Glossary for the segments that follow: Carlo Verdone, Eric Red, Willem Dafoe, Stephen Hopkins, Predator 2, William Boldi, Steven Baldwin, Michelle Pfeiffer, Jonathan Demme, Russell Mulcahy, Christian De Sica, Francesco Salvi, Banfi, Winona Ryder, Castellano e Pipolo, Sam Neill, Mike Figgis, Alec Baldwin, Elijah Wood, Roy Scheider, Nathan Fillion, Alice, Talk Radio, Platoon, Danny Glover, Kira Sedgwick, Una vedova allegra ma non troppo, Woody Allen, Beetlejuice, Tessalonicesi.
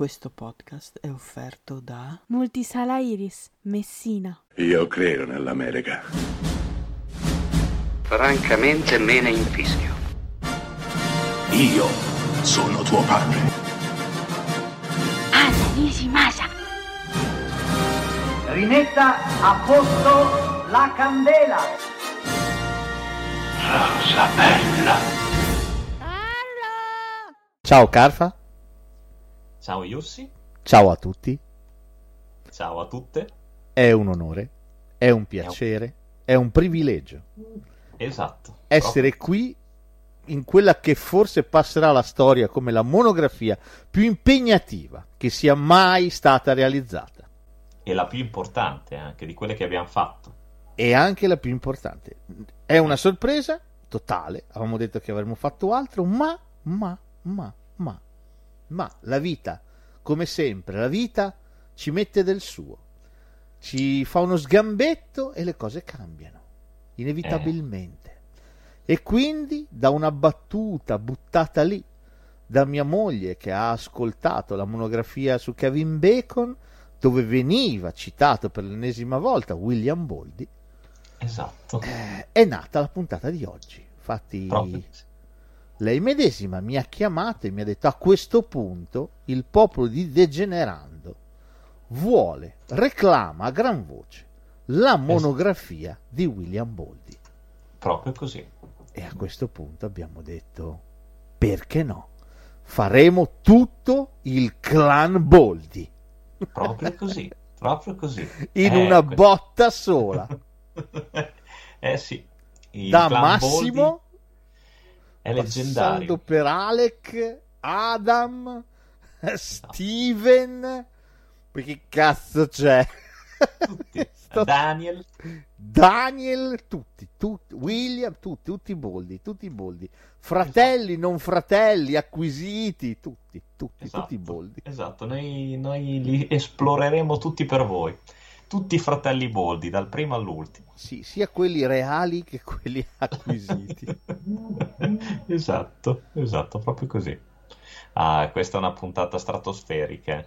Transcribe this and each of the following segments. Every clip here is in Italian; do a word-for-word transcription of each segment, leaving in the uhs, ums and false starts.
Questo podcast è offerto da Multisala Iris, Messina. Io credo nell'America. Francamente me ne infischio. Io sono tuo padre. Anna Nishimasa. Rimetta a posto la candela. Rosa bella. Allora. Ciao Carfa. Ciao Yussi. Ciao a tutti. Ciao a tutte. È un onore, è un piacere, è un privilegio. Esatto. Essere qui in quella che forse passerà alla storia come la monografia più impegnativa che sia mai stata realizzata. E la più importante anche di quelle che abbiamo fatto. E anche la più importante. È una sorpresa totale. Avevamo detto che avremmo fatto altro, ma, ma, ma, ma. Ma la vita, come sempre, la vita ci mette del suo, ci fa uno sgambetto e le cose cambiano, inevitabilmente. Eh. E quindi da una battuta buttata lì da mia moglie, che ha ascoltato la monografia su Kevin Bacon, dove veniva citato per l'ennesima volta William Boldi, esatto, eh, è nata la puntata di oggi. Infatti... Proprio. Lei medesima mi ha chiamato e mi ha detto: a questo punto il popolo di Degenerando vuole, reclama a gran voce la monografia di William Boldi. Proprio così. E a questo punto abbiamo detto: perché no? Faremo tutto il clan Boldi. Proprio così, proprio così. In eh, una questo. botta sola. Eh sì. Il da clan Massimo... Boldi... è leggendario. Passando per Alec, Adam, no. Steven, poi che cazzo c'è? Tutti. Sto... Daniel, Daniel, tutti, tutti, William, tutti, tutti i Boldi, tutti i Boldi, fratelli, esatto. Non fratelli, acquisiti, tutti, tutti, esatto. Tutti i Boldi. Esatto, noi, noi li esploreremo tutti per voi, tutti i fratelli Boldi, dal primo all'ultimo. Sì, sia quelli reali che quelli acquisiti. Esatto, esatto, proprio così. Ah, questa è una puntata stratosferica.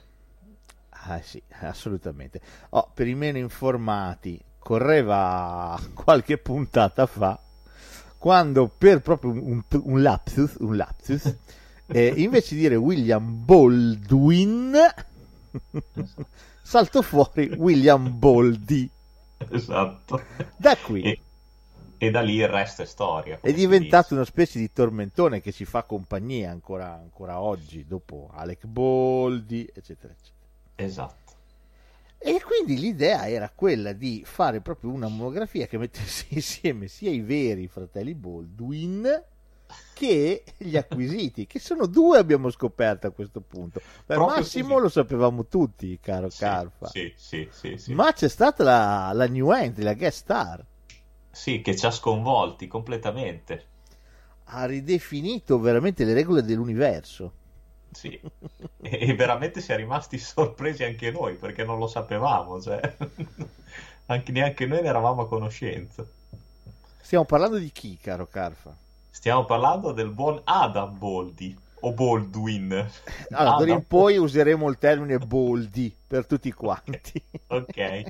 Ah sì, assolutamente. Oh, per i meno informati, correva qualche puntata fa, quando per proprio un, un lapsus, un lapsus eh, invece di dire William Baldwin, saltò fuori William Boldi. Esatto. Da qui e, e da lì il resto è storia. È diventato una specie di tormentone che ci fa compagnia ancora, ancora oggi, dopo Alec Boldi, eccetera, eccetera. Esatto. E quindi l'idea era quella di fare proprio una monografia che mettesse insieme sia i veri fratelli Baldwin che gli acquisiti, che sono due, abbiamo scoperto a questo punto. Per proprio Massimo così. Lo sapevamo tutti, caro sì, Carfa. Sì, sì, sì, sì. Ma c'è stata la, la new entry, la guest star. Sì, che ci ha sconvolti completamente. Ha ridefinito veramente le regole dell'universo. Sì, e veramente si è rimasti sorpresi anche noi, perché non lo sapevamo, cioè. Anche, neanche noi ne eravamo a conoscenza. Stiamo parlando di chi, caro Carfa? Stiamo parlando del buon Adam Boldi, o Baldwin. Allora, d'ora in poi useremo il termine Boldi per tutti quanti. Ok.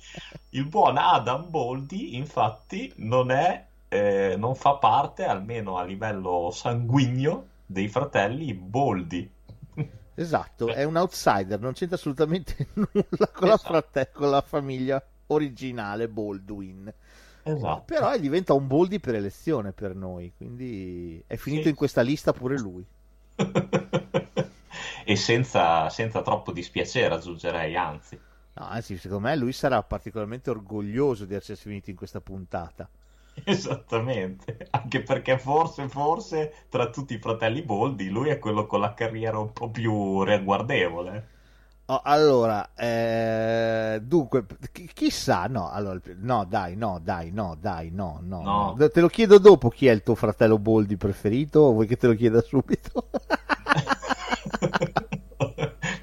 Il buon Adam Boldi, infatti, non è, eh, non fa parte, almeno a livello sanguigno, dei fratelli Boldi. Esatto, è un outsider, non c'entra assolutamente nulla con, esatto. la, frate- con la famiglia originale Baldwin. Esatto. Però diventa un Boldi per elezione per noi, quindi è finito sì. in questa lista pure lui. E senza, senza troppo dispiacere, aggiungerei, anzi. No, anzi, secondo me lui sarà particolarmente orgoglioso di essersi finito in questa puntata. Esattamente, anche perché forse, forse, tra tutti i fratelli Boldi, lui è quello con la carriera un po' più ragguardevole. Oh, allora, eh, dunque, ch- chissà, no, allora, no, dai, no, dai, no, dai, no, no, no, no, te lo chiedo dopo chi è il tuo fratello Boldi preferito, o vuoi che te lo chieda subito?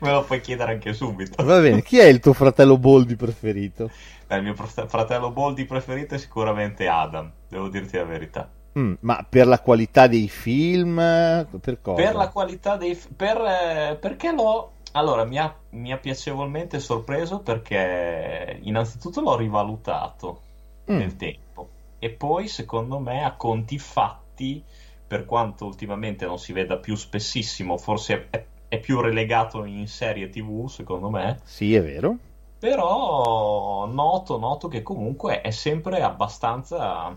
Me lo puoi chiedere anche subito. Va bene, chi è il tuo fratello Boldi preferito? Eh, il mio fratello Boldi preferito è sicuramente Adam, devo dirti la verità. Mm, ma per la qualità dei film, per cosa? Per la qualità dei, per, eh, perché l'ho... Allora, mi ha, mi ha piacevolmente sorpreso perché innanzitutto l'ho rivalutato mm. nel tempo e poi secondo me a conti fatti, per quanto ultimamente non si veda più spessissimo, forse è, è più relegato in serie tv secondo me. Sì, è vero. Però noto, noto che comunque è sempre abbastanza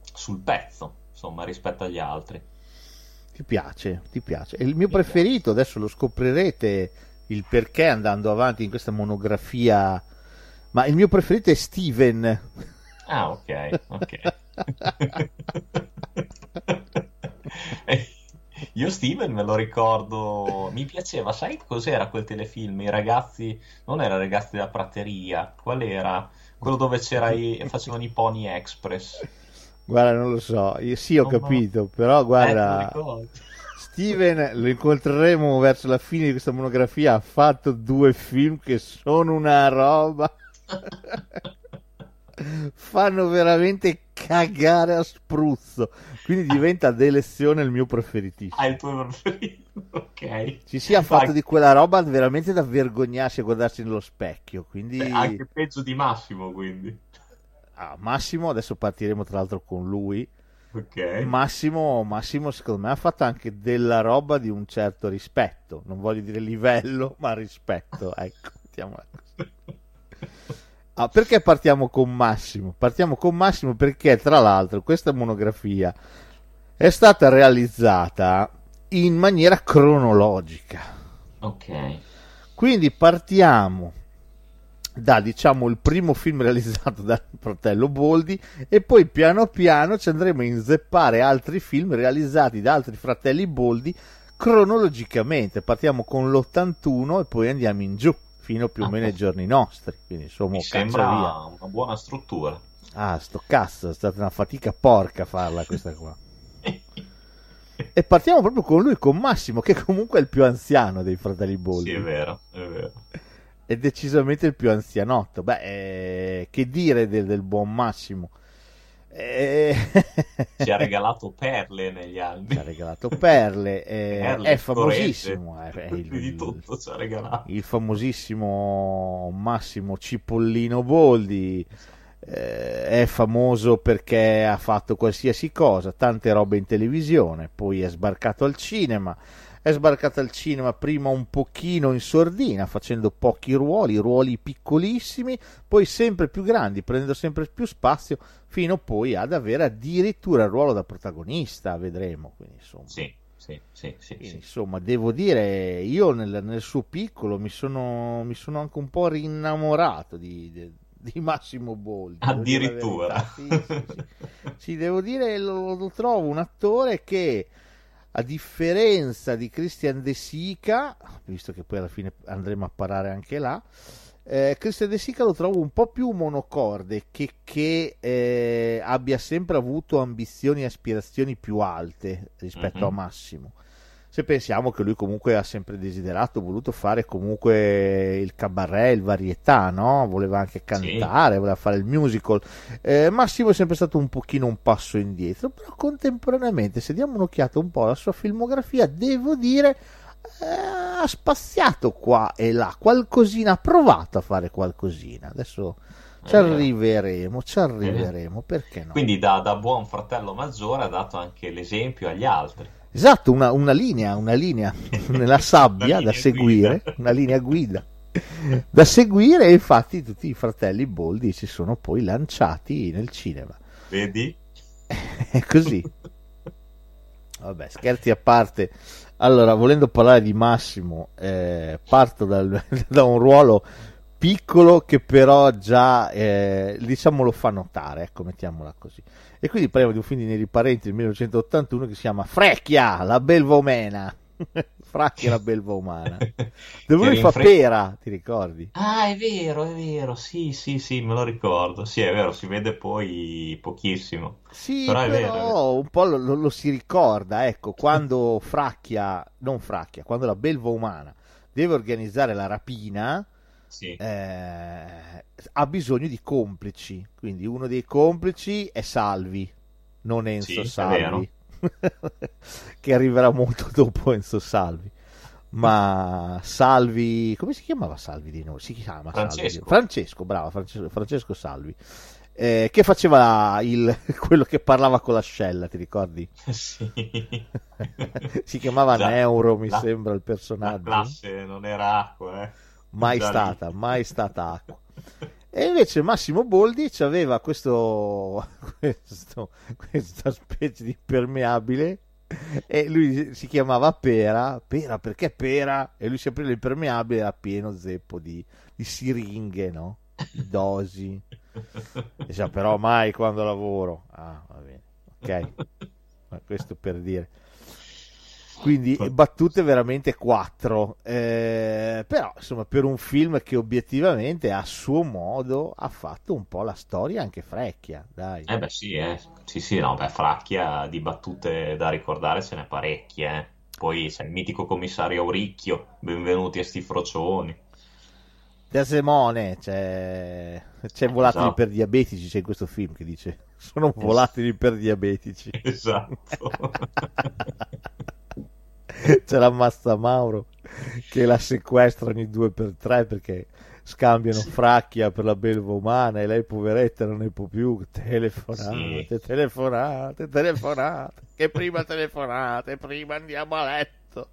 sul pezzo, insomma, rispetto agli altri. Ti piace, ti piace. È il mio mi preferito, piace. Adesso lo scoprirete il perché andando avanti in questa monografia, ma il mio preferito è Steven. Ah, ok, ok. Io Steven me lo ricordo, mi piaceva, sai cos'era quel telefilm? I ragazzi, non era Ragazzi della Prateria, qual era? Quello dove c'era i... facevano i Pony Express. Guarda, non lo so, io sì ho oh, capito, ma... però guarda, eh, Steven lo incontreremo verso la fine di questa monografia, ha fatto due film che sono una roba, fanno veramente cagare a spruzzo, quindi diventa ad elezione il mio preferitissimo. Ah, il tuo preferito, ok. Ci si ha fatto anche... di quella roba veramente da vergognarsi a guardarsi nello specchio, quindi... Beh, anche peggio di Massimo, quindi. Ah, Massimo, adesso partiremo tra l'altro con lui. Okay. Massimo, Massimo secondo me ha fatto anche della roba di un certo rispetto, non voglio dire livello, ma rispetto, ecco, mettiamola così. Ah, perché partiamo con Massimo? Partiamo con Massimo perché tra l'altro questa monografia è stata realizzata in maniera cronologica. Ok. Quindi partiamo da, diciamo, il primo film realizzato dal fratello Boldi e poi piano piano ci andremo a inzeppare altri film realizzati da altri fratelli Boldi cronologicamente. Partiamo con l'ottantuno e poi andiamo in giù fino più o meno ai giorni nostri, quindi insomma mi sembra via. Una buona struttura. Ah, sto cazzo, è stata una fatica porca farla questa qua. E partiamo proprio con lui, con Massimo, che comunque è il più anziano dei fratelli Boldi. Sì, è vero, è vero, è decisamente il più anzianotto. Beh, eh, che dire del, del buon Massimo, eh... ci ha regalato perle negli anni, ci ha regalato perle, eh, perle è famosissimo, eh, il, di tutto ci ha regalato. Il famosissimo Massimo Cipollino Boldi, eh, è famoso perché ha fatto qualsiasi cosa, tante robe in televisione, poi è sbarcato al cinema. È sbarcata al cinema prima un pochino in sordina, facendo pochi ruoli, ruoli piccolissimi, poi sempre più grandi, prendendo sempre più spazio, fino poi ad avere addirittura il ruolo da protagonista, vedremo. Quindi, insomma, sì, sì, sì, sì, quindi, sì. Insomma, devo dire, io nel, nel suo piccolo mi sono, mi sono anche un po' rinnamorato di... di di Massimo Boldi, addirittura. Sì, sì, sì. Sì, devo dire, lo, lo trovo un attore che, a differenza di Christian De Sica, visto che poi alla fine andremo a parare anche là, eh, Christian De Sica lo trovo un po' più monocorde, che, che eh, abbia sempre avuto ambizioni e aspirazioni più alte rispetto mm-hmm. a Massimo. Se pensiamo che lui comunque ha sempre desiderato, voluto fare comunque il cabaret, il varietà, no? Voleva anche cantare, sì. Voleva fare il musical. Eh, Massimo è sempre stato un pochino un passo indietro, però contemporaneamente, se diamo un'occhiata un po' alla sua filmografia, devo dire, eh, ha spaziato qua e là, qualcosina, ha provato a fare qualcosina. Adesso ci arriveremo, ci arriveremo, perché no? Quindi da, da buon fratello maggiore ha dato anche l'esempio agli altri. Esatto, una, una linea, una linea nella sabbia da seguire, guida. Una linea guida da seguire, e infatti tutti i fratelli Boldi si sono poi lanciati nel cinema. Vedi? È così. Vabbè, scherzi a parte. Allora, volendo parlare di Massimo, eh, parto dal, da un ruolo piccolo che però già, eh, diciamo, lo fa notare, ecco, mettiamola così. E quindi parliamo di un film di Neri Parenti del millenovecentottantuno che si chiama Fracchia, la belva umana. Fracchia, la belva umana. Dove lui fa Fre- pera, ti ricordi? Ah, è vero, è vero, sì, sì, sì, me lo ricordo. Sì, è vero, si vede poi pochissimo. Sì, però, è però vero. Un po' lo, lo si ricorda, ecco, quando Fracchia, non Fracchia, quando la belva umana deve organizzare la rapina... Sì. Eh, ha bisogno di complici, quindi uno dei complici è Salvi, non Enzo sì, Salvi che arriverà molto dopo Enzo Salvi, ma Salvi, come si chiamava Salvi di noi? Si chiama Francesco. Salvi. Francesco, brava, Francesco, Francesco Salvi. Eh, che faceva il, quello che parlava con l'ascella, ti ricordi? Sì. Si chiamava esatto. Neuro, mi la, sembra il personaggio. La classe non era acqua, eh. Mai da stata, lì. mai stata acqua. E invece Massimo Boldi aveva questo, questo questa specie di impermeabile, e lui si chiamava Pera, Pera perché Pera, e lui si apriva l'impermeabile, era pieno zeppo di, di siringhe, no? Di dosi. Diceva, però mai quando lavoro. Ah, va bene, ok. Ma questo per dire. Quindi battute veramente quattro, eh, però insomma per un film che obiettivamente a suo modo ha fatto un po' la storia anche Fracchia, dai. Eh beh sì, eh. sì sì, no, beh Fracchia di battute da ricordare ce n'è parecchie, eh. Poi c'è il mitico commissario Auricchio, benvenuti a sti frocioni. Tesemone, c'è, c'è volatili esatto. per diabetici, c'è in questo film che dice, sono volatili esatto. per diabetici. Esatto. C'è la Mazza Mauro che la sequestra ogni due per tre perché scambiano sì. Fracchia per la belva umana, e lei poveretta non ne può più. Telefonate, sì. telefonate, telefonate, che prima telefonate, prima andiamo a letto.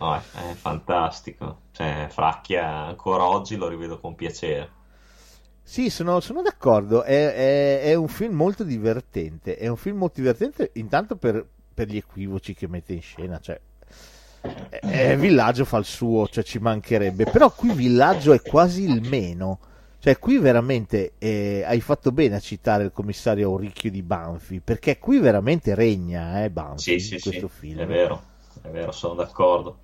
No, è, è fantastico, cioè, Fracchia ancora oggi lo rivedo con piacere. Sì, sono, sono d'accordo, è, è, è un film molto divertente, è un film molto divertente intanto per... per gli equivoci che mette in scena, cioè eh, Villaggio fa il suo, cioè ci mancherebbe, però qui Villaggio è quasi il meno, cioè qui veramente eh, hai fatto bene a citare il commissario Auricchio di Banfi, perché qui veramente regna eh, Banfi sì, in sì, questo sì. film. È vero, è vero, sono d'accordo,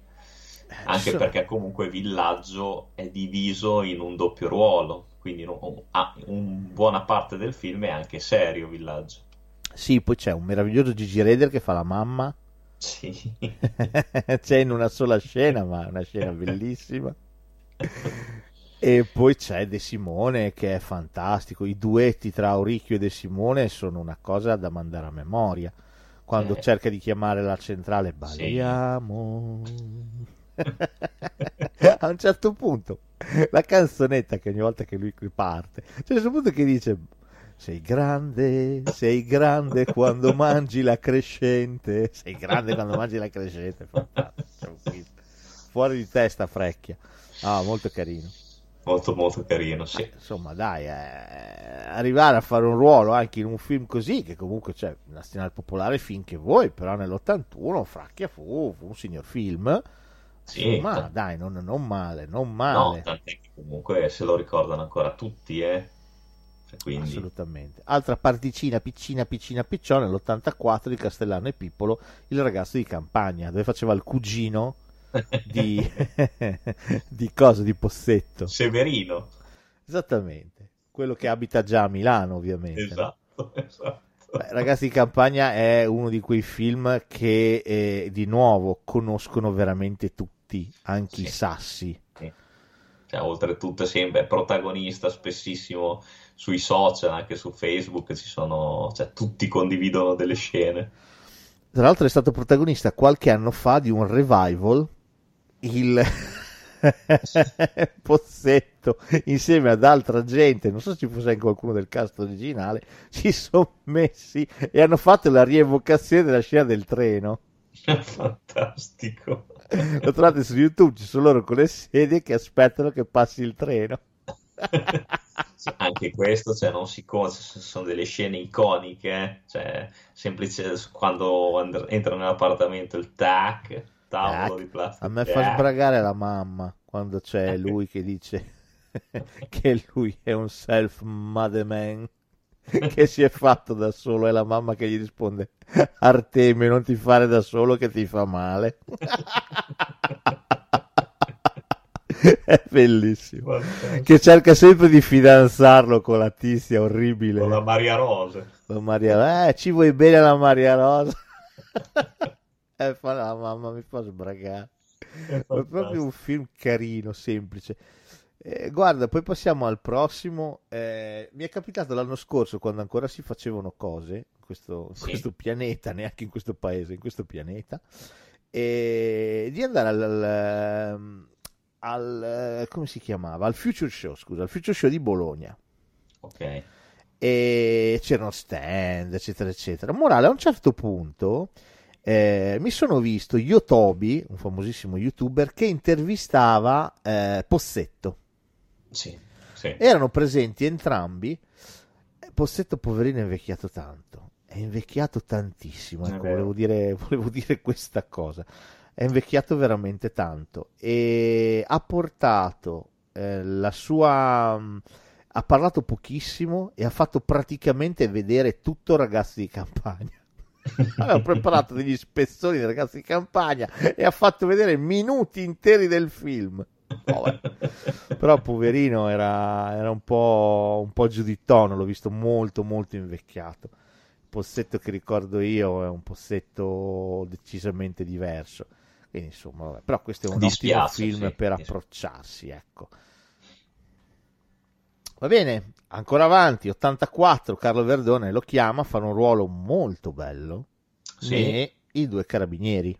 anche so... perché comunque Villaggio è diviso in un doppio ruolo, quindi un, ah, un buona parte del film è anche serio Villaggio. Sì, poi c'è un meraviglioso Gigi Reder che fa la mamma. Sì. C'è in una sola scena, ma una scena bellissima. E poi c'è De Simone che è fantastico. I duetti tra Auricchio e De Simone sono una cosa da mandare a memoria. Quando eh. cerca di chiamare la centrale, balliamo. Sì. A un certo punto, la canzonetta che ogni volta che lui parte, c'è un certo punto che dice... Sei grande, sei grande quando mangi la crescente. Sei grande quando mangi la crescente. Fantastico. Fuori di testa, Fracchia. Ah, molto carino. Molto, molto carino, sì. Eh, insomma, dai, eh, arrivare a fare un ruolo anche in un film così, che comunque c'è cioè, nazionale popolare finché vuoi, però nell'ottantuno Fracchia fu, fu un signor film. Sì, ma t- dai, non, non male, non male. No, tant'è che comunque se lo ricordano ancora tutti, eh. Quindi. Assolutamente. Altra particina piccina piccina piccione, l'ottantaquattro di Castellano e Pipolo, il ragazzo di campagna, dove faceva il cugino di di cosa di Pozzetto, Severino, esattamente, quello che abita già a Milano ovviamente. Esatto, no? Esatto. Beh, Ragazzi di campagna è uno di quei film che eh, di nuovo conoscono veramente tutti, anche sì. i sassi sì. Cioè, oltretutto sempre è protagonista spessissimo sui social, anche su Facebook ci sono, cioè, tutti condividono delle scene. Tra l'altro è stato protagonista qualche anno fa di un revival, il Pozzetto insieme ad altra gente, non so se ci fosse anche qualcuno del cast originale, si sono messi e hanno fatto la rievocazione della scena del treno. Fantastico. Lo trovate su YouTube, ci sono loro con le sedie che aspettano che passi il treno. Anche questo, cioè, non si con... sono delle scene iconiche, cioè semplice quando and... entra nell'appartamento il tac, tavolo tac. Di plastica. A me fa sbragare la mamma quando c'è lui che dice che lui è un self-made man che si è fatto da solo, e la mamma che gli risponde: Artemio, non ti fare da solo che ti fa male. È bellissimo. Fantastico. Che cerca sempre di fidanzarlo con la tizia orribile, con la Maria Rosa, con Maria... Eh, ci vuoi bene la Maria Rosa. E fa la mamma, mi fa sbragare. È, è proprio un film carino, semplice. Eh, guarda, poi passiamo al prossimo. Eh, mi è capitato l'anno scorso, quando ancora si facevano cose in questo, in sì. questo pianeta, neanche in questo paese, in questo pianeta, e di andare al, al, al come si chiamava? Al Future Show, scusa, al Future Show di Bologna. Ok. E c'erano stand, eccetera, eccetera. Morale, a un certo punto eh, mi sono visto Yotobi, un famosissimo youtuber, che intervistava eh, Possetto. Sì, sì. Erano presenti entrambi. Possetto, poverino, è invecchiato tanto. È invecchiato tantissimo. Ecco, volevo dire, volevo dire questa cosa. È invecchiato veramente tanto. E ha portato eh, la sua. Ha parlato pochissimo e ha fatto praticamente vedere tutto Ragazzi di Campagna. Aveva preparato degli spezzoni di Ragazzi di Campagna e ha fatto vedere minuti interi del film. Oh, però poverino era, era un po', un po' giù di tono, l'ho visto molto molto invecchiato. Il Possetto che ricordo io è un Possetto decisamente diverso. Quindi, insomma, vabbè. Però questo è un Dispiace, ottimo film sì, per sì. approcciarsi, ecco. Va bene, ancora avanti, ottantaquattro, Carlo Verdone lo chiama, fa un ruolo molto bello, sì. E I due carabinieri.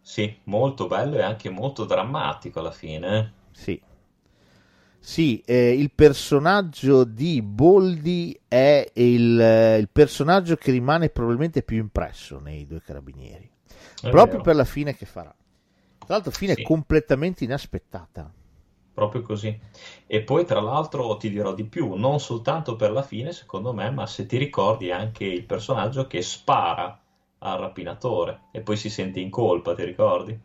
Sì, molto bello e anche molto drammatico alla fine. Sì, sì, eh, il personaggio di Boldi è il, il personaggio che rimane probabilmente più impresso nei due carabinieri, è proprio vero. Per la fine che farà. Tra l'altro fine sì. completamente inaspettata. Proprio così. E poi tra l'altro ti dirò di più, non soltanto per la fine secondo me, ma se ti ricordi anche il personaggio che spara al rapinatore e poi si sente in colpa, ti ricordi?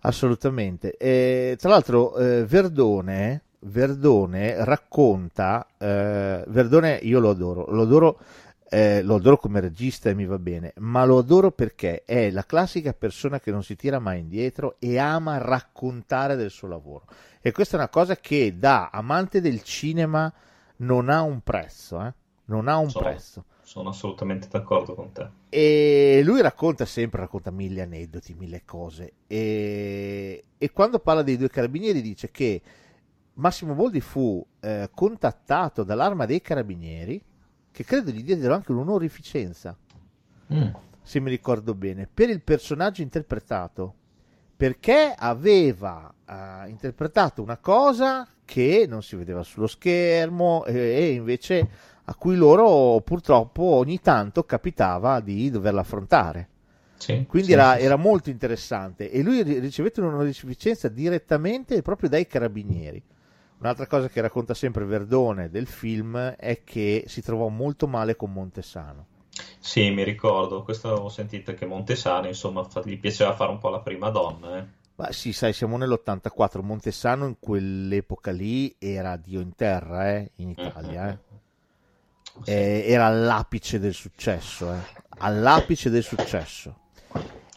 Assolutamente. E, tra l'altro eh, Verdone Verdone racconta eh, Verdone io lo adoro lo adoro, eh, lo adoro come regista e mi va bene, ma lo adoro perché è la classica persona che non si tira mai indietro e ama raccontare del suo lavoro, e questa è una cosa che da amante del cinema non ha un prezzo, eh? non ha un so. prezzo. Sono assolutamente d'accordo con te. E lui racconta sempre, racconta mille aneddoti, mille cose. E, e quando parla dei due carabinieri dice che Massimo Boldi fu eh, contattato dall'Arma dei Carabinieri, che credo gli diedero anche un'onorificenza, mm. se mi ricordo bene, per il personaggio interpretato, perché aveva eh, interpretato una cosa che non si vedeva sullo schermo e, e invece a cui loro purtroppo ogni tanto capitava di doverla affrontare. Sì, Quindi sì, era, sì. era molto interessante. E lui ricevette un'onorificenza direttamente proprio dai carabinieri. Un'altra cosa che racconta sempre Verdone del film è che si trovò molto male con Montesano. Sì, mi ricordo. Questo avevo sentito, che Montesano, insomma, gli piaceva fare un po' la prima donna, eh. Ma sì, sai, siamo nell'ottantaquattro. Montesano in quell'epoca lì era Dio in terra, eh, in Italia, eh. Eh, era all'apice del successo, eh. all'apice del successo,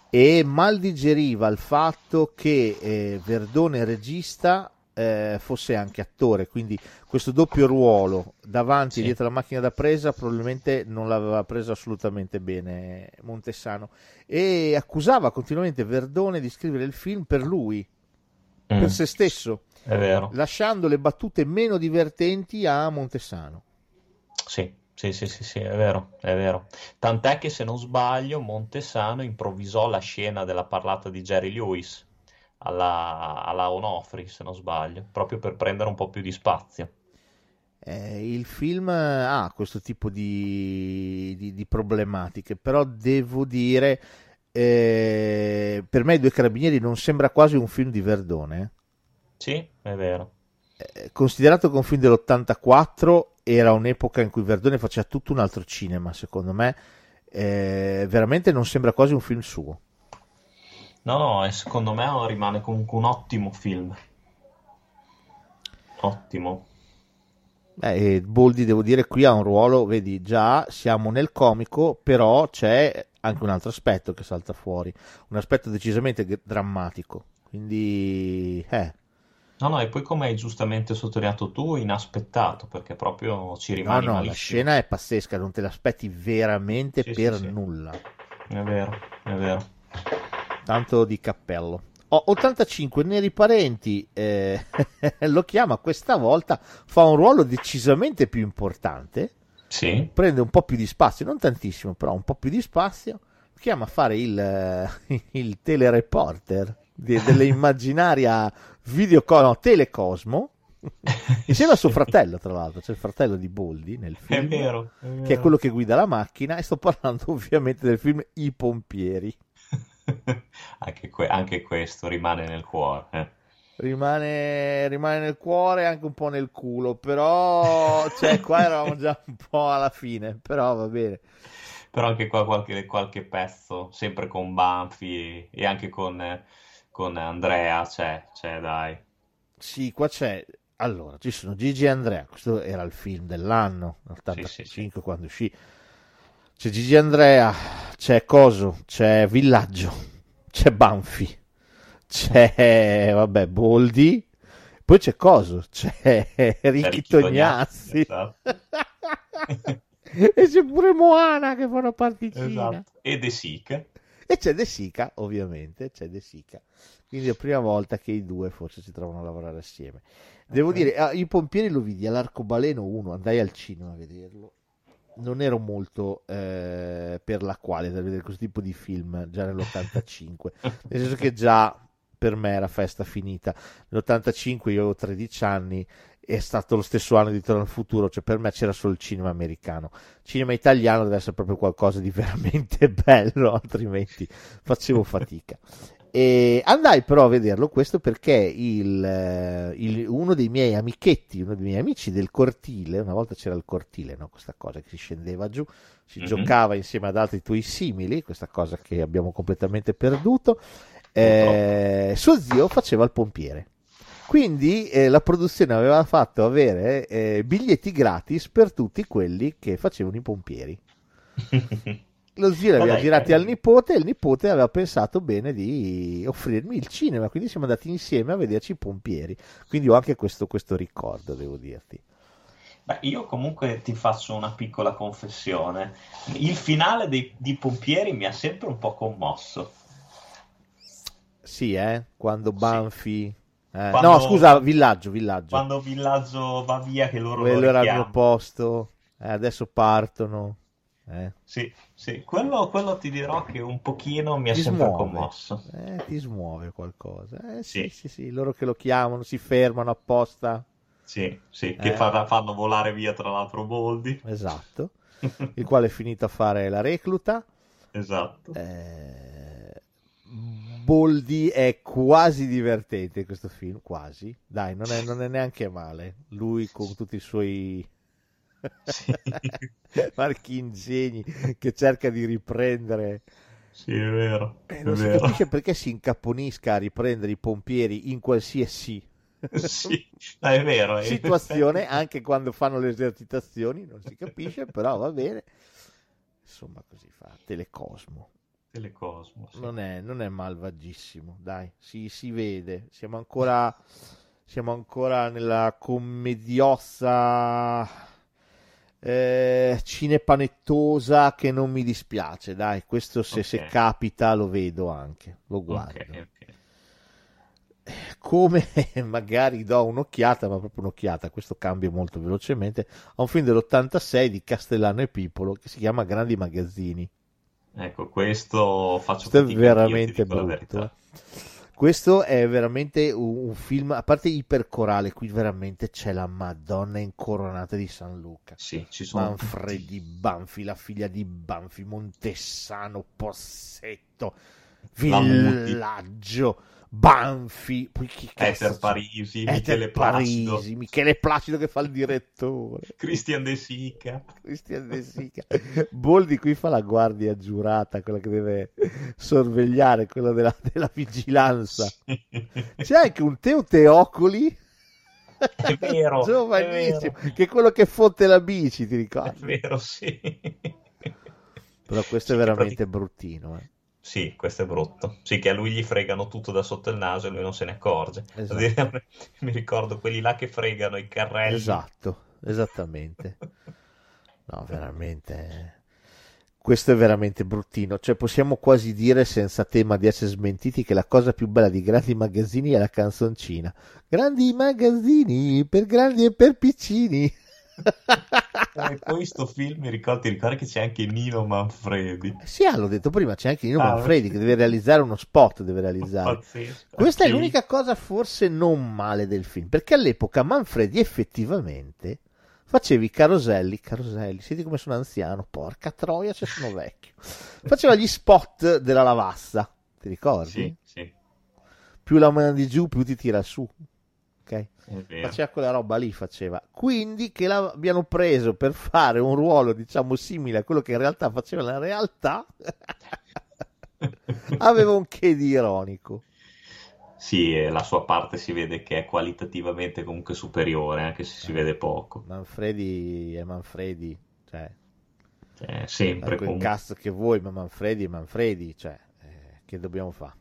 e mal digeriva il fatto che eh, Verdone regista eh, fosse anche attore, quindi questo doppio ruolo davanti sì. e dietro la macchina da presa probabilmente non l'aveva presa assolutamente bene Montesano, e accusava continuamente Verdone di scrivere il film per lui, mm. per se stesso, è vero. lasciando le battute meno divertenti a Montesano. Sì, sì, sì, sì, sì, è vero, è vero. Tant'è che, se non sbaglio, Montesano improvvisò la scena della parlata di Jerry Lewis alla, alla Onofri, se non sbaglio, proprio per prendere un po' più di spazio. Eh, il film ha questo tipo di, di, di problematiche, però devo dire, eh, per me I due carabinieri non sembra quasi un film di Verdone. Sì, è vero. Eh, considerato che un film dell'ottantaquattro... era un'epoca in cui Verdone faceva tutto un altro cinema, secondo me eh, veramente non sembra quasi un film suo. No, no, e secondo me rimane comunque un ottimo film. Ottimo. Eh, Boldi, devo dire, qui ha un ruolo, vedi, già siamo nel comico, però c'è anche un altro aspetto che salta fuori, un aspetto decisamente drammatico, quindi... eh. No, no, e poi come hai giustamente sottolineato tu, inaspettato, perché proprio ci rimane malissimo. No, no, malissimo. La scena è pazzesca, non te l'aspetti veramente sì, per sì, nulla. Sì. È vero, è vero. Tanto di cappello. Oh, ottantacinque, Neri Parenti eh, lo chiama questa volta, fa un ruolo decisamente più importante. Sì. Prende un po' più di spazio, non tantissimo, però un po' più di spazio. chiama a fare il, il telereporter de, dell'immaginaria videoco- no, Telecosmo, insieme a suo fratello, tra l'altro, c'è il fratello di Boldi nel film, è vero, è vero. Che è quello che guida la macchina, e sto parlando ovviamente del film I Pompieri. Anche, que- anche questo rimane nel cuore, eh. Rimane, rimane nel cuore, anche un po' nel culo, però cioè, qua eravamo già un po' alla fine, però va bene. Però anche qua qualche, qualche pezzo, sempre con Banfi e, e anche con, con Andrea, c'è, c'è, dai. Sì, qua c'è, allora, ci sono Gigi e Andrea, questo era il film dell'anno, ottantacinque, sì, sì, sì, quando uscì, c'è Gigi e Andrea, c'è Coso, c'è Villaggio, c'è Banfi. C'è, vabbè, Boldi, poi c'è Coso, c'è Ricchi Tognazzi, esatto. E c'è pure Moana che fa una particina, esatto. E De Sica, e c'è De Sica, ovviamente c'è De Sica, quindi è la prima volta che i due forse si trovano a lavorare assieme. Devo okay. dire, ah, I Pompieri lo vidi all'Arcobaleno uno, andai al cinema a vederlo, non ero molto eh, per la quale da vedere questo tipo di film già nell'ottantacinque, nel senso che già per me era festa finita. Nell'ottantacinque io avevo tredici anni, è stato lo stesso anno di Torno al Futuro, cioè per me c'era solo il cinema americano. Cinema italiano deve essere proprio qualcosa di veramente bello, altrimenti facevo fatica. E andai però a vederlo questo perché il, il, uno dei miei amichetti, uno dei miei amici del cortile, una volta c'era il cortile, no? Questa cosa che si scendeva giù, si mm-hmm. giocava insieme ad altri tuoi simili, questa cosa che abbiamo completamente perduto. Eh, suo zio faceva il pompiere, quindi eh, la produzione aveva fatto avere eh, biglietti gratis per tutti quelli che facevano i pompieri. Lo zio li aveva Vabbè, girati eh. al nipote, e il nipote aveva pensato bene di offrirmi il cinema, quindi siamo andati insieme a vederci i pompieri, quindi ho anche questo, questo ricordo, devo dirti. Beh, io comunque ti faccio una piccola confessione, il finale dei, di Pompieri mi ha sempre un po' commosso. Sì, eh? Quando Banfi... Sì. Eh. Quando... No, scusa, Villaggio, Villaggio. Quando Villaggio va via, che loro quello lo era il mio posto, eh, adesso partono. Eh. Sì, sì. Quello, quello ti dirò che un pochino mi ha sempre smuove. commosso. Eh, ti smuove qualcosa. Eh, sì, sì, sì, sì, loro che lo chiamano, si fermano apposta. Sì, sì, che eh. fanno volare via, tra l'altro, Boldi. Esatto. Il quale è finito a fare la recluta. Esatto. Eh... Boldi è quasi divertente questo film, quasi, dai, non è, non è neanche male, lui con tutti i suoi sì. marchingegni che cerca di riprendere, sì, è vero, eh, non è si vero. Capisce perché si incaponisca a riprendere i pompieri in qualsiasi sì, è vero, è situazione, vero. Anche quando fanno le esercitazioni non si capisce, però va bene, insomma, così fa Telecosmo. Telecosmo, sì. non, è, non è malvagissimo, dai, si, si vede, siamo ancora siamo ancora nella commediossa eh, cinepanettosa che non mi dispiace, dai, questo se, okay. se capita lo vedo anche, lo guardo, okay, okay. Come magari do un'occhiata, ma proprio un'occhiata, questo cambia molto velocemente, a un film dell'ottantasei di Castellano e Pipolo che si chiama Grandi Magazzini. Ecco, questo faccio questo è veramente brutto. Eh. Questo è veramente un, un film, a parte ipercorale, qui veramente c'è la Madonna incoronata di San Luca. Sì, ci sono Manfredi Banfi, la figlia di Banfi, Montessano, Possetto, Villaggio, Banfi, poi chi cazzo? Eter Parisi, Michele Placido. Parisi, Michele Placido che fa il direttore. Christian De Sica. Christian De Sica. Boldi qui fa la guardia giurata, quella che deve sorvegliare, quella della, della vigilanza. Sì. C'è anche un Teo Teocoli. È vero. Giovanissimo, è vero. Che è quello che fotte la bici, ti ricordi? È vero, sì. Però questo sì, è veramente pratic- bruttino, eh. Sì, questo è brutto. Sì, che a lui gli fregano tutto da sotto il naso e lui non se ne accorge. Esatto. Mi ricordo quelli là che fregano i carrelli. Esatto, esattamente. No, veramente... Questo è veramente bruttino. Cioè, possiamo quasi dire, senza tema di essere smentiti, che la cosa più bella di Grandi Magazzini è la canzoncina. Grandi magazzini, per grandi e per piccini. E poi sto film mi ricordo, ti ricordi che c'è anche Nino Manfredi? Sì, l'ho detto prima, c'è anche Nino ah, Manfredi sì. Che deve realizzare uno spot, deve realizzare. Pazzesco. Questa sì. È l'unica cosa forse non male del film, perché all'epoca Manfredi effettivamente faceva i caroselli, caroselli, senti come sono anziano, porca troia se sono vecchio. Faceva gli spot della lavassa, ti ricordi? Sì, sì. Più la mandi giù, più ti tira su. Okay. Faceva quella roba lì, faceva quindi che l'abbiano preso per fare un ruolo diciamo simile a quello che in realtà faceva la realtà aveva un che di ironico. Sì, la sua parte si vede che è qualitativamente comunque superiore anche se si eh, vede poco. Manfredi è Manfredi, cioè eh, sempre quel comunque... cazzo che vuoi, ma Manfredi è Manfredi, cioè eh, che dobbiamo fare?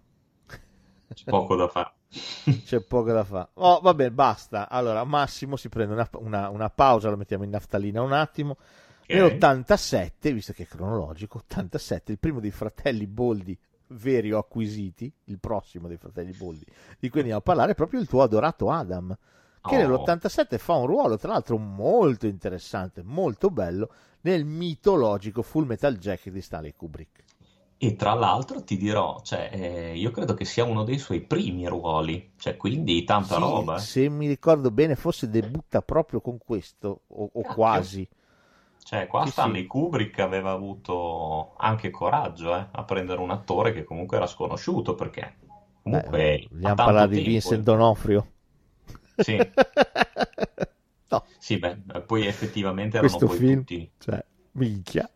C'è poco da fare. C'è poco da fare. Oh, vabbè, basta. Allora, Massimo si prende una, una, una pausa, la mettiamo in naftalina un attimo. Okay. Nell'ottantasette, visto che è cronologico, ottantasette, il primo dei fratelli Boldi veri o acquisiti, il prossimo dei fratelli Boldi, di cui andiamo a parlare, è proprio il tuo adorato Adam, che oh. nell'ottantasette fa un ruolo, tra l'altro, molto interessante, molto bello, nel mitologico Full Metal Jacket di Stanley Kubrick. E tra l'altro ti dirò, cioè, eh, io credo che sia uno dei suoi primi ruoli, cioè quindi tanta sì, roba. Se mi ricordo bene, forse debutta proprio con questo, o, o quasi. Cioè, qua sì, Stanley sì. Kubrick aveva avuto anche coraggio eh, a prendere un attore che comunque era sconosciuto, perché comunque... Beh, vogliamo parlare tempo, di Vincent D'Onofrio? Sì. No. Sì, beh, poi effettivamente questo erano poi film, tutti... Cioè, minchia.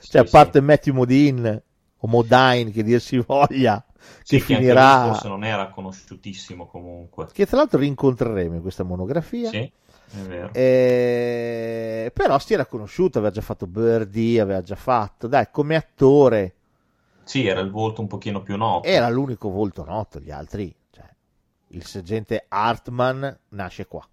Sì, cioè, a parte sì. Matthew Modine... o Modine che dir si voglia sì, che, che finirà forse non era conosciutissimo comunque, che tra l'altro rincontreremo in questa monografia sì, è vero. E... però si era conosciuto, aveva già fatto Birdie, aveva già fatto dai come attore sì, era il volto un pochino più noto, era l'unico volto noto, gli altri cioè, il sergente Hartman nasce qua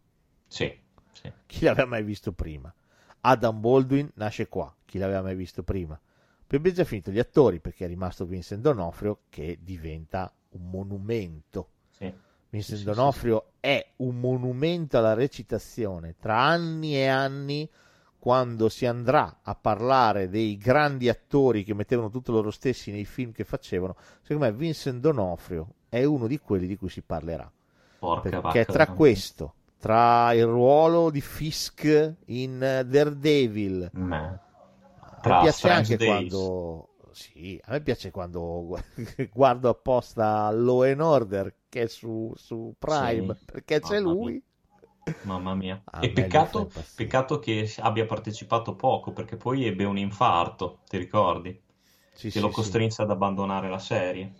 sì, sì. Chi l'aveva mai visto prima? Adam Baldwin nasce qua, chi l'aveva mai visto prima? Poi abbiamo già finito gli attori, perché è rimasto Vincent D'Onofrio che diventa un monumento. Sì. Vincent sì, D'Onofrio sì, sì. È un monumento alla recitazione. Tra anni e anni, quando si andrà a parlare dei grandi attori che mettevano tutto loro stessi nei film che facevano, secondo me Vincent D'Onofrio è uno di quelli di cui si parlerà. Porca perché tra questo, tra il ruolo di Fisk in Daredevil... Mm. A me piace Strange anche Days. Quando sì, a me piace quando guardo apposta Law and Order che è su, su Prime sì. Perché mamma c'è lui mia. Mamma mia a e peccato, peccato che abbia partecipato poco perché poi ebbe un infarto, ti ricordi? Sì, che sì, lo costrinse sì. ad abbandonare la serie.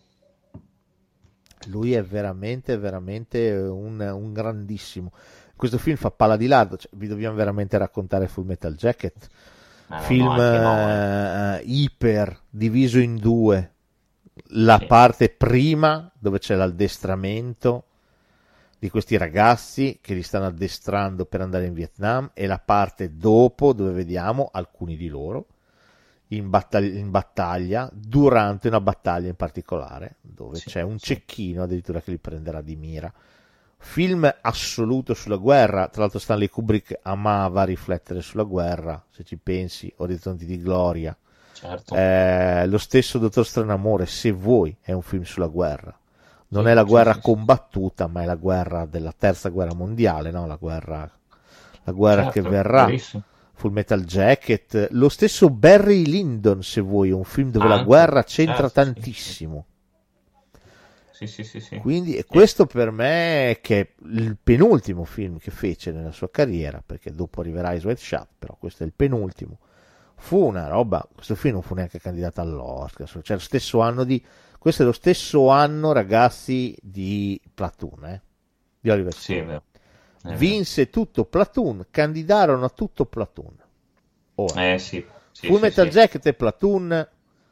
Lui è veramente veramente un, un grandissimo. Questo film fa palla di lardo, cioè, vi dobbiamo veramente raccontare Full Metal Jacket. No, film no, no, eh. uh, iper diviso in due, la sì. parte prima dove c'è l'addestramento di questi ragazzi che li stanno addestrando per andare in Vietnam e la parte dopo dove vediamo alcuni di loro in battaglia, in battaglia durante una battaglia in particolare dove sì, c'è un sì. cecchino addirittura che li prenderà di mira. Film assoluto sulla guerra, tra l'altro Stanley Kubrick amava riflettere sulla guerra, se ci pensi, Orizzonti di Gloria, certo. eh, lo stesso Dottor Stranamore, se vuoi, è un film sulla guerra, non sì, è la guerra sì, combattuta, sì. ma è la guerra della terza guerra mondiale, no? la guerra, la guerra certo, che verrà, verissimo. Full Metal Jacket, lo stesso Barry Lyndon, se vuoi, è un film dove Anche, la guerra c'entra certo, tantissimo. Sì, sì. Sì, sì, sì, sì. Quindi e questo eh. per me che è il penultimo film che fece nella sua carriera, perché dopo arriverà Eyes Wide Shut, però questo è il penultimo. Fu una roba, questo film non fu neanche candidato all'Oscar, cioè lo stesso anno di questo è lo stesso anno, ragazzi, di Platoon, eh? Di Oliver Stone. Sì, è vero. È vero. Vinse tutto Platoon, candidarono a tutto Platoon. Ora. Eh sì. sì Full sì, Metal sì. Jacket e Platoon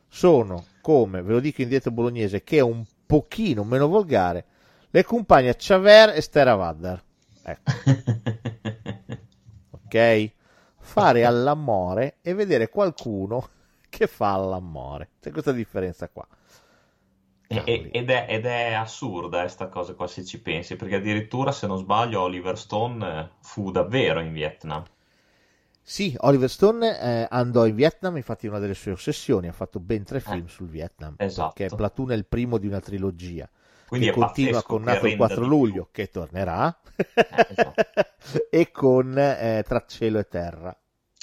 sono, come ve lo dico in dialetto bolognese, che è un pochino meno volgare, le compagne Chaver e Steravaddar, ecco. Ok, fare all'amore e vedere qualcuno che fa all'amore, c'è questa differenza qua. E, ed, è, ed è assurda questa cosa qua se ci pensi, perché addirittura se non sbaglio Oliver Stone fu davvero in Vietnam. Sì, Oliver Stone eh, andò in Vietnam, infatti è una delle sue ossessioni, ha fatto ben tre film eh, sul Vietnam, esatto. Perché Platoon è il primo di una trilogia. Quindi che continua con Nato il quattro luglio, che tornerà, eh, esatto. E con eh, Tra cielo e terra.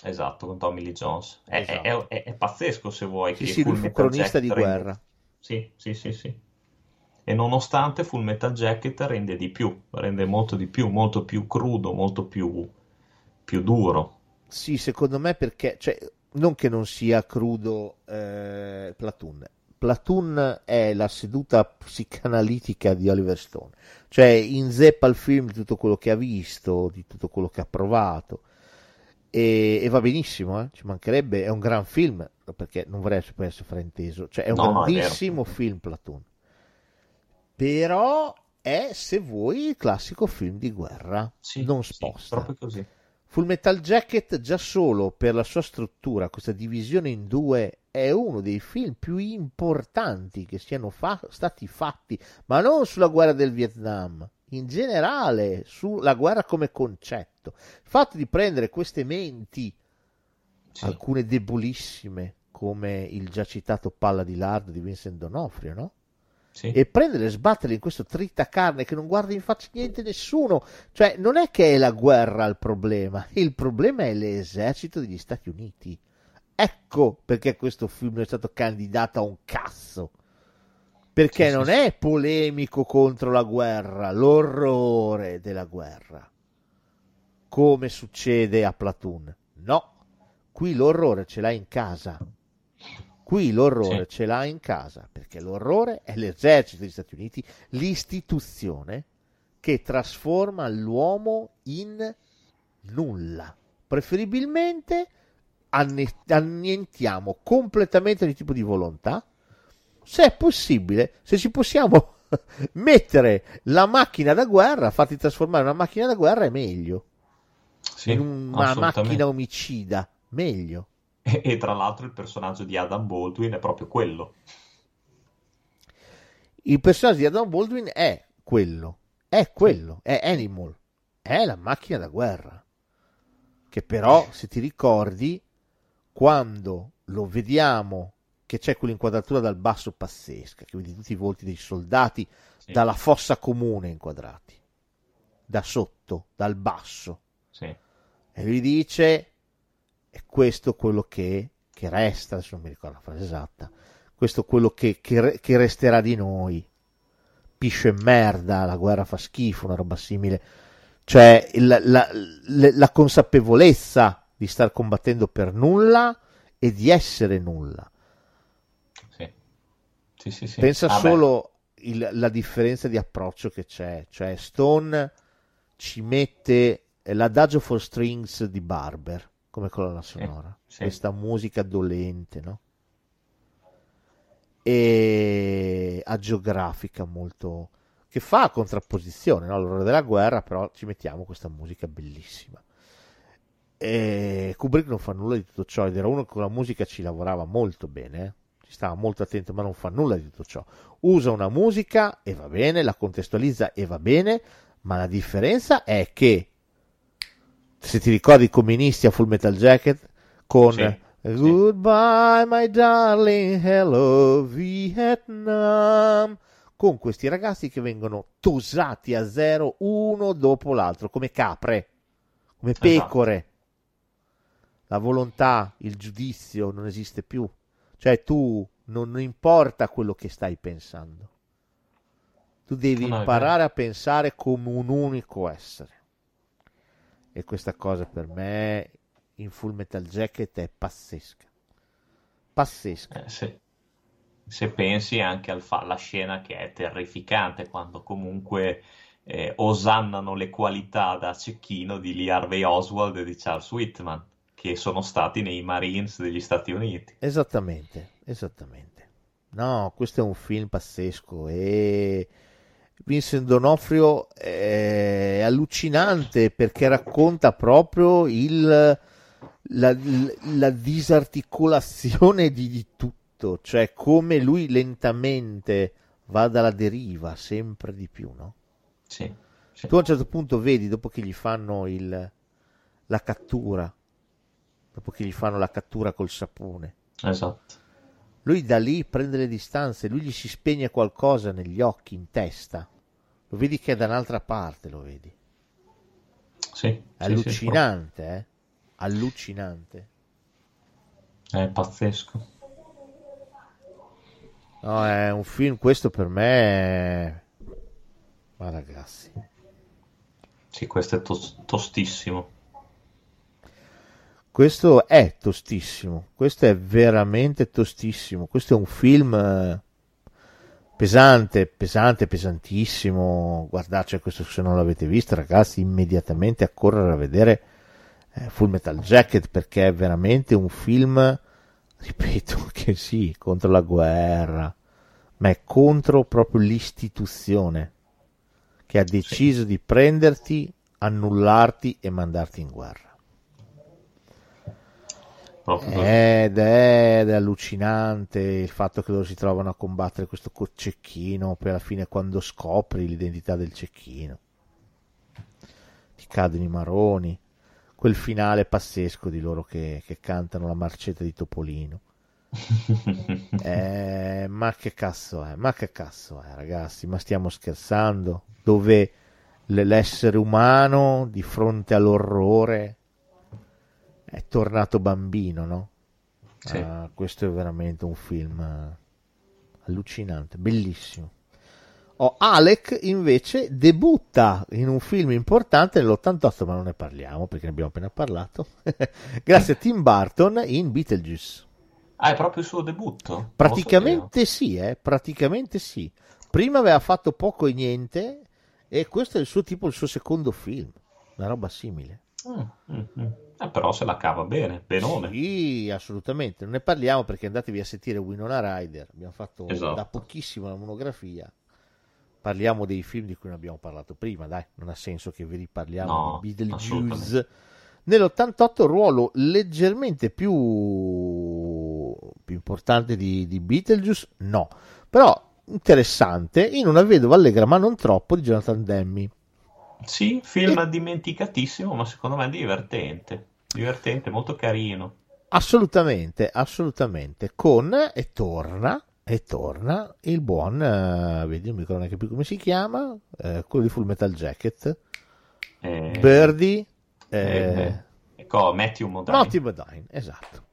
Esatto, con Tommy Lee Jones. È, esatto. è, è, è pazzesco, se vuoi. Sì, che sì, Full Metal cronista Jacket di rende... guerra. Sì, sì, sì, sì. E nonostante Full Metal Jacket rende di più, rende molto di più, molto più crudo, molto più, più duro. Sì, secondo me perché... Cioè, non che non sia crudo eh, Platoon. Platoon è la seduta psicanalitica di Oliver Stone. Cioè, inzeppa il film di tutto quello che ha visto, di tutto quello che ha provato. E, e va benissimo, eh? Ci mancherebbe, è un gran film, perché non vorrei poi essere frainteso, cioè è un no, grandissimo no, è film Platoon, però è, se vuoi, il classico film di guerra, sì, non sposta, sì, proprio così. Full Metal Jacket, già solo per la sua struttura, questa divisione in due, è uno dei film più importanti che siano fa- stati fatti, ma non sulla guerra del Vietnam, in generale sulla guerra come concetto. Il fatto di prendere queste menti, sì, alcune debolissime come il già citato Palla di Lardo di Vincent D'Onofrio, no? Sì. E prendere e sbattere in questo tritacarne che non guarda in faccia niente nessuno. Cioè, non è che è la guerra il problema, il problema è l'esercito degli Stati Uniti. Ecco perché questo film non è stato candidato a un cazzo, perché sì, non sì, è polemico contro la guerra, l'orrore della guerra, come succede a Platoon. No, qui l'orrore ce l'ha in casa, qui l'orrore sì, ce l'ha in casa, perché l'orrore è l'esercito degli Stati Uniti, l'istituzione che trasforma l'uomo in nulla. Preferibilmente annientiamo completamente ogni tipo di volontà. Se è possibile, se ci possiamo mettere la macchina da guerra, farti trasformare una macchina da guerra è meglio, sì, in una macchina omicida, meglio. E, e tra l'altro il personaggio di Adam Baldwin è proprio quello. Il personaggio di Adam Baldwin è quello, è quello, è Animal, è la macchina da guerra, che però, se ti ricordi, quando lo vediamo che c'è quell'inquadratura dal basso pazzesca, che vedi tutti i volti dei soldati, sì, dalla fossa comune inquadrati, da sotto, dal basso, sì, e lui dice, è questo quello che, che resta, adesso non mi ricordo la frase esatta, questo quello che, che, che resterà di noi, piscio e merda, la guerra fa schifo, una roba simile, cioè la, la, la, la consapevolezza di star combattendo per nulla e di essere nulla. Sì, sì, sì. Pensa ah, solo il, la differenza di approccio che c'è, cioè Stone ci mette l'Adagio for Strings di Barber come colonna sonora, sì, sì, questa musica dolente, no? E agiografica molto, che fa contrapposizione, no? All'ora della guerra, però ci mettiamo questa musica bellissima. E Kubrick non fa nulla di tutto ciò, ed era uno che con la musica ci lavorava molto bene, eh? Stava molto attento, ma non fa nulla di tutto ciò. Usa una musica e va bene, la contestualizza e va bene, ma la differenza è che, se ti ricordi, i comunisti a Full Metal Jacket con sì, Goodbye sì, my darling, hello Vietnam, con questi ragazzi che vengono tosati a zero uno dopo l'altro, come capre, come pecore. Esatto. La volontà, il giudizio non esiste più. Cioè tu non importa quello che stai pensando, tu devi no, imparare a pensare come un unico essere. E questa cosa per me in Full Metal Jacket è pazzesca, pazzesca. Eh, se, se pensi anche alla fa- scena che è terrificante, quando comunque eh, osannano le qualità da cecchino di Lee Harvey Oswald e di Charles Whitman, che sono stati nei Marines degli Stati Uniti. Esattamente, esattamente. No, questo è un film pazzesco e Vincent D'Onofrio è allucinante perché racconta proprio il, la, la disarticolazione di, di tutto, cioè come lui lentamente va dalla deriva sempre di più, no? Sì, sì. Tu a un certo punto vedi, dopo che gli fanno il, la cattura dopo che gli fanno la cattura col sapone. Esatto. Lui da lì prende le distanze, lui gli si spegne qualcosa negli occhi, in testa. Lo vedi che è da un'altra parte, lo vedi. Sì. Allucinante, sì, sì. eh? Allucinante. È pazzesco. No, è un film, questo per me è... Ma ragazzi... Sì, questo è to- tostissimo. Questo è tostissimo, questo è veramente tostissimo, questo è un film pesante, pesante, pesantissimo. Guardate, questo se non l'avete visto, ragazzi, immediatamente accorrere a vedere eh, Full Metal Jacket, perché è veramente un film, ripeto, che sì, contro la guerra, ma è contro proprio l'istituzione che ha deciso sì. di prenderti, annullarti e mandarti in guerra. Ed è, ed è allucinante il fatto che loro si trovano a combattere questo cecchino, poi alla fine quando scopri l'identità del cecchino ti cadono i maroni, quel finale pazzesco di loro che, che cantano la marcetta di Topolino. eh, ma che cazzo è, ma che cazzo è ragazzi, ma stiamo scherzando, dove l'essere umano di fronte all'orrore è tornato bambino, no? Sì. Uh, questo è veramente un film allucinante, bellissimo. Oh, Alec invece debutta in un film importante nell'ottantotto, ma non ne parliamo perché ne abbiamo appena parlato. Grazie a Tim Burton in Beetlejuice. Ah, è proprio il suo debutto? Praticamente sì, eh, praticamente sì. Prima aveva fatto poco e niente, e questo è il suo tipo, il suo secondo film, una roba simile. Mm-hmm. Eh, però se la cava bene, benone. Sì, assolutamente, non ne parliamo perché andatevi a sentire Winona Ryder, abbiamo fatto esatto. da pochissimo una monografia, parliamo dei film di cui non abbiamo parlato prima, dai, non ha senso che vi riparliamo no, di Beetlejuice. Nell'ottantotto ruolo leggermente più, più importante di, di Beetlejuice, no, però interessante, in Una vedova allegra ma non troppo di Jonathan Demme. Sì, film e... dimenticatissimo, ma secondo me divertente, divertente, molto carino. Assolutamente, assolutamente. Con e torna e torna il buon, eh, vedi, non mi ricordo neanche più come si chiama, eh, quello di Full Metal Jacket, eh... Birdie, eh... Eh, ecco, Matthew Modine. Matthew Modine, esatto.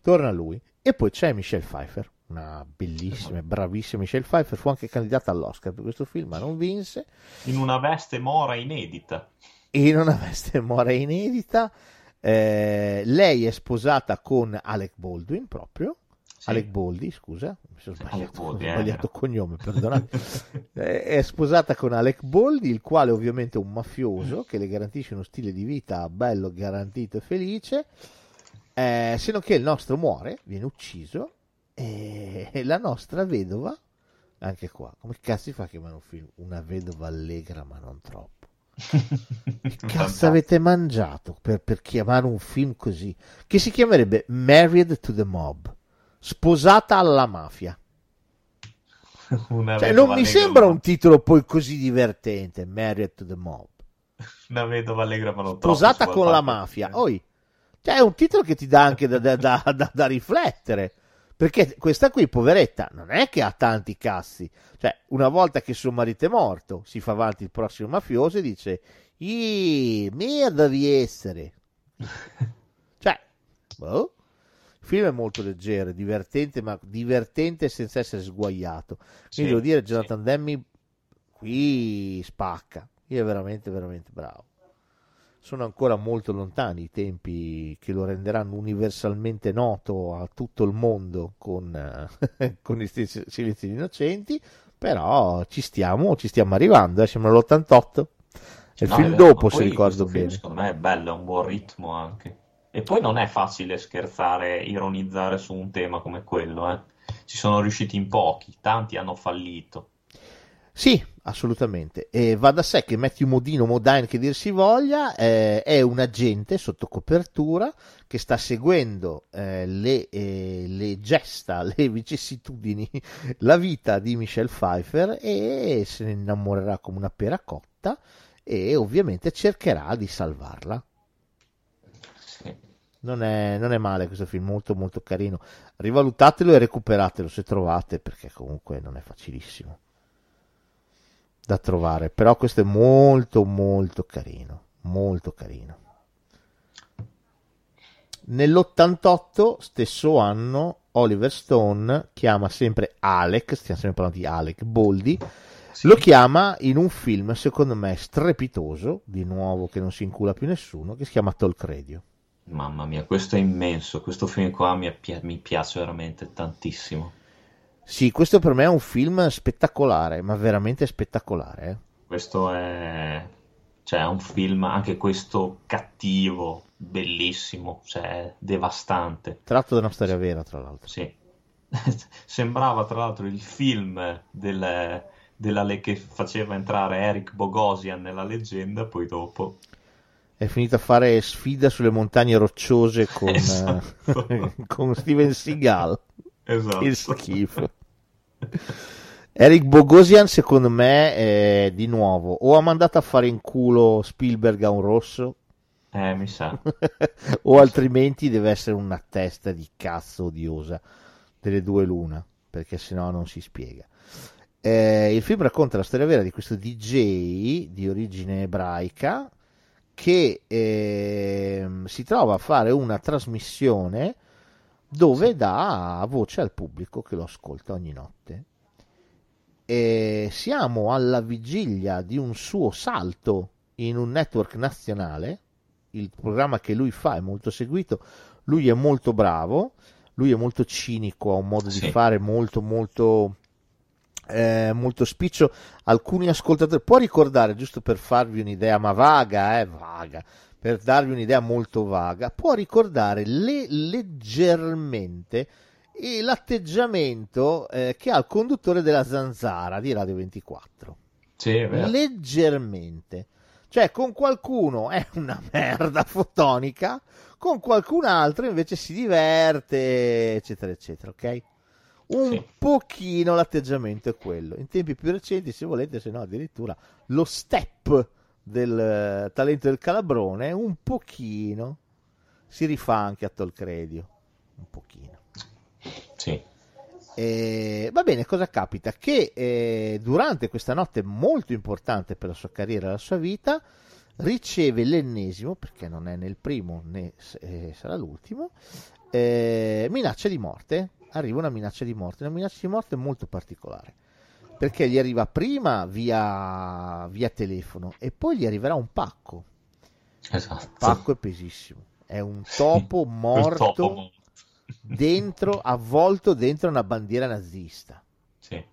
Torna lui. E poi c'è Michelle Pfeiffer, una bellissima e bravissima Michelle Pfeiffer, fu anche candidata all'Oscar per questo film ma non vinse, in una veste mora inedita, in una veste mora inedita. Eh, lei è sposata con Alec Baldwin proprio sì. Alec Boldi, scusa, mi sono sbagliato, Boldi, ho sbagliato eh. cognome, perdonate. È sposata con Alec Boldi, il quale ovviamente è un mafioso che le garantisce uno stile di vita bello, garantito e felice, eh, se non che il nostro muore, viene ucciso. E la nostra vedova, anche qua, come cazzo si fa che chiamano un film Una vedova allegra ma non troppo? Che cazzo avete mangiato per, per chiamare un film così, che si chiamerebbe Married to the Mob, sposata alla mafia? Una cioè, non mi sembra un titolo poi così divertente, Married to the Mob, Una vedova allegra ma non troppo, sposata con la mafia. Oi, cioè, è un titolo che ti dà anche da, da, da, da, da riflettere. Perché questa qui, poveretta, non è che ha tanti cassi. Cioè, una volta che suo marito è morto, si fa avanti il prossimo mafioso e dice «Ih, merda di essere!» Cioè, boh. Il film è molto leggero, divertente, ma divertente senza essere sguaiato. Quindi sì, devo dire, Jonathan sì. Demme qui spacca. Io è veramente, veramente bravo. Sono ancora molto lontani i tempi che lo renderanno universalmente noto a tutto il mondo con, eh, con i stessi Silenzi degli Innocenti, però ci stiamo, ci stiamo arrivando, eh, siamo all'ottantotto, il no, film dopo se ricordo bene. Film, secondo me è bello, è un buon ritmo anche, e poi non è facile scherzare, ironizzare su un tema come quello, eh. Ci sono riusciti in pochi, tanti hanno fallito. Sì, assolutamente, e va da sé che Matthew Modine, Modine che dir si voglia, eh, è un agente sotto copertura che sta seguendo eh, le, eh, le gesta, le vicissitudini, la vita di Michelle Pfeiffer, e se ne innamorerà come una pera cotta e ovviamente cercherà di salvarla. Sì. non è, non è male questo film, molto molto carino, rivalutatelo e recuperatelo se trovate, perché comunque non è facilissimo da trovare, però questo è molto molto carino, molto carino. Nell'ottantotto, stesso anno, Oliver Stone chiama sempre Alec, stiamo sempre parlando di Alec Boldi, sì. Lo chiama in un film secondo me strepitoso, di nuovo che non si incula più nessuno, che si chiama Talk Radio. Mamma mia, questo è immenso, questo film qua mi, pi- mi piace veramente tantissimo. Sì, questo per me è un film spettacolare, ma veramente spettacolare. Eh? Questo è... cioè è un film, anche questo cattivo, bellissimo, cioè devastante. Tratto da una storia vera, tra l'altro. Sì. Sembrava tra l'altro il film del... della le- che faceva entrare Eric Bogosian nella leggenda, poi dopo è finito a fare Sfida sulle montagne rocciose con, esatto. con Steven Seagal. Esatto. Che schifo. Eric Bogosian secondo me è, di nuovo, o ha mandato a fare in culo Spielberg a un rosso, eh mi sa o altrimenti deve essere una testa di cazzo odiosa, delle due l'una, perché sennò non si spiega. Eh, il film racconta la storia vera di questo D J di origine ebraica che eh, si trova a fare una trasmissione dove dà voce al pubblico che lo ascolta ogni notte. E siamo alla vigilia di un suo salto in un network nazionale, il programma che lui fa è molto seguito, lui è molto bravo, lui è molto cinico, ha un modo sì. di fare molto molto... Eh, molto spiccio. Alcuni ascoltatori, può ricordare, giusto per farvi un'idea, ma vaga, eh, vaga, per darvi un'idea molto vaga, può ricordare le, leggermente e l'atteggiamento eh, che ha il conduttore della Zanzara di Radio ventiquattro. Sì, è vero. Leggermente, cioè con qualcuno è una merda fotonica, con qualcun altro invece si diverte, eccetera eccetera, ok? Un sì. pochino l'atteggiamento è quello. In tempi più recenti, se volete, se no addirittura lo step del uh, talento del Calabrone un pochino si rifà anche a Talk Radio, un pochino. Sì. E, va bene, cosa capita? Che eh, durante questa notte molto importante per la sua carriera e la sua vita riceve l'ennesimo, perché non è nel primo né eh, sarà l'ultimo, eh, minaccia di morte. Arriva una minaccia di morte, una minaccia di morte molto particolare, perché gli arriva prima via, via telefono e poi gli arriverà un pacco. Esatto. Il pacco è pesissimo, è un topo morto, topo morto. Dentro, avvolto dentro una bandiera nazista. Sì.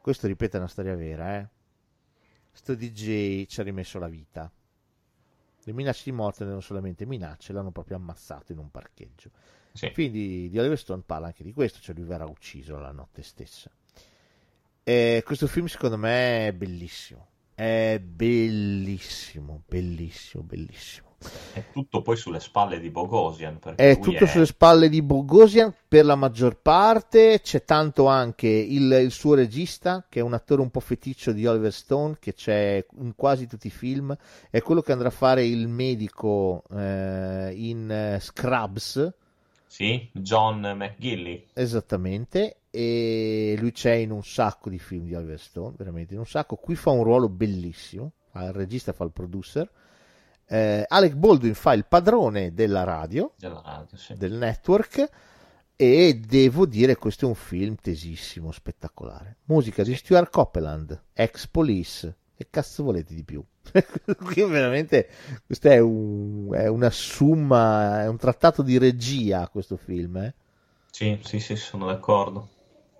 Questo, ripeto, è una storia vera, eh. Sto D J ci ha rimesso la vita. Le minacce di morte non solamente minacce, l'hanno proprio ammazzato in un parcheggio. Sì. Quindi di Oliver Stone parla anche di questo, cioè lui verrà ucciso la notte stessa. E questo film secondo me è bellissimo, è bellissimo, bellissimo, bellissimo. È tutto poi sulle spalle di Bogosian. È tutto è... sulle spalle di Bogosian per la maggior parte, c'è tanto anche il, il suo regista, che è un attore un po' feticcio di Oliver Stone, che c'è in quasi tutti i film, è quello che andrà a fare il medico eh, in Scrubs. Sì, John McGillie. Esattamente, e lui c'è in un sacco di film di Oliver Stone, veramente in un sacco. Qui fa un ruolo bellissimo, fa il regista, fa il producer. Eh, Alec Baldwin fa il padrone della radio, della radio sì. del network, e devo dire questo è un film tesissimo, spettacolare. Musica di Stuart Copeland, ex Police, che cazzo volete di più? Che veramente questo è, un, è una summa, è un trattato di regia questo film, eh? Sì, sì, sì, sono d'accordo,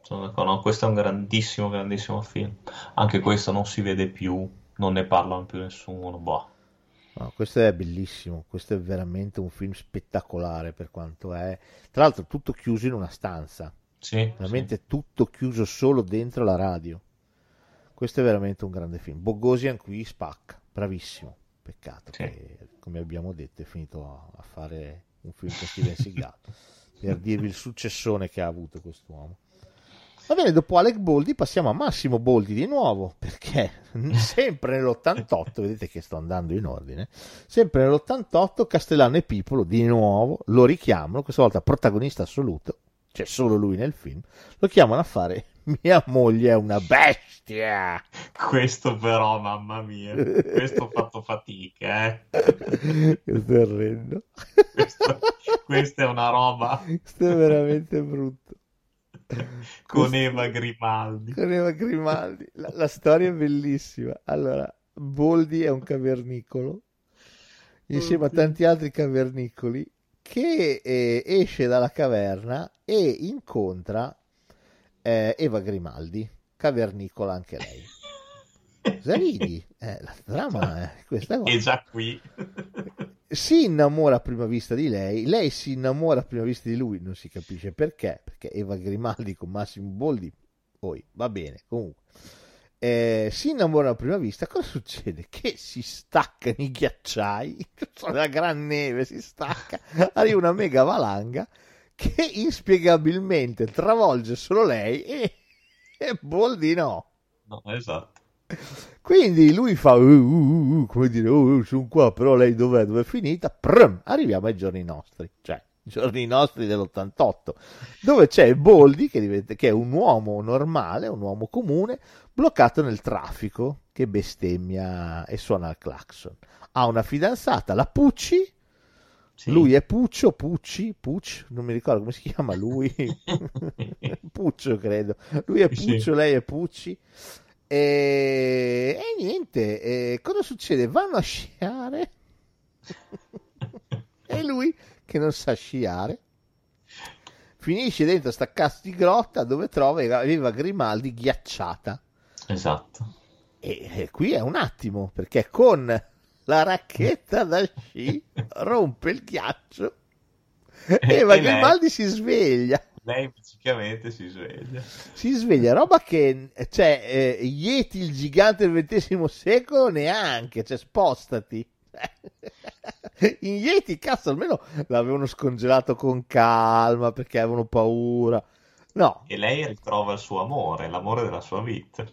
sono d'accordo. No, questo è un grandissimo, grandissimo film, anche questo non si vede più, non ne parla più nessuno, boh. No, questo è bellissimo, questo è veramente un film spettacolare per quanto è, tra l'altro tutto chiuso in una stanza, sì, veramente sì. tutto chiuso solo dentro la radio. Questo è veramente un grande film. Bogosian qui spacca, bravissimo. Peccato sì. che, come abbiamo detto, è finito a, a fare un film con Steven Seagal, per dirvi il successone che ha avuto quest'uomo. Va bene, dopo Alec Boldi passiamo a Massimo Boldi di nuovo, perché sempre nell'ottantotto, vedete che sto andando in ordine, sempre nell'ottantotto Castellano e Pipolo di nuovo lo richiamano, questa volta protagonista assoluto, c'è solo lui nel film, lo chiamano a fare Mia moglie è una bestia. Questo però, mamma mia, questo ho fatto fatica, eh. Questo è orrendo. Questo, questa è una roba. Questo è veramente brutto. Con questo, Eva Grimaldi. Con Eva Grimaldi. La, la storia è bellissima. Allora, Boldi è un cavernicolo, insieme a tanti altri cavernicoli, che eh, esce dalla caverna e incontra Eh, Eva Grimaldi, cavernicola anche lei. Cosa ridi? Eh, la trama è questa qua. È già qui. Si innamora a prima vista di lei, lei si innamora a prima vista di lui, non si capisce perché, perché Eva Grimaldi con Massimo Boldi, poi va bene, comunque. Eh, si innamora a prima vista, cosa succede? Che si staccano i ghiacciai, la gran neve si stacca, arriva una mega valanga che inspiegabilmente travolge solo lei e, e Boldi no. No, esatto. Quindi lui fa, uh, uh, uh, come dire, uh, sono qua, però lei dov'è, dov'è finita? Prum, arriviamo ai giorni nostri, cioè giorni nostri dell'ottantotto, dove c'è Boldi che, diventa, che è un uomo normale, un uomo comune, bloccato nel traffico, che bestemmia e suona il clacson. Ha una fidanzata, la Pucci. Sì. Lui è Puccio, Pucci, Pucci, non mi ricordo come si chiama lui, Puccio credo, lui è Puccio, sì. Lei è Pucci, e, e niente, e cosa succede? Vanno a sciare, e lui che non sa sciare, finisce dentro sta cazzo di grotta dove trova Eva Grimaldi ghiacciata. Esatto. E, e qui è un attimo, perché con la racchetta da sci rompe il ghiaccio e Eva Grimaldi si sveglia. Lei praticamente si sveglia. Si sveglia, roba che, cioè, eh, Yeti il gigante del ventesimo secolo neanche, cioè spostati. In Yeti, cazzo, almeno l'avevano scongelato con calma perché avevano paura. No. E lei ritrova il suo amore, l'amore della sua vita.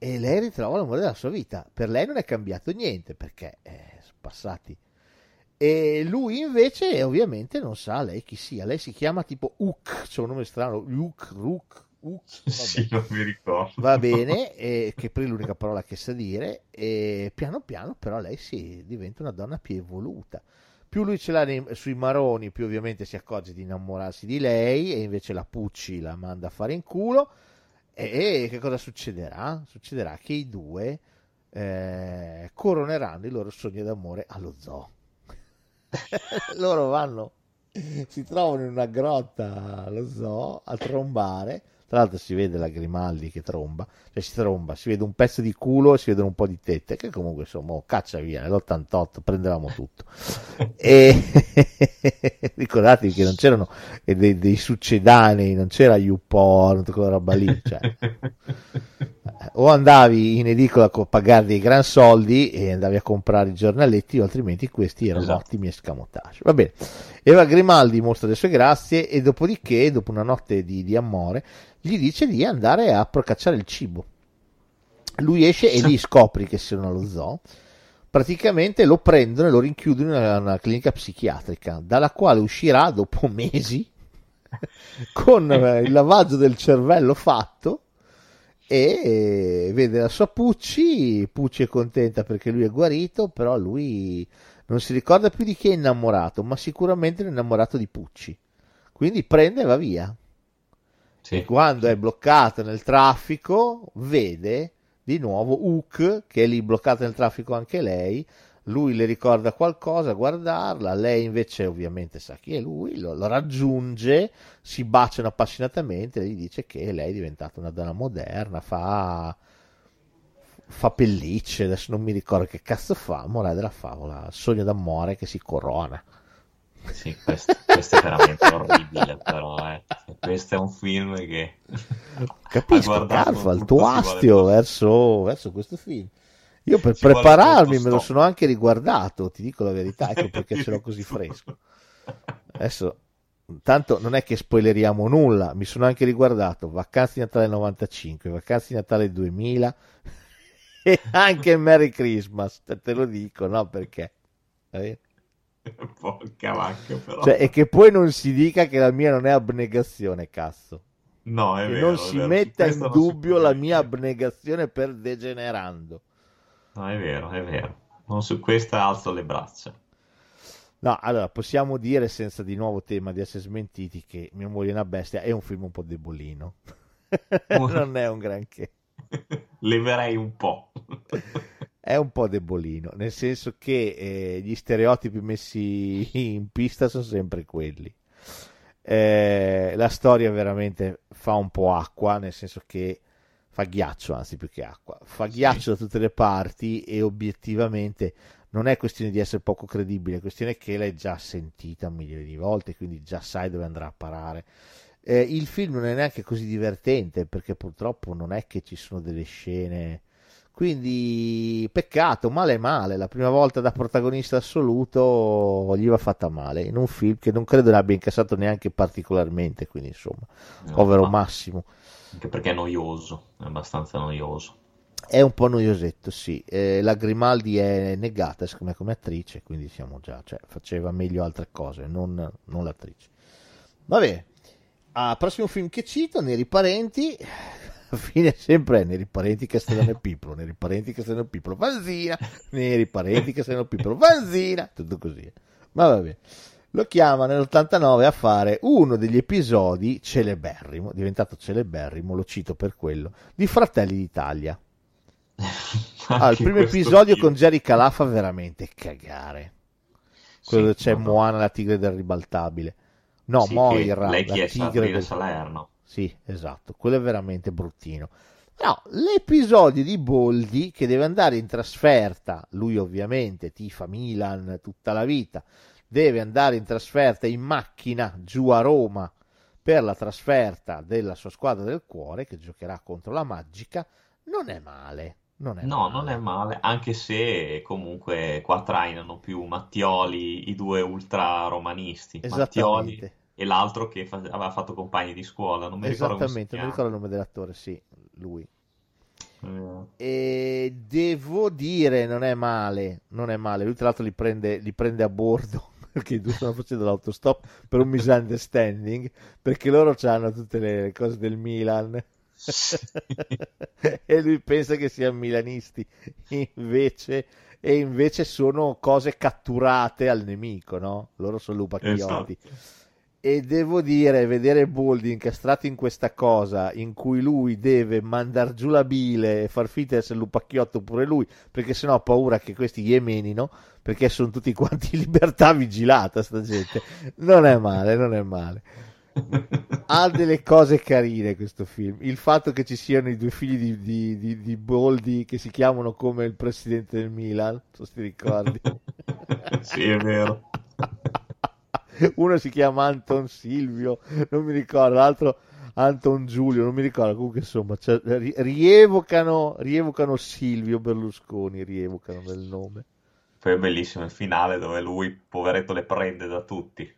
E lei ritrova l'amore della sua vita. Per lei non è cambiato niente perché eh, sono passati. E lui invece ovviamente non sa lei chi sia. Lei si chiama tipo Uc, c'è un nome strano, Uc, Ruc, Uc. Sì, non mi ricordo. Va bene, eh, che per l'unica parola che sa dire. E piano piano però lei si diventa una donna più evoluta. Più lui ce l'ha nei, sui maroni, più ovviamente si accorge di innamorarsi di lei e invece la Pucci la manda a fare in culo. E che cosa succederà? Succederà che i due eh, coroneranno il loro sogno d'amore allo zoo. Loro vanno, si trovano in una grotta allo zoo a trombare. Tra l'altro si vede la Grimaldi che tromba, cioè si tromba, si vede un pezzo di culo e si vedono un po' di tette, che comunque insomma oh, caccia via, nell'ottantotto prendevamo tutto. E ricordatevi che non c'erano dei, dei succedanei, non c'era YouPorn, tutta quella roba lì, cioè. O andavi in edicola a pagare dei gran soldi e andavi a comprare i giornaletti, o altrimenti questi erano esatto. Ottimi escamotage. Va bene, Eva Grimaldi mostra le sue grazie e dopodiché, dopo una notte di, di amore, gli dice di andare a procacciare il cibo. Lui esce e lì scopre che sono allo zoo. Praticamente lo prendono e lo rinchiudono in una, una clinica psichiatrica, dalla quale uscirà dopo mesi con eh, il lavaggio del cervello fatto, e vede la sua Pucci. Pucci è contenta perché lui è guarito, però lui non si ricorda più di chi è innamorato, ma sicuramente è innamorato di Pucci, quindi prende e va via. Sì. E quando è bloccato nel traffico vede di nuovo Uc che è lì bloccata nel traffico anche lei, lui le ricorda qualcosa, guardarla, lei invece ovviamente sa chi è lui, lo, lo raggiunge, si baciano appassionatamente e gli dice che lei è diventata una donna moderna, fa, fa pellicce, adesso non mi ricordo che cazzo fa, morale della favola, sogno d'amore che si corona. Sì, questo, questo è veramente orribile, però eh. Questo è un film che capisco, Garfa, il tuo astio verso, verso questo film. Io per ci prepararmi me lo sono anche riguardato, ti dico la verità, ecco perché ce l'ho così fresco. Adesso tanto non è che spoileriamo nulla, mi sono anche riguardato Vacanze di Natale novantacinque, Vacanze di Natale duemila e anche Merry Christmas, te lo dico, no, perché eh? Porca vacca, però. Cioè, e che poi non si dica che la mia non è abnegazione, cazzo. No, è che vero, non si vero. metta Questo in dubbio la mia abnegazione per Degenerando. No, è vero, è vero. Non su questa alzo le braccia. No, allora, possiamo dire, senza di nuovo tema di essere smentiti, che Mia moglie è una bestia è un film un po' debolino. Non è un granché. Leverei un po'. È un po' debolino, nel senso che eh, gli stereotipi messi in pista sono sempre quelli. Eh, la storia veramente fa un po' acqua, nel senso che fa ghiaccio, anzi più che acqua. Fa ghiaccio da tutte le parti e obiettivamente non è questione di essere poco credibile, è questione che l'hai già sentita milioni di volte, quindi già sai dove andrà a parare. Eh, il film non è neanche così divertente, perché purtroppo non è che ci sono delle scene... Quindi peccato, male male, la prima volta da protagonista assoluto gli va fatta male, in un film che non credo ne abbia incassato neanche particolarmente, quindi insomma, no, povero ma... Massimo. Anche perché è noioso, è abbastanza noioso. È un po' noiosetto, sì, eh, la Grimaldi è negata secondo me come attrice, quindi siamo già, cioè faceva meglio altre cose, non, non l'attrice. Va bene, ah, prossimo film che cito, Neri Parenti... Alla fine sempre è Neri Parenti, Castellano e Pipolo, Neri Parenti, Castellano e Pipolo, Vanzina, Neri Parenti, Castellano e Pipolo, Vanzina, tutto così. Ma vabbè, lo chiama nell'ottantanove a fare uno degli episodi celeberrimo, diventato celeberrimo, lo cito per quello, di Fratelli d'Italia. Ah, il primo episodio io. Con Jerry Calà fa veramente cagare. Quello sì, dove c'è no, Moana, la tigre del ribaltabile. No, sì, Moira, lei la tigre del Salerno. Sì, esatto, quello è veramente bruttino. No, l'episodio di Boldi che deve andare in trasferta, lui ovviamente tifa Milan tutta la vita, deve andare in trasferta in macchina giù a Roma per la trasferta della sua squadra del cuore che giocherà contro la Magica, non è male. Non è no, male. non è male, anche se comunque qua trainano più Mattioli, i due ultra romanisti. Mattioli e l'altro che fa- aveva fatto compagni di scuola, non mi ricordo esattamente, non mi ricordo il nome dell'attore, sì, lui. Mm. E devo dire, non è male, non è male. Lui tra l'altro li prende, li prende a bordo, perché i due stanno facendo l'autostop per un misunderstanding, perché loro hanno tutte le cose del Milan. E lui pensa che siano milanisti, invece... e invece sono cose catturate al nemico, no? Loro sono lupacchiotti. Esatto. E devo dire, vedere Boldi incastrato in questa cosa in cui lui deve mandar giù la bile e far finta di essere lupacchiotto pure lui, perché sennò ha paura che questi yemenino, perché sono tutti quanti libertà vigilata sta gente, non è male, non è male. Ha delle cose carine questo film, il fatto che ci siano i due figli di, di, di, di Boldi che si chiamano come il presidente del Milan, se ti ricordi. Sì, è vero. Uno si chiama Anton Silvio, non mi ricordo, l'altro Anton Giulio, non mi ricordo, comunque insomma, cioè, rievocano, rievocano Silvio Berlusconi, rievocano del nome. Poi è bellissimo il finale dove lui, poveretto, le prende da tutti.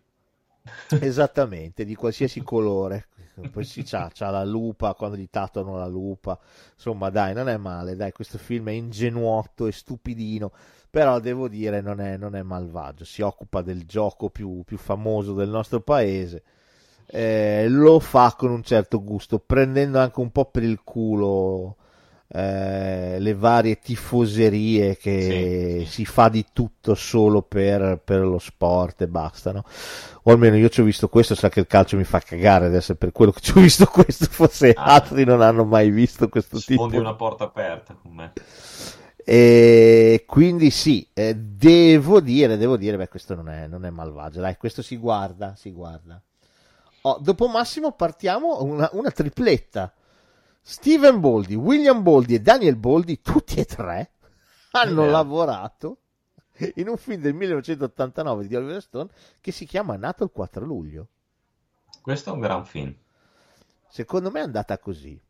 Esattamente, di qualsiasi colore. Poi si c'ha, c'ha la lupa, quando gli tatuano la lupa, insomma dai, non è male, dai, questo film è ingenuotto e stupidino. Però devo dire non è, non è malvagio, si occupa del gioco più, più famoso del nostro paese, eh, lo fa con un certo gusto, prendendo anche un po' per il culo eh, le varie tifoserie che sì, si fa di tutto solo per, per lo sport e basta, no? O almeno io ci ho visto questo, sa che il calcio mi fa cagare adesso, per quello che ci ho visto questo, forse ah, altri non hanno mai visto questo tipo. Sfondi una porta aperta con me. E quindi sì, eh, devo dire, devo dire, beh, questo non è, non è malvagio, dai, questo si guarda, si guarda. Oh, dopo Massimo partiamo una, una tripletta. Steven Boldi, William Boldi e Daniel Boldi, tutti e tre hanno eh. lavorato in un film del millenovecentottantanove di Oliver Stone che si chiama Nato il quattro luglio. Questo è un gran film. Secondo me è andata così.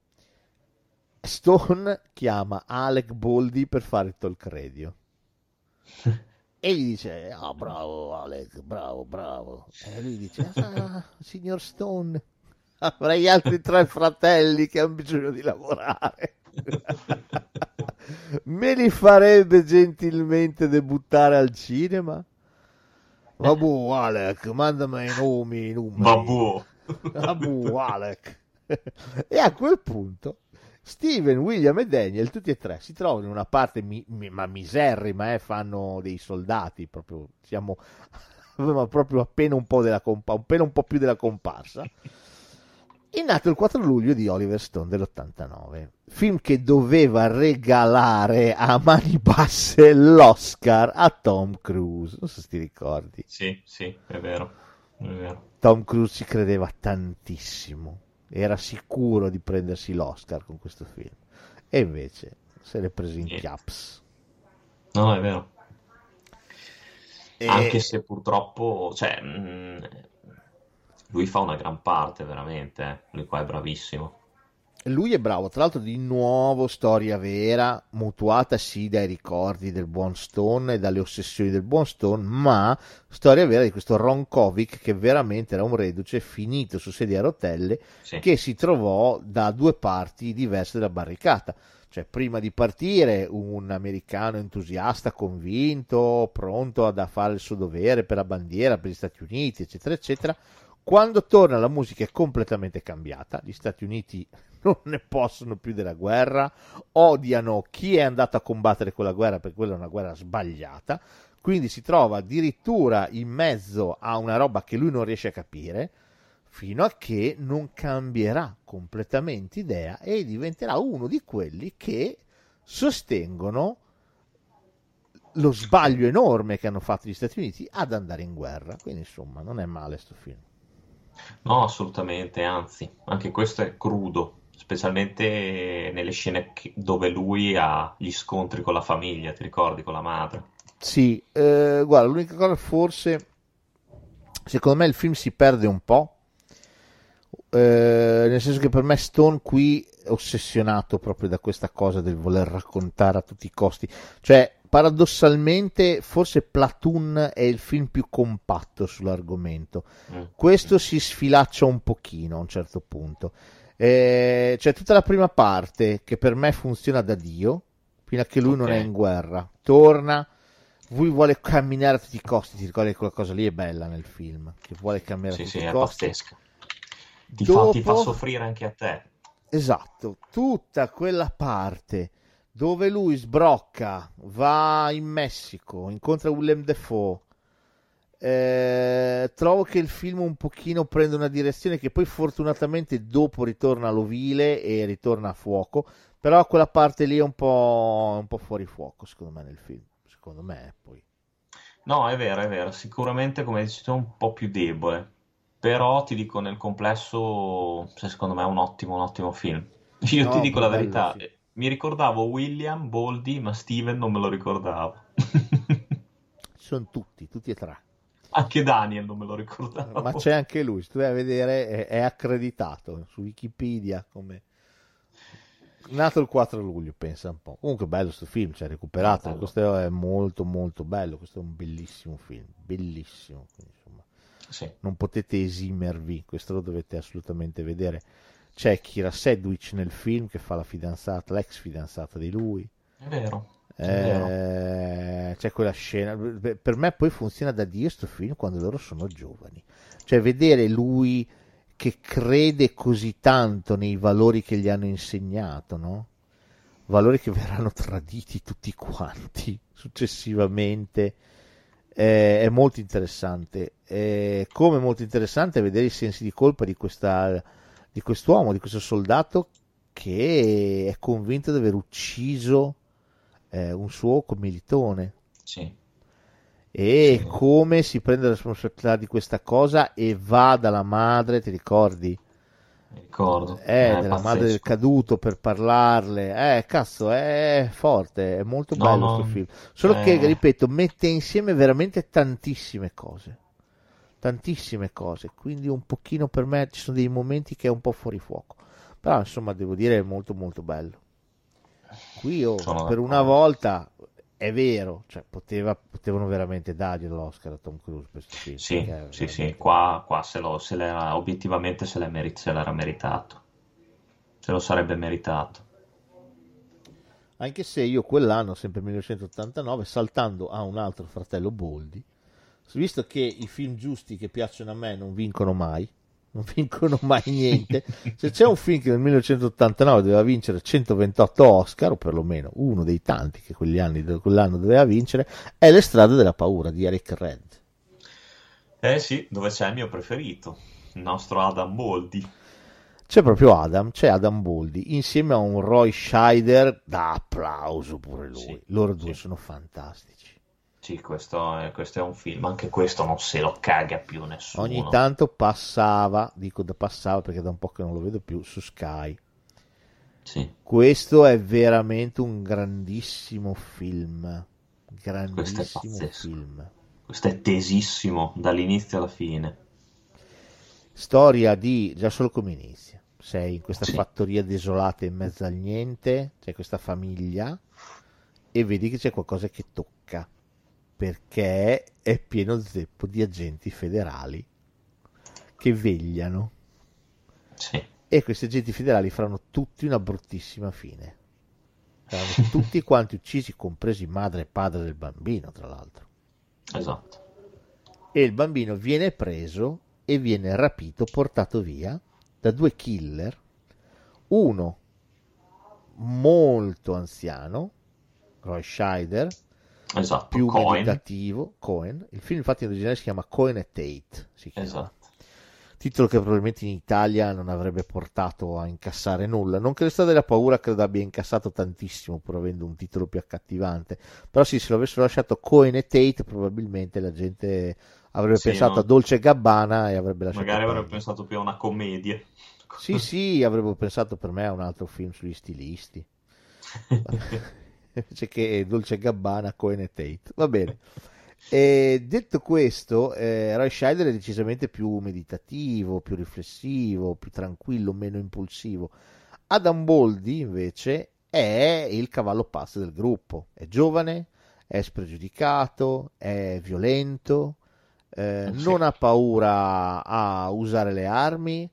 Stone chiama Alec Boldi per fare il talk radio E gli dice: ah, oh, bravo Alec, bravo, bravo. E lui dice: ah, signor Stone, avrei altri tre fratelli che hanno bisogno di lavorare. Me li farebbe gentilmente debuttare al cinema? Vabbù Alec, mandami i nomi, i numeri. Vabbù. Vabbù Alec. E a quel punto Steven, William e Daniel, tutti e tre, si trovano in una parte mi- mi- ma miserrima, eh, fanno dei soldati, proprio siamo ma proprio appena un po' della compa- appena un po' più della comparsa. È Nato il quattro luglio di Oliver Stone dell'ottantanove, film che doveva regalare a mani basse l'Oscar a Tom Cruise, non so se ti ricordi. Sì, sì, è vero, è vero. Tom Cruise ci credeva tantissimo, era sicuro di prendersi l'Oscar con questo film, e invece se l'è preso in yeah. chiaps. No, è vero. E... anche se purtroppo... cioè. Mh... lui fa una gran parte, veramente. Lui qua è bravissimo. Lui è bravo, tra l'altro di nuovo storia vera, mutuata sì dai ricordi del buon Stone e dalle ossessioni del buon Stone, ma storia vera di questo Ron Kovic che veramente era un reduce finito su sedia a rotelle, sì. che si trovò da due parti diverse della barricata. Cioè, prima di partire, un americano entusiasta, convinto, pronto ad fare il suo dovere per la bandiera, per gli Stati Uniti, eccetera, eccetera. Quando torna la musica è completamente cambiata, gli Stati Uniti non ne possono più della guerra, odiano chi è andato a combattere quella guerra perché quella è una guerra sbagliata, quindi si trova addirittura in mezzo a una roba che lui non riesce a capire, fino a che non cambierà completamente idea e diventerà uno di quelli che sostengono lo sbaglio enorme che hanno fatto gli Stati Uniti ad andare in guerra. Quindi insomma non è male sto film. No, assolutamente, anzi, anche questo è crudo, specialmente nelle scene dove lui ha gli scontri con la famiglia, ti ricordi, con la madre? Sì, eh, guarda, l'unica cosa forse, secondo me il film si perde un po', eh, nel senso che per me Stone qui è ossessionato proprio da questa cosa del voler raccontare a tutti i costi, cioè paradossalmente forse Platoon è il film più compatto sull'argomento, mm. questo si sfilaccia un pochino a un certo punto, eh, c'è tutta la prima parte che per me funziona da Dio fino a che lui okay. non è in guerra, torna, lui vuole camminare a tutti i costi, ti ricordi che quella cosa lì è bella nel film, che vuole camminare sì, a tutti sì, i costi, pazzesca. Ti, Dopo... fa, ti fa soffrire anche a te, esatto, tutta quella parte dove lui sbrocca, va in Messico, incontra Willem Dafoe, eh, trovo che il film un pochino prende una direzione che poi fortunatamente dopo ritorna all'ovile e ritorna a fuoco, però quella parte lì è un po', un po' fuori fuoco secondo me nel film, secondo me poi. No, è vero, è vero, sicuramente come dici tu è un po' più debole, però ti dico nel complesso secondo me è un ottimo, un ottimo film. Io no, ti dico la bello, verità... Sì. Mi ricordavo William Boldi, ma Steven non me lo ricordavo. Sono tutti, tutti e tre. Anche Daniel non me lo ricordavo. Ma c'è anche lui, se tu vai a vedere è, è accreditato su Wikipedia come Nato il quattro luglio, pensa un po'. Comunque bello questo film, cioè recuperato, allora. Questo è molto molto bello, questo è un bellissimo film, bellissimo, insomma. Sì. Non potete esimervi, questo lo dovete assolutamente vedere. C'è Kira Sedgwick nel film che fa la fidanzata, l'ex fidanzata di lui. È vero, è eh, vero. C'è quella scena. Per me poi funziona da Dio sto film quando loro sono giovani. Cioè vedere lui che crede così tanto nei valori che gli hanno insegnato, no? Valori che verranno traditi tutti quanti successivamente. Eh, è molto interessante. Eh, come molto interessante è vedere i sensi di colpa di questa... di quest'uomo, di questo soldato che è convinto di aver ucciso eh, un suo commilitone. Sì. E sì. Come si prende la responsabilità di questa cosa e va dalla madre, ti ricordi? Mi ricordo. Eh, eh, della pazzesco. Madre del caduto per parlarle. Eh, cazzo, è forte, è molto no, bello questo no. film. Solo eh. che, ripeto, mette insieme veramente tantissime cose. tantissime cose, quindi un pochino per me ci sono dei momenti che è un po' fuori fuoco, però insomma devo dire è molto molto bello. Qui io sono per d'accordo. Una volta è vero, cioè, poteva, potevano veramente dargli l'Oscar a Tom Cruise questo film. Sì, sì, veramente... sì, qua, qua se lo, se l'era, obiettivamente se, l'è meri- se l'era meritato, se lo sarebbe meritato. Anche se io quell'anno, sempre millenovecentottantanove, saltando a un altro fratello Boldi, visto che i film giusti che piacciono a me non vincono mai, non vincono mai niente, se c'è un film che nel millenovecentottantanove doveva vincere centoventotto Oscar, o perlomeno uno dei tanti che quegli anni, quell'anno doveva vincere, è Le strade della paura di Eric Red. Eh sì, dove c'è il mio preferito, il nostro Adam Boldi. C'è proprio Adam, c'è Adam Boldi, insieme a un Roy Scheider da applauso pure lui, sì, loro due sì. Sono fantastici. Sì, questo è, questo è un film, anche questo non se lo caga più nessuno. Ogni tanto passava, dico da passava perché da un po' che non lo vedo più, su Sky. Sì. Questo è veramente un grandissimo film, grandissimo questo è film. Questo è tesissimo dall'inizio alla fine. Storia di, già solo come inizia, sei in questa sì. fattoria desolata in mezzo al niente, c'è questa famiglia e vedi che c'è qualcosa che tocca. Perché è pieno zeppo di agenti federali che vegliano. Sì. E questi agenti federali faranno tutti una bruttissima fine. Saranno tutti quanti uccisi, compresi madre e padre del bambino, tra l'altro. Esatto. E il bambino viene preso e viene rapito, portato via da due killer. Uno molto anziano, Roy Scheider, esatto, più Cohen. meditativo Cohen. Il film infatti in originale si chiama Cohen e Tate, si chiama. Esatto. Titolo che probabilmente in Italia non avrebbe portato a incassare nulla, non che Le strade della paura credo abbia incassato tantissimo pur avendo un titolo più accattivante, però sì, se lo avessero lasciato Cohen e Tate probabilmente la gente avrebbe sì, pensato no? a Dolce e Gabbana e avrebbe lasciato magari avrebbe pensato più a una commedia. Sì sì, avrebbe pensato per me a un altro film sugli stilisti invece che Dolce Gabbana, Cohen e Tate. Va bene, e detto questo, eh, Roy Scheider è decisamente più meditativo, più riflessivo, più tranquillo, meno impulsivo. Adam Boldi invece è il cavallo pazzo del gruppo, è giovane, è spregiudicato, è violento, eh, sì. non ha paura a usare le armi,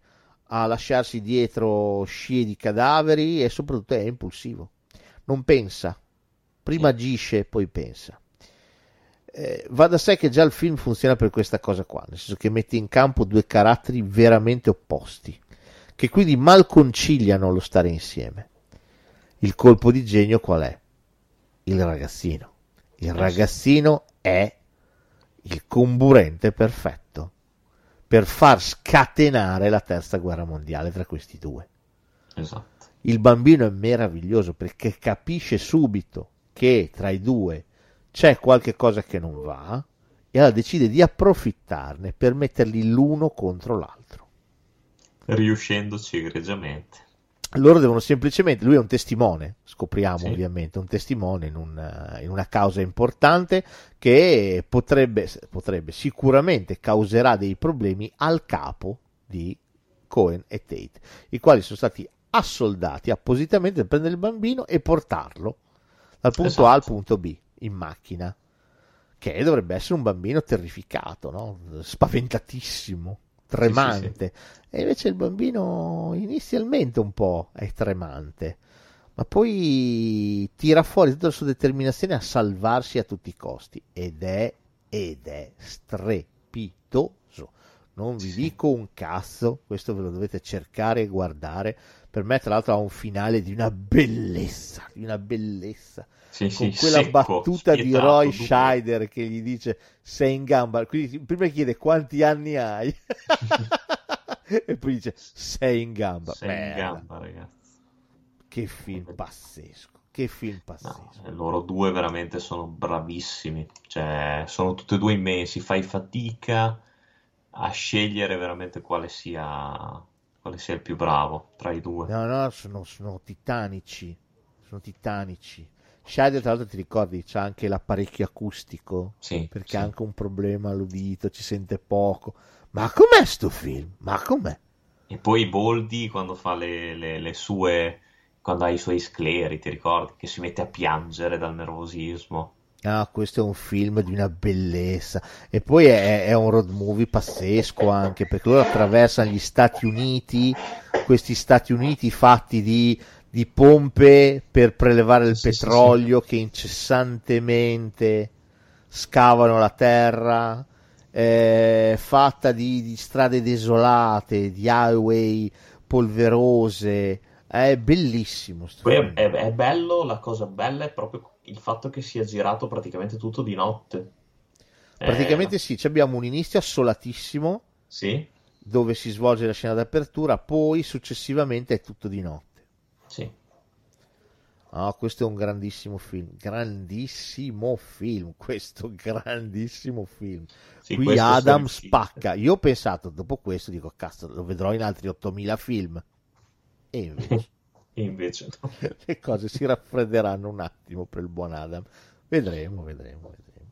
a lasciarsi dietro scie di cadaveri e soprattutto è impulsivo, non pensa. Prima agisce, poi pensa. Eh, va da sé che già il film funziona per questa cosa qua, nel senso che mette in campo due caratteri veramente opposti, che quindi mal conciliano lo stare insieme. Il colpo di genio qual è? Il ragazzino. Il ragazzino è il comburente perfetto per far scatenare la terza guerra mondiale tra questi due. Esatto. Il bambino è meraviglioso perché capisce subito che tra i due c'è qualche cosa che non va e allora decide di approfittarne per metterli l'uno contro l'altro, riuscendoci egregiamente. Loro devono semplicemente, lui è un testimone, scopriamo sì. ovviamente, un testimone in, un, in una causa importante che potrebbe, potrebbe sicuramente causerà dei problemi al capo di Cohen e Tate, i quali sono stati assoldati appositamente per prendere il bambino e portarlo dal punto esatto. A al punto B in macchina, che dovrebbe essere un bambino terrificato, no? Spaventatissimo, tremante, sì, sì, sì. E invece il bambino inizialmente un po' è tremante, ma poi tira fuori tutta la sua determinazione a salvarsi a tutti i costi ed è, ed è strepitoso. Non vi sì. dico un cazzo, questo ve lo dovete cercare e guardare. Per me tra l'altro ha un finale di una bellezza, di una bellezza, sì, con sì, quella secco, battuta spietato, di Roy Scheider che gli dice sei in gamba, quindi prima chiede quanti anni hai e poi dice sei in gamba, sei Merda. in gamba ragazzi, che film pazzesco, che film pazzesco. No, loro due veramente sono bravissimi, cioè sono tutti e due immensi, fai fatica a scegliere veramente quale sia... quale sia il più bravo tra i due. No, no, sono, sono titanici, sono titanici. Scheider tra l'altro ti ricordi c'ha anche l'apparecchio acustico, sì, perché ha sì. anche un problema all'udito, ci sente poco. Ma com'è sto film? Ma com'è? E poi Boldi quando fa le, le, le sue, quando ha i suoi scleri, ti ricordi? Che si mette a piangere dal nervosismo. ah, questo è un film di una bellezza, e poi è, è un road movie pazzesco anche, perché loro attraversano gli Stati Uniti, questi Stati Uniti fatti di, di pompe per prelevare il sì, petrolio, sì, sì. che incessantemente scavano la terra, eh, fatta di, di strade desolate, di highway polverose, è bellissimo. Sto è, è, è bello, la cosa bella è proprio il fatto che sia girato praticamente tutto di notte. Praticamente eh... sì, abbiamo un inizio assolatissimo, sì. dove si svolge la scena d'apertura, poi successivamente è tutto di notte. Sì. Ah, questo è un grandissimo film, grandissimo film, questo grandissimo film. Sì, qui Adam spacca. Io ho pensato, dopo questo, dico, cazzo, lo vedrò in altri ottomila film. E invece... E invece no. Le cose si raffredderanno un attimo per il buon Adam. Vedremo, vedremo, vedremo.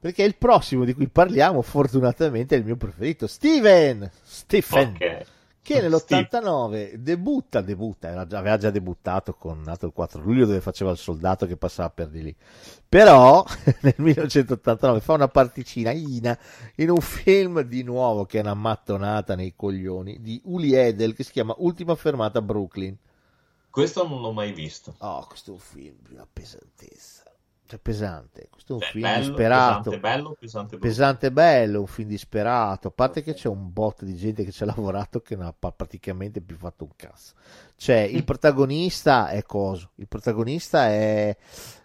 Perché il prossimo di cui parliamo, fortunatamente, è il mio preferito, Steven! Stephen! Okay. Che nell'ottantanove debutta, debutta, era già, aveva già debuttato con Nato il quattro luglio, dove faceva il soldato che passava per di lì. Però nel millenovecentottantanove fa una particina in un film di nuovo che è una mattonata nei coglioni di Uli Edel, che si chiama Ultima fermata Brooklyn. Questo non l'ho mai visto. Oh, questo è un film di una pesantezza. Cioè, pesante. Questo è un Beh, film bello, disperato. Pesante, bello, pesante, bello. Pesante, bello, un film disperato. A parte che c'è un botto di gente che ci ha lavorato che non ha praticamente più fatto un cazzo. Cioè, il protagonista è coso. Il protagonista è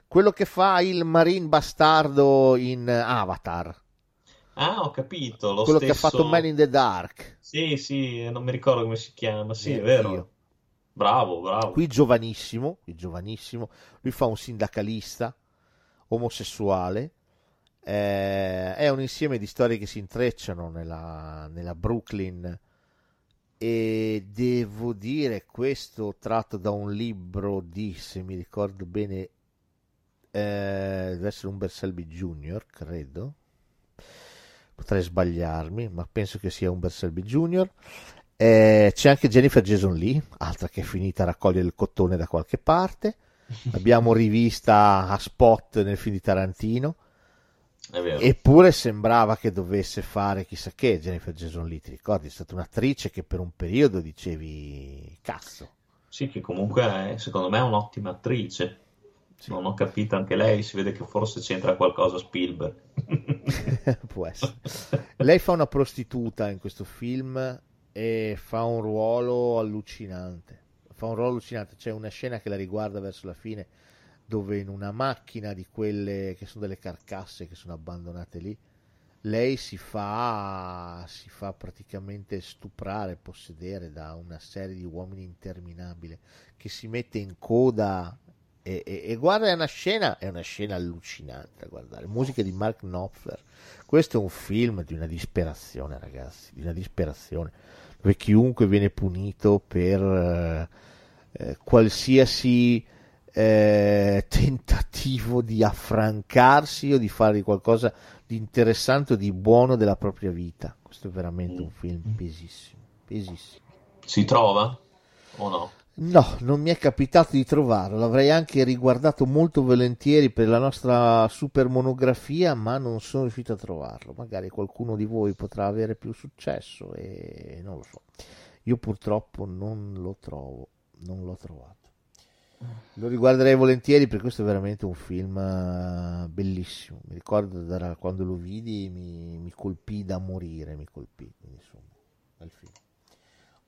quello che fa il marine bastardo in Avatar. Ah, ho capito. Lo quello stesso... che ha fatto Man in the Dark. Sì, sì, non mi ricordo come si chiama. Sì, eh, è vero. Io. Bravo, bravo. Qui giovanissimo, qui giovanissimo, lui fa un sindacalista omosessuale, eh, è un insieme di storie che si intrecciano nella, nella Brooklyn, e devo dire questo tratto da un libro di, se mi ricordo bene, eh, deve essere un Bert Selby Junior, credo, potrei sbagliarmi, ma penso che sia un Bert Selby Junior. Eh, c'è anche Jennifer Jason Leigh, altra che è finita a raccogliere il cottone da qualche parte. Abbiamo rivista a spot nel film di Tarantino, è vero. Eppure sembrava che dovesse fare chissà che. Jennifer Jason Leigh, ti ricordi, è stata un'attrice che per un periodo dicevi cazzo. Sì, che comunque è, secondo me è un'ottima attrice, sì. Non ho capito, anche lei si vede che forse c'entra qualcosa Spielberg. Può essere. Lei fa una prostituta in questo film e fa un ruolo allucinante, fa un ruolo allucinante. C'è una scena che la riguarda verso la fine, dove in una macchina di quelle che sono delle carcasse che sono abbandonate lì, lei si fa si fa praticamente stuprare, possedere da una serie di uomini interminabile, che si mette in coda e, e, e guarda, è una scena è una scena allucinante da guardare. Musica di Mark Knopfler. Questo è un film di una disperazione, ragazzi, di una disperazione, dove chiunque viene punito per eh, qualsiasi eh, tentativo di affrancarsi o di fare qualcosa di interessante o di buono della propria vita. Questo è veramente un film pesissimo, pesissimo. Si trova o no? No, non mi è capitato di trovarlo, l'avrei anche riguardato molto volentieri per la nostra super monografia, ma non sono riuscito a trovarlo. Magari qualcuno di voi potrà avere più successo e non lo so. Io purtroppo non lo trovo, non l'ho trovato. Lo riguarderei volentieri, perché questo è veramente un film bellissimo. Mi ricordo da quando lo vidi mi, mi colpì da morire, mi colpì, insomma, al film.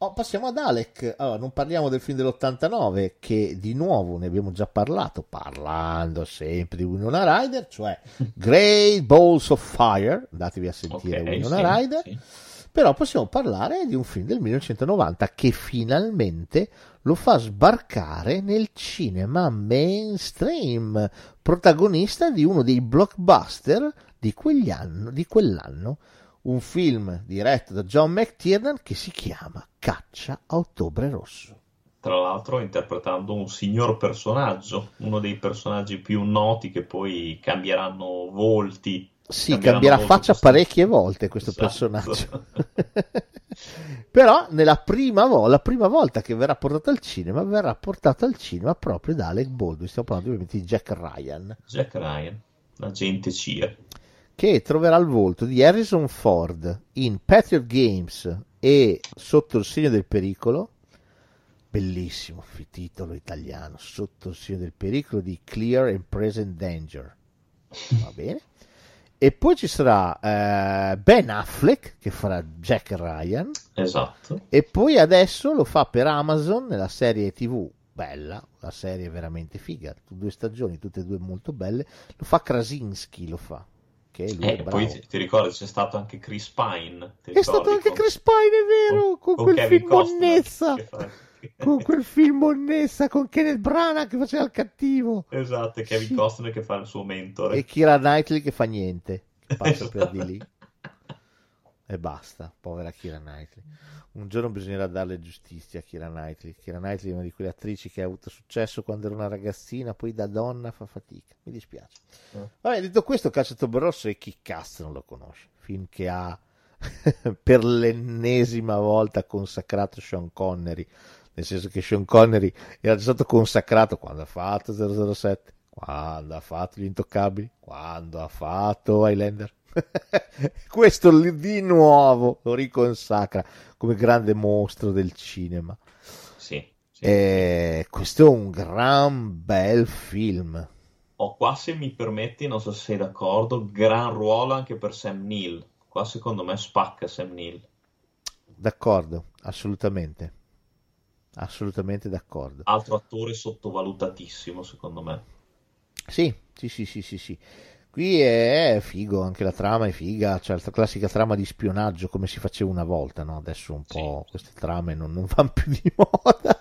Oh, passiamo ad Alec. Allora, non parliamo del film dell'ottantanove, che di nuovo ne abbiamo già parlato, parlando sempre di Winona Ryder, cioè Great Balls of Fire. Andatevi a sentire, okay, Winona sì, Ryder. Sì. Però possiamo parlare di un film del millenovecentonovanta che finalmente lo fa sbarcare nel cinema mainstream, protagonista di uno dei blockbuster di, quegli anno, di quell'anno. Un film diretto da John McTiernan che si chiama Caccia a Ottobre Rosso. Tra l'altro interpretando un signor personaggio, uno dei personaggi più noti, che poi cambieranno volti. Sì, cambieranno cambierà volti faccia questo... parecchie volte questo esatto. personaggio. Però nella prima, vo- la prima volta che verrà portato al cinema, verrà portato al cinema proprio da Alec Baldwin. Stiamo parlando ovviamente di Jack Ryan. Jack Ryan. l'agente C I A, che troverà il volto di Harrison Ford in Patriot Games e Sotto il segno del pericolo, bellissimo titolo italiano, Sotto il segno del pericolo di Clear and Present Danger, va bene. E poi ci sarà eh, Ben Affleck che farà Jack Ryan, esatto, e poi adesso lo fa per Amazon nella serie tivù, bella, la serie veramente figa, due stagioni, tutte e due molto belle, lo fa Krasinski, lo fa. Che lui eh, è poi ti, ti ricordi c'è stato anche Chris Pine, ti è stato anche con... Chris Pine, è vero, con, con, con quel film Onnessa, con quel film Onnessa con Kenneth Branagh che faceva il cattivo, esatto, e Kevin sì. Costner che fa il suo mentore e Keira Knightley che fa niente, passa per di lì e basta, povera Keira Knightley, un giorno bisognerà darle giustizia a Keira Knightley. Keira Knightley è una di quelle attrici che ha avuto successo quando era una ragazzina, poi da donna fa fatica, mi dispiace. eh. Vabbè, detto questo, Cacciatore Rosso, e chi cazzo non lo conosce, film che ha per l'ennesima volta consacrato Sean Connery, nel senso che Sean Connery era già stato consacrato quando ha fatto zero zero sette, quando ha fatto Gli Intoccabili, quando ha fatto Highlander. Questo di nuovo lo riconsacra come grande mostro del cinema. Sì, sì. E questo è un gran bel film. Oh, qua, se mi permetti, non so se sei d'accordo, gran ruolo anche per Sam Neill. Qua secondo me spacca Sam Neill. D'accordo, assolutamente. Assolutamente d'accordo. Altro attore sottovalutatissimo secondo me. Sì, sì, sì, sì, sì, sì. Qui è figo, anche la trama è figa, c'è cioè la classica trama di spionaggio come si faceva una volta, no? Adesso un po' sì. Queste trame non, non vanno più di moda,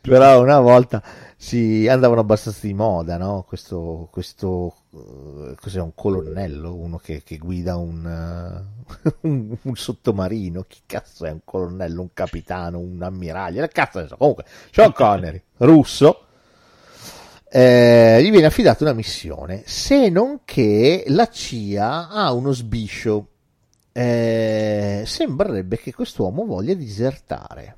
però una volta si andavano abbastanza di moda, no? Questo, questo uh, cos'è, un colonnello, uno che, che guida un, uh, un, un sottomarino, chi cazzo è un colonnello, un capitano, un ammiraglio, la cazzo ne so. Comunque Sean Connery, russo. Eh, gli viene affidata una missione, se non che la C I A ha uno sbiscio, eh, sembrerebbe che quest'uomo voglia disertare.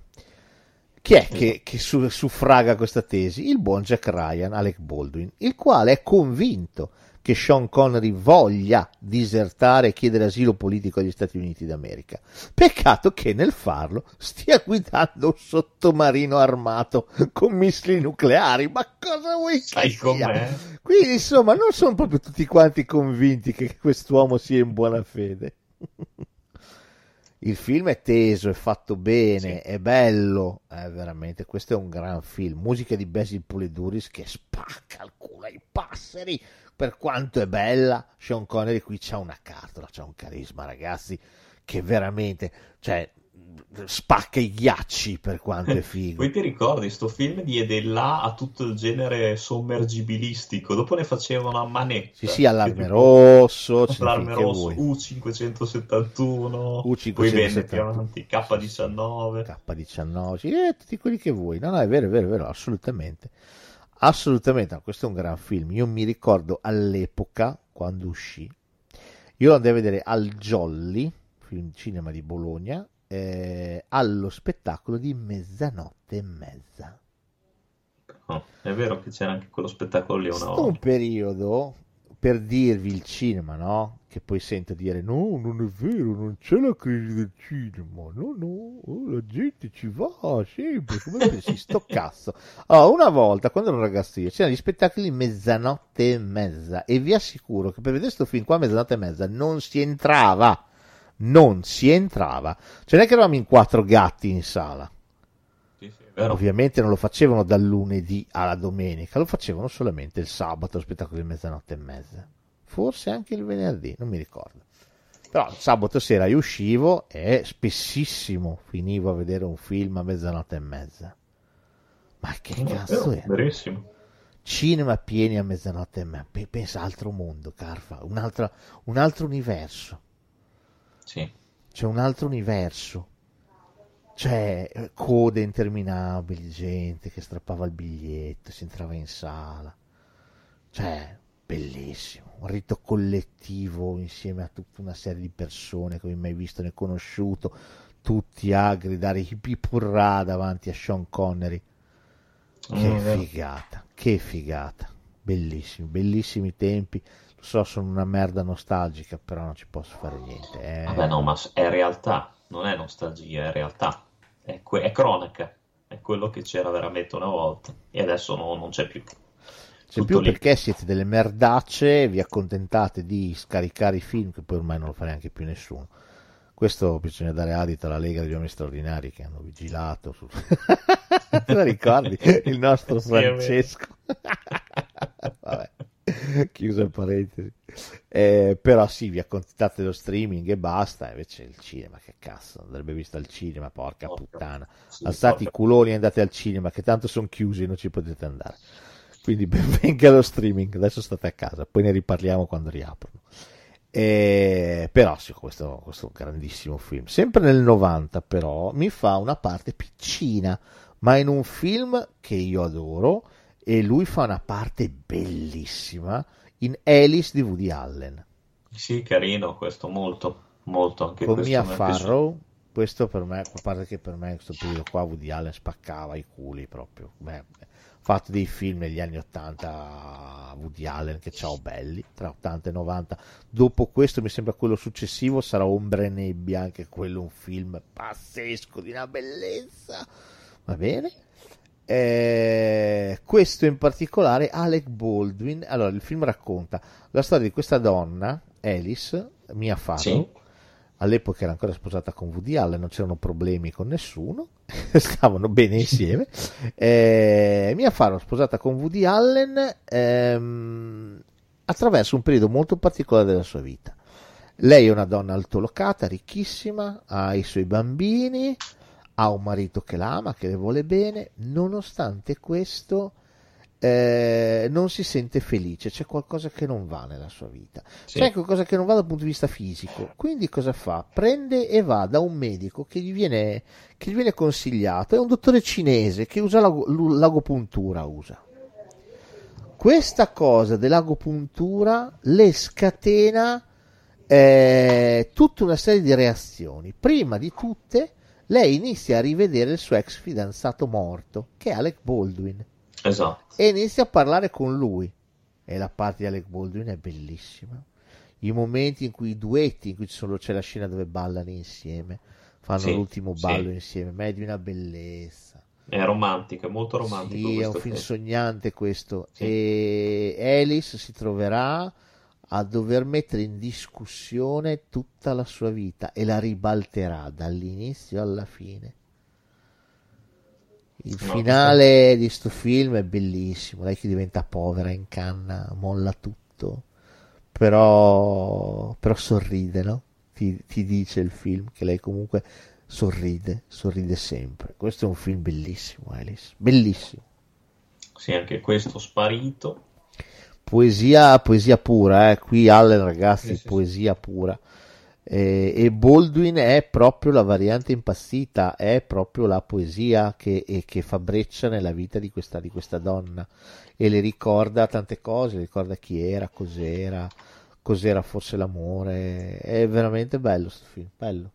Chi è che, che suffraga questa tesi? Il buon Jack Ryan, Alec Baldwin, il quale è convinto che Sean Connery voglia disertare e chiedere asilo politico agli Stati Uniti d'America. Peccato che nel farlo stia guidando un sottomarino armato con missili nucleari. Ma cosa vuoi che sia? Quindi insomma non sono proprio tutti quanti convinti che quest'uomo sia in buona fede. Il film è teso, è fatto bene, sì. È bello, eh, veramente, questo è un gran film. Musica di Basil Poliduris che spacca il culo ai passeri, per quanto è bella. Sean Connery qui c'ha una cartola, c'ha un carisma, ragazzi, che veramente, cioè, spacca i ghiacci per quanto è figo. Poi ti ricordi, sto film diede là a tutto il genere sommergibilistico, dopo ne facevano a manetta. Sì, sì, Allarme Rosso, Allarme Rosso, U cinquecentosettantuno, U cinquecentosettantuno, poi venne più avanti, K diciannove, K diciannove, sì, eh, tutti quelli che vuoi. No, no, è vero, è vero, è vero, assolutamente, assolutamente. No, questo è un gran film. Io mi ricordo all'epoca quando uscì, io lo andai a vedere al Jolly, film cinema di Bologna. Eh, allo spettacolo di mezzanotte e mezza. Oh, è vero che c'era anche quello spettacolo lì una volta. Sto un periodo, per dirvi il cinema, no? Che poi sento dire no, non è vero, non c'è la crisi del cinema, no, no, oh, la gente ci va sempre, come pensi, sto cazzo. Allora, una volta, quando ero ragazzo io, c'erano gli spettacoli di mezzanotte e mezza e vi assicuro che per vedere sto film qua a mezzanotte e mezza non si entrava. Non si entrava, cioè non è che eravamo in quattro gatti in sala. Sì, sì, vero. Ovviamente non lo facevano dal lunedì alla domenica, lo facevano solamente il sabato, lo spettacolo di mezzanotte e mezza, forse anche il venerdì, non mi ricordo. Però il sabato sera io uscivo e spessissimo finivo a vedere un film a mezzanotte e mezza. Ma che sì, cazzo è? Verissimo. Cinema pieni a mezzanotte e mezza, pensa, altro mondo, Carfa, un altro, un altro universo. Sì. C'è un altro universo, c'è code interminabili, gente che strappava il biglietto, si entrava in sala, cioè bellissimo, un rito collettivo insieme a tutta una serie di persone che non ho mai visto né conosciuto, tutti a gridare hip hip hurrah davanti a Sean Connery, che mm. figata, che figata, bellissimi, bellissimi tempi. Lo so, sono una merda nostalgica, però non ci posso fare niente. È... Vabbè, no, ma è realtà, non è nostalgia, è realtà, è, que- è cronaca, è quello che c'era veramente una volta e adesso no, non c'è più. C'è più lì. Perché siete delle merdacce, vi accontentate di scaricare i film che poi ormai non lo fa neanche più nessuno. Questo bisogna dare adito alla Lega degli Uomini Straordinari che hanno vigilato su... Te lo ricordi? Il nostro Francesco. Vabbè, chiusa parentesi. Eh, però sì, vi accontentate dello streaming e basta. Invece il cinema, che cazzo, andrebbe visto al cinema, porca porca puttana. Sì, alzate porca. I culoni e andate al cinema, che tanto sono chiusi e non ci potete andare. Quindi benvenga lo streaming, adesso state a casa, poi ne riparliamo quando riaprono. E... però sì, questo, questo è un grandissimo film. Sempre nel novanta però mi fa una parte piccina, ma in un film che io adoro, e lui fa una parte bellissima in Alice di Woody Allen. Sì, carino questo, molto, molto anche con Mia Farrow. Questo per me, a parte che per me questo periodo qua Woody Allen spaccava i culi proprio. Beh, fatto dei film negli anni ottanta Woody Allen che ciao belli, tra ottanta e novanta. Dopo questo mi sembra quello successivo sarà Ombre e Nebbia, anche quello un film pazzesco di una bellezza, va bene. Eh, questo in particolare Alec Baldwin. Allora il film racconta la storia di questa donna Alice, Mia Farrow, sì. All'epoca era ancora sposata con Woody Allen, non c'erano problemi con nessuno, stavano bene insieme. Eh, Mia Farrow, sposata con Woody Allen, ehm, attraverso un periodo molto particolare della sua vita. Lei è una donna altolocata, ricchissima, ha i suoi bambini, ha un marito che la ama, che le vuole bene, nonostante questo... Eh, non si sente felice, c'è qualcosa che non va nella sua vita, sì. C'è qualcosa che non va dal punto di vista fisico, quindi cosa fa? Prende e va da un medico che gli viene, che gli viene consigliato, è un dottore cinese che usa l'ago, l'agopuntura usa. Questa cosa dell'agopuntura le scatena eh, tutta una serie di reazioni. Prima di tutte lei inizia a rivedere il suo ex fidanzato morto, che è Alec Baldwin. Esatto. E inizia a parlare con lui, e la parte di Alec Baldwin è bellissima, i momenti in cui i duetti, in cui sono, c'è la scena dove ballano insieme, fanno sì, l'ultimo ballo sì. insieme, ma è di una bellezza, è romantica, è molto romantico, sì, è un film sognante questo, sì. E Alice si troverà a dover mettere in discussione tutta la sua vita e la ribalterà dall'inizio alla fine. Il finale di sto film è bellissimo, lei che diventa povera, in canna, molla tutto, però, però sorride, no? Ti, ti dice il film che lei comunque sorride, sorride sempre. Questo è un film bellissimo, Alice, bellissimo. Sì, anche questo sparito. Poesia, poesia pura, eh? Qui Allen ragazzi, sì, poesia sì. pura. E Baldwin è proprio la variante impazzita, è proprio la poesia che, e che fa breccia nella vita di questa, di questa donna, e le ricorda tante cose, le ricorda chi era, cos'era, cos'era forse l'amore. È veramente bello sto film, bello.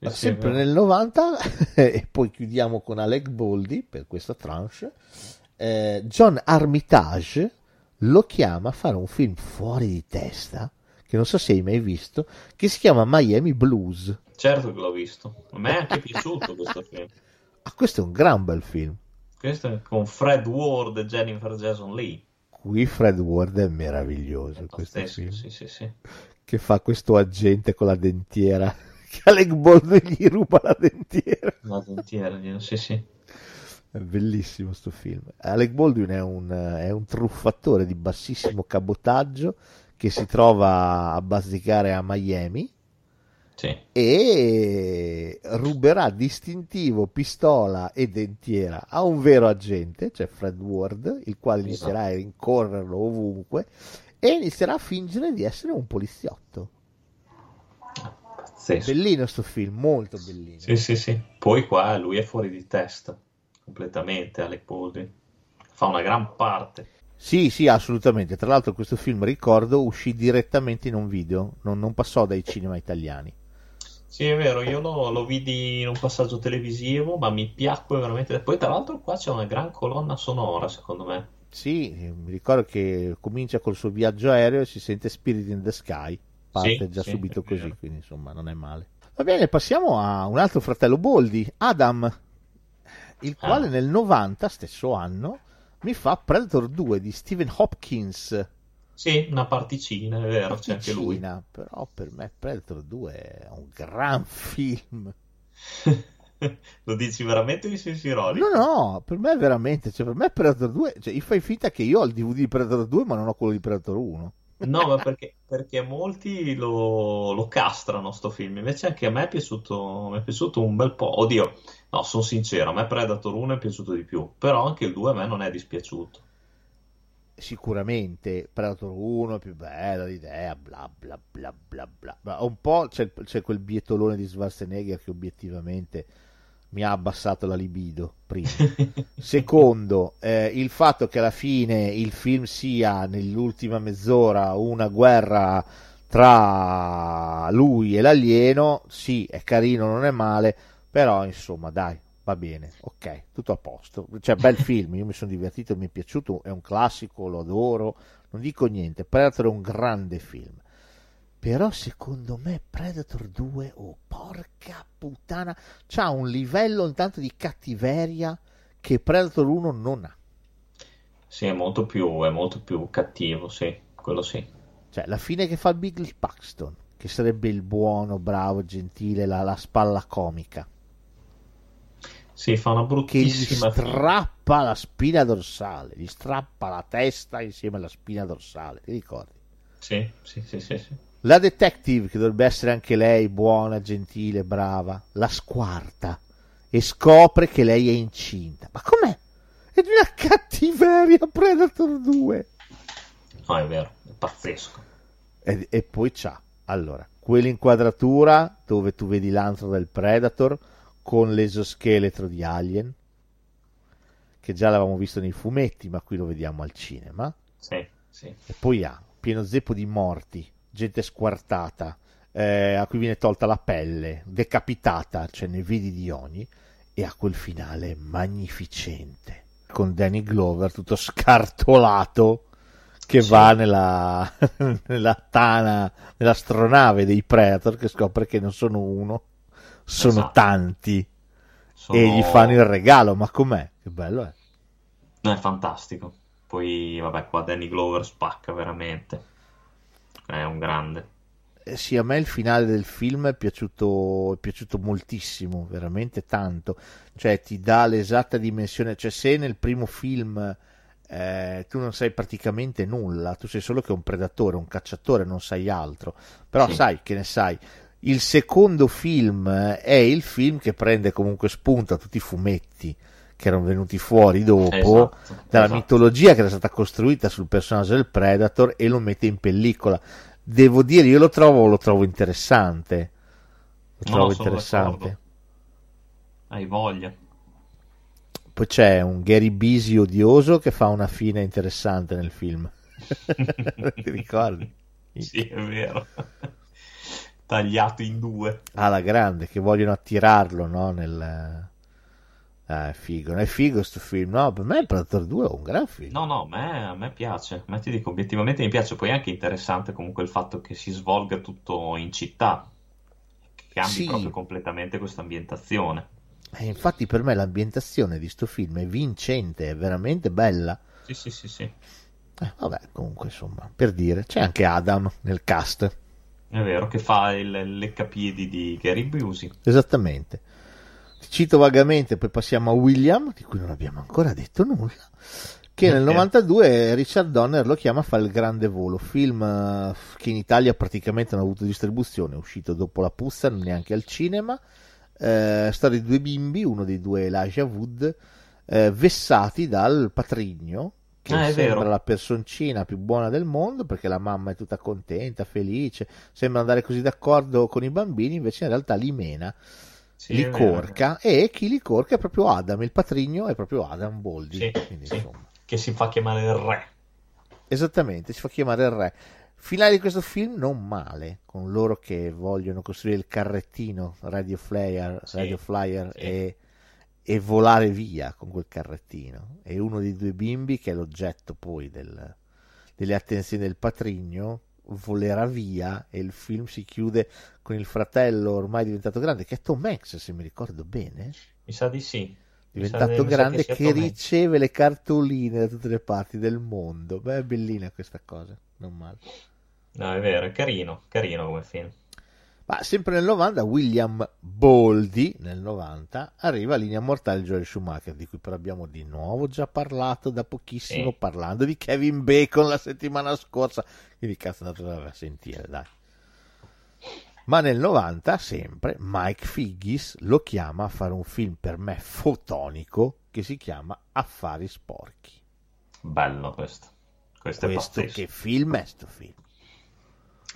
Ma sempre nel novanta e poi chiudiamo con Alec Boldi per questa tranche. eh, John Armitage lo chiama a fare un film fuori di testa che non so se hai mai visto, che si chiama Miami Blues. Certo che l'ho visto, a me è anche piaciuto questo film. Ah, questo è un gran bel film. Questo è con Fred Ward e Jennifer Jason Leigh. Qui Fred Ward è meraviglioso, è questo stesso, film. Sì, sì, sì. Che fa questo agente con la dentiera, che Alec Baldwin gli ruba la dentiera. La dentiera, sì, sì. È bellissimo sto film. Alec Baldwin è un, è un truffatore di bassissimo cabotaggio che si trova a bazzicare a Miami, sì. E ruberà distintivo, pistola e dentiera a un vero agente, cioè Fred Ward, il quale inizierà a rincorrerlo ovunque e inizierà a fingere di essere un poliziotto. Pazzesco. Bellino sto film, molto bellino. Sì, sì, sì. Poi qua lui è fuori di testa, completamente, Alec Baldwin. Fa una gran parte. Sì, sì, assolutamente. Tra l'altro questo film, ricordo, uscì direttamente in un video, non, non passò dai cinema italiani. Sì, è vero, io lo, lo vidi in un passaggio televisivo, ma mi piacque veramente. Poi tra l'altro qua c'è una gran colonna sonora, secondo me. Sì, mi ricordo che comincia col suo viaggio aereo e si sente Spirit in the Sky, parte sì, già sì, subito così, quindi insomma non è male. Va bene, passiamo a un altro fratello Boldi, Adam, il quale ah. nel novanta, stesso anno, mi fa Predator due di Stephen Hopkins. Sì, una particina, è vero, particina, c'è anche lui. Però per me Predator due è un gran film. Lo dici veramente di sincero? No, no, per me è veramente, cioè per me Predator due, cioè io fai finta che io ho il D V D di Predator due ma non ho quello di Predator uno. No, ma perché, perché molti lo, lo castrano sto film, invece anche a me è piaciuto, mi è piaciuto un bel po', oddio, no, sono sincero, a me Predator uno è piaciuto di più, però anche il due a me non è dispiaciuto. Sicuramente Predator uno è più bella l'idea, bla bla bla bla bla, ma un po' c'è, c'è quel bietolone di Schwarzenegger che obiettivamente mi ha abbassato la libido, primo. Secondo, eh, il fatto che alla fine il film sia nell'ultima mezz'ora una guerra tra lui e l'alieno, sì, è carino, non è male, però insomma dai, va bene, ok, tutto a posto, cioè bel film, io mi sono divertito, mi è piaciuto, è un classico, lo adoro, non dico niente, Predator è un grande film. Però secondo me Predator due, oh porca puttana, c'ha un livello intanto di cattiveria che Predator uno non ha. Sì, è molto più, è molto più cattivo, sì, quello sì. Cioè, la fine che fa Bigley Paxton, che sarebbe il buono, bravo, gentile, la, la spalla comica. Sì, fa una bruttissima... Che gli strappa fine. La spina dorsale, gli strappa la testa insieme alla spina dorsale, ti ricordi? Sì, sì, sì, sì, sì. La detective, che dovrebbe essere anche lei buona, gentile, brava, la squarta e scopre che lei è incinta. Ma com'è? È di una cattiveria Predator due. No, è vero, è pazzesco. E, e poi c'ha, allora, quell'inquadratura dove tu vedi l'antro del Predator con l'esoscheletro di Alien, che già l'avevamo visto nei fumetti, ma qui lo vediamo al cinema. Sì, sì. E poi ha pieno zeppo di morti, gente squartata, eh, a cui viene tolta la pelle, decapitata, cioè ne vedi di ogni, e a quel finale magnificente con Danny Glover tutto scartolato che sì. va nella, nella tana, nell'astronave dei Predator, che scopre che non sono uno, sono esatto. tanti sono... e gli fanno il regalo. Ma com'è? Che bello è, no, è fantastico. Poi vabbè, qua Danny Glover spacca veramente, è un grande. Eh sì, a me il finale del film è piaciuto, è piaciuto moltissimo, veramente tanto, cioè ti dà l'esatta dimensione, cioè se nel primo film eh, tu non sai praticamente nulla, tu sei solo che un predatore, un cacciatore, non sai altro, però sì. sai che ne sai. Il secondo film è il film che prende comunque spunto a tutti i fumetti che erano venuti fuori dopo, esatto, dalla esatto. mitologia che era stata costruita sul personaggio del Predator, e lo mette in pellicola. Devo dire, io lo trovo, lo trovo interessante. Lo no, trovo interessante. D'accordo. Hai voglia. Poi c'è un Gary Busey odioso che fa una fine interessante nel film. Ti ricordi? Sì, è vero. Tagliato in due. Alla grande, che vogliono attirarlo, no? Nel... Ah, è figo, non è figo sto film, no? Per me il Predator due è un gran film. No, no, a me, a me piace, a me ti dico, obiettivamente mi piace. Poi è anche interessante comunque il fatto che si svolga tutto in città, che cambi sì. proprio completamente questa ambientazione. E infatti per me l'ambientazione di sto film è vincente, è veramente bella. Sì, sì, sì, sì. Eh, vabbè, comunque insomma, per dire, c'è anche Adam nel cast. È vero, che fa il leccapiedi di Gary Busey. Esattamente. Ti cito vagamente, poi passiamo a William, di cui non abbiamo ancora detto nulla, che nel novantadue Richard Donner lo chiama a fare Il grande volo, film che in Italia praticamente non ha avuto distribuzione, è uscito dopo La puzza, non neanche al cinema, eh, storia di due bimbi, uno dei due Elijah Wood, eh, vessati dal patrigno, che ah, sembra vero. La personcina più buona del mondo, perché la mamma è tutta contenta, felice, sembra andare così d'accordo con i bambini, invece in realtà li mena. Sì, li corca, e chi li corca è proprio Adam, il patrigno è proprio Adam Boldi, sì, quindi, sì. insomma. Che si fa chiamare il re. Esattamente, si fa chiamare il re. Finale di questo film non male, con loro che vogliono costruire il carrettino Radio Flyer, sì, Radio Flyer sì. e, e volare via con quel carrettino, e uno dei due bimbi, che è l'oggetto poi del, delle attenzioni del patrigno, volerà via, e il film si chiude con il fratello ormai diventato grande, che è Tom Hanks, se mi ricordo bene, mi sa di sì, diventato grande, che, che riceve le cartoline da tutte le parti del mondo. Beh, è bellina questa cosa, non male. No, è vero, è carino, carino come film. Ma sempre nel novanta William Boldi, nel novanta, arriva a Linea Mortale di Joel Schumacher, di cui però abbiamo di nuovo già parlato da pochissimo, sì, parlando di Kevin Bacon la settimana scorsa, quindi cazzo andate a sentire, dai. Ma nel novanta, sempre, Mike Figgis lo chiama a fare un film per me fotonico che si chiama Affari sporchi. Bello questo. Questo, questo è pazzesco. Che film è sto film?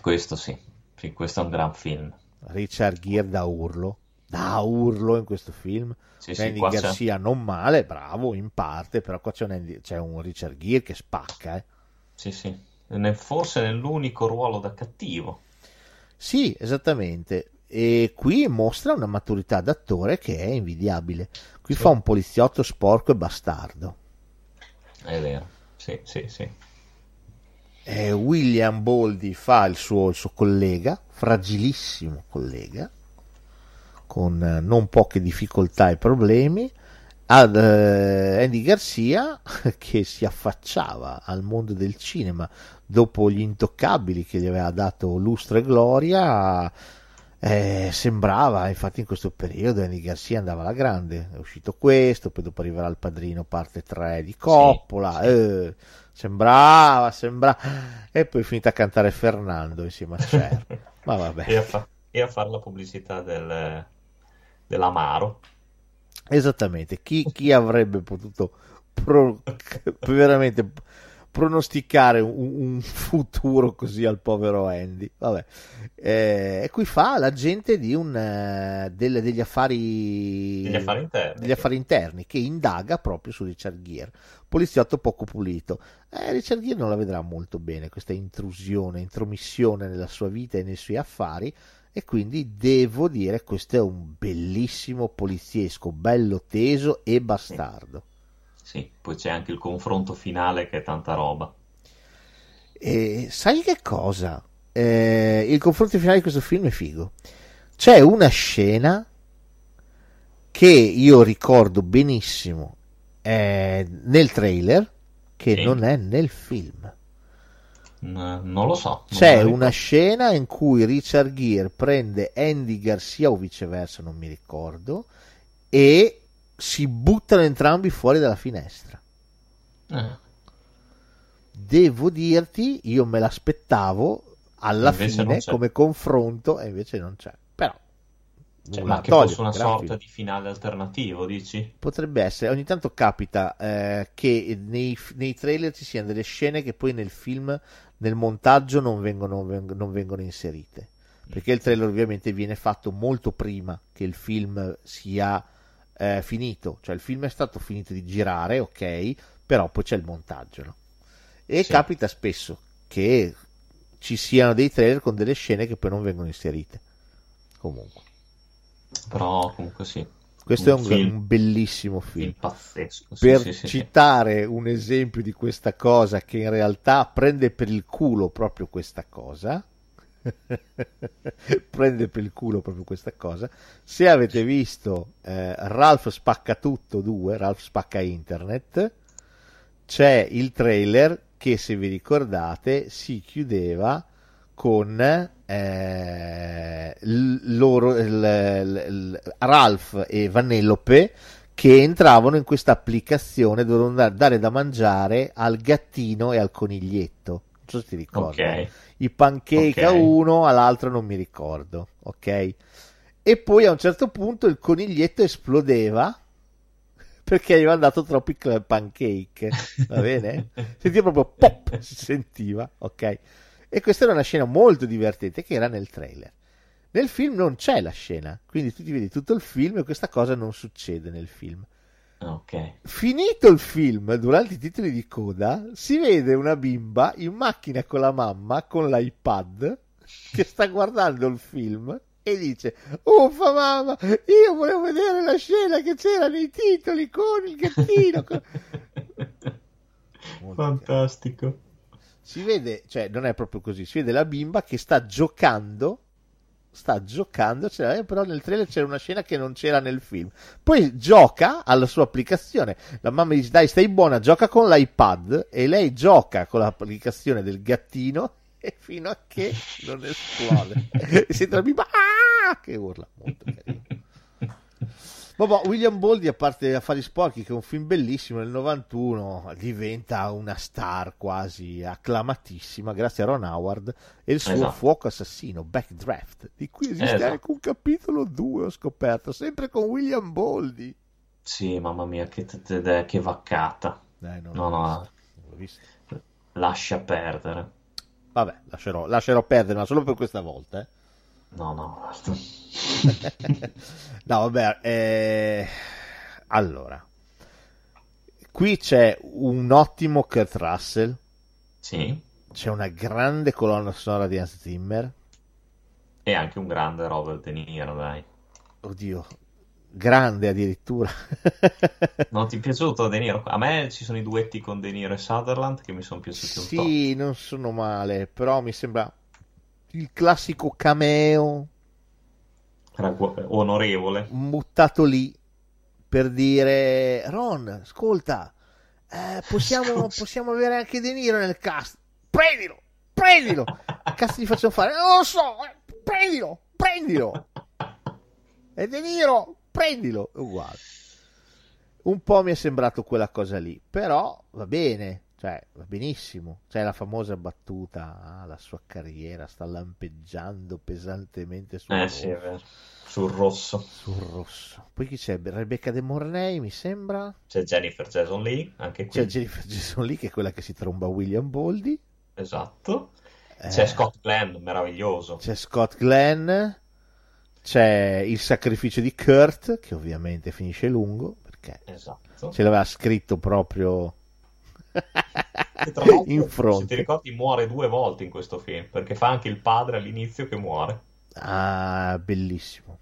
Questo sì, sì, questo è un gran film. Richard Gere da urlo, da urlo in questo film. Sì, Andy sì, Garcia c'è... non male, bravo in parte, però qua c'è un, Andy, c'è un Richard Gere che spacca. Eh. Sì, sì, ne, forse nell'unico ruolo da cattivo. Sì, esattamente, e qui mostra una maturità d'attore che è invidiabile. Qui sì, fa un poliziotto sporco e bastardo. È vero, sì, sì, sì. E William Boldi fa il suo, il suo collega, fragilissimo collega, con non poche difficoltà e problemi, ad uh, Andy Garcia, che si affacciava al mondo del cinema dopo Gli Intoccabili, che gli aveva dato lustro e gloria, eh, sembrava, infatti in questo periodo Andy Garcia andava alla grande, è uscito questo, poi dopo arriverà Il Padrino parte tre di Coppola, sì, sì. Eh, sembrava, sembrava, e poi è finita a cantare Fernando insieme a Cher, ma vabbè. E a, fa- e a fare la pubblicità del, dell'amaro. Esattamente, chi, chi avrebbe potuto pro- veramente pronosticare un, un futuro così al povero Andy? Vabbè. Eh, e qui fa l'agente di un, eh, del, degli affari degli affari interni, degli sì. affari interni, che indaga proprio su Richard Gere, poliziotto poco pulito. Eh, Richard Gere non la vedrà molto bene questa intrusione, intromissione nella sua vita e nei suoi affari. E quindi devo dire, questo è un bellissimo poliziesco, bello teso e bastardo. Sì, sì, poi c'è anche il confronto finale che è tanta roba. E sai che cosa? Eh, il confronto finale di questo film è figo. C'è una scena che io ricordo benissimo eh, nel trailer, che sì, non è nel film. Non lo so. Non C'è una scena in cui Richard Gere prende Andy Garcia o viceversa, non mi ricordo, e si buttano entrambi fuori dalla finestra. Eh. Devo dirti, io me l'aspettavo alla invece fine come confronto, e invece non c'è. Però cioè, ma che fosse una sorta di finale alternativo, dici? Potrebbe essere. Ogni tanto capita eh, che nei, nei trailer ci siano delle scene che poi nel film, nel montaggio, non vengono, veng- non vengono inserite, perché il trailer ovviamente viene fatto molto prima che il film sia eh, finito. Cioè il film è stato finito di girare, ok, però poi c'è il montaggio, no? E sì, capita spesso che ci siano dei trailer con delle scene che poi non vengono inserite. Comunque però comunque sì, questo un è un, film, un bellissimo film, film pazzesco, sì, per sì, sì, citare sì. un esempio di questa cosa che in realtà prende per il culo proprio questa cosa prende per il culo proprio questa cosa se avete visto eh, Ralph spacca tutto due, Ralph spacca internet, c'è il trailer che, se vi ricordate, si chiudeva con eh, loro, l, l, l, Ralph e Vanellope che entravano in questa applicazione, dovevano dare da mangiare al gattino e al coniglietto, non so se ti ricordi, okay, i pancake, okay, a uno, all'altro non mi ricordo, ok, e poi a un certo punto il coniglietto esplodeva perché gli avevano dato troppi pancake, va bene? Sentiva proprio pop, si sentiva, ok. E questa era una scena molto divertente che era nel trailer. Nel film non c'è la scena, quindi tu ti vedi tutto il film e questa cosa non succede nel film. Okay. Finito il film, durante i titoli di coda, si vede una bimba in macchina con la mamma, con l'iPad, che sta guardando il film e dice: uffa mamma, io volevo vedere la scena che c'era nei titoli con il gattino. Fantastico. Si vede, cioè non è proprio così, si vede la bimba che sta giocando, sta giocando, cioè, però nel trailer c'era una scena che non c'era nel film. Poi gioca alla sua applicazione, la mamma dice: dai, stai buona, gioca con l'iPad, e lei gioca con l'applicazione del gattino e fino a che non esplode. Sento la bimba ah! che urla, molto carino. Boh, William Boldi, a parte Affari sporchi, che è un film bellissimo, nel novantuno diventa una star quasi acclamatissima grazie a Ron Howard e il suo esatto. Fuoco assassino, Backdraft, di cui esiste esatto. anche un capitolo due, ho scoperto, sempre con William Boldi. Sì, mamma mia, che, che vaccata. Eh, non no, no, l'ho visto. Lascia perdere. Vabbè, lascerò, lascerò perdere, ma solo per questa volta, eh. No, no, basta. No, vabbè, eh... allora, qui c'è un ottimo Kurt Russell. Sì. C'è una grande colonna sonora di Hans Zimmer. E anche un grande Robert De Niro, dai. Oddio, grande addirittura. Non ti è piaciuto De Niro? A me ci sono i duetti con De Niro e Sutherland che mi sono piaciuti un po'. Sì, non sono male, però mi sembra il classico cameo onorevole buttato lì per dire: Ron, ascolta, eh, possiamo, possiamo avere anche De Niro nel cast, prendilo, prendilo. Cazzo gli facciamo fare? Non lo so, prendilo, prendilo. E De Niro, prendilo, uguale. Un po' mi è sembrato quella cosa lì, però va bene. Cioè, va benissimo. C'è la famosa battuta: ah, la sua carriera sta lampeggiando pesantemente sul, eh, rosso. Sì, è vero. Sul rosso. Sul rosso. Poi chi c'è? Rebecca De Mornay, mi sembra. C'è Jennifer Jason Leigh, anche qui. C'è Jennifer Jason Leigh, che è quella che si tromba William Boldi. Esatto. Eh, c'è Scott Glenn, meraviglioso. C'è Scott Glenn. C'è il sacrificio di Kurt, che ovviamente finisce lungo, perché esatto. ce l'aveva scritto proprio... E tra l'altro, se ti ricordi, muore due volte in questo film, perché fa anche il padre all'inizio che muore. Ah, bellissimo.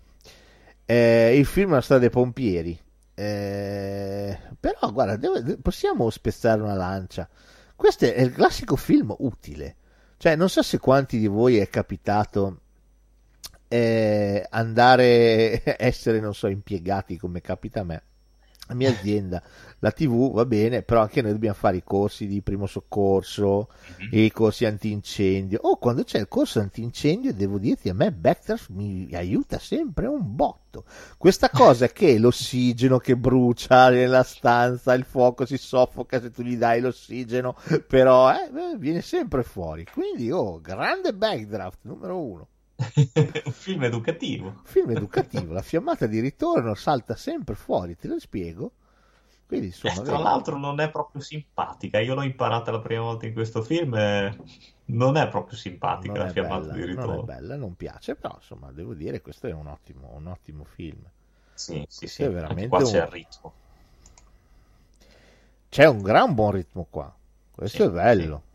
Eh, il film è la storia dei pompieri, eh, però guarda, deve, possiamo spezzare una lancia. Questo è il classico film utile, cioè non so se quanti di voi è capitato eh, andare essere non so impiegati, come capita a me. La mia azienda, la tivù, va bene, però anche noi dobbiamo fare i corsi di primo soccorso e i corsi antincendio. Oh, quando c'è il corso antincendio, devo dirti, a me Backdraft mi aiuta sempre un botto. Questa cosa che l'ossigeno che brucia nella stanza, il fuoco si soffoca se tu gli dai l'ossigeno, però eh, viene sempre fuori. Quindi, oh, grande Backdraft, numero uno. Un film educativo, film educativo, la fiammata di ritorno salta sempre fuori, te lo spiego. Quindi, insomma, eh, tra vero... l'altro non è proprio simpatica, io l'ho imparata la prima volta in questo film, eh, non è proprio simpatica, non la fiammata bella, di ritorno non è bella, non piace, però insomma devo dire questo è un ottimo, un ottimo film. Sì, sì, sì, è veramente qua un... c'è il ritmo, c'è un gran buon ritmo qua, questo sì, è bello, sì.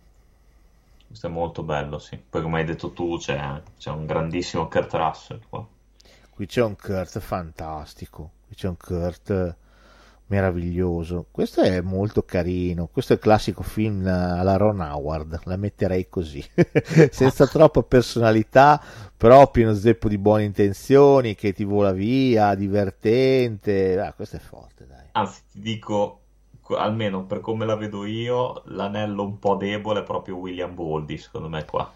Questo è molto bello, sì. Poi, come hai detto tu, c'è, c'è un grandissimo Kurt Russell qua. Qui c'è un Kurt fantastico, qui c'è un Kurt meraviglioso. Questo è molto carino, questo è il classico film alla Ron Howard, la metterei così. Senza troppa personalità, però pieno zeppo di buone intenzioni, che ti vola via, divertente. Ah, questo è forte, dai. Anzi, ti dico... almeno per come la vedo io, l'anello un po' debole è proprio William Boldi, secondo me qua.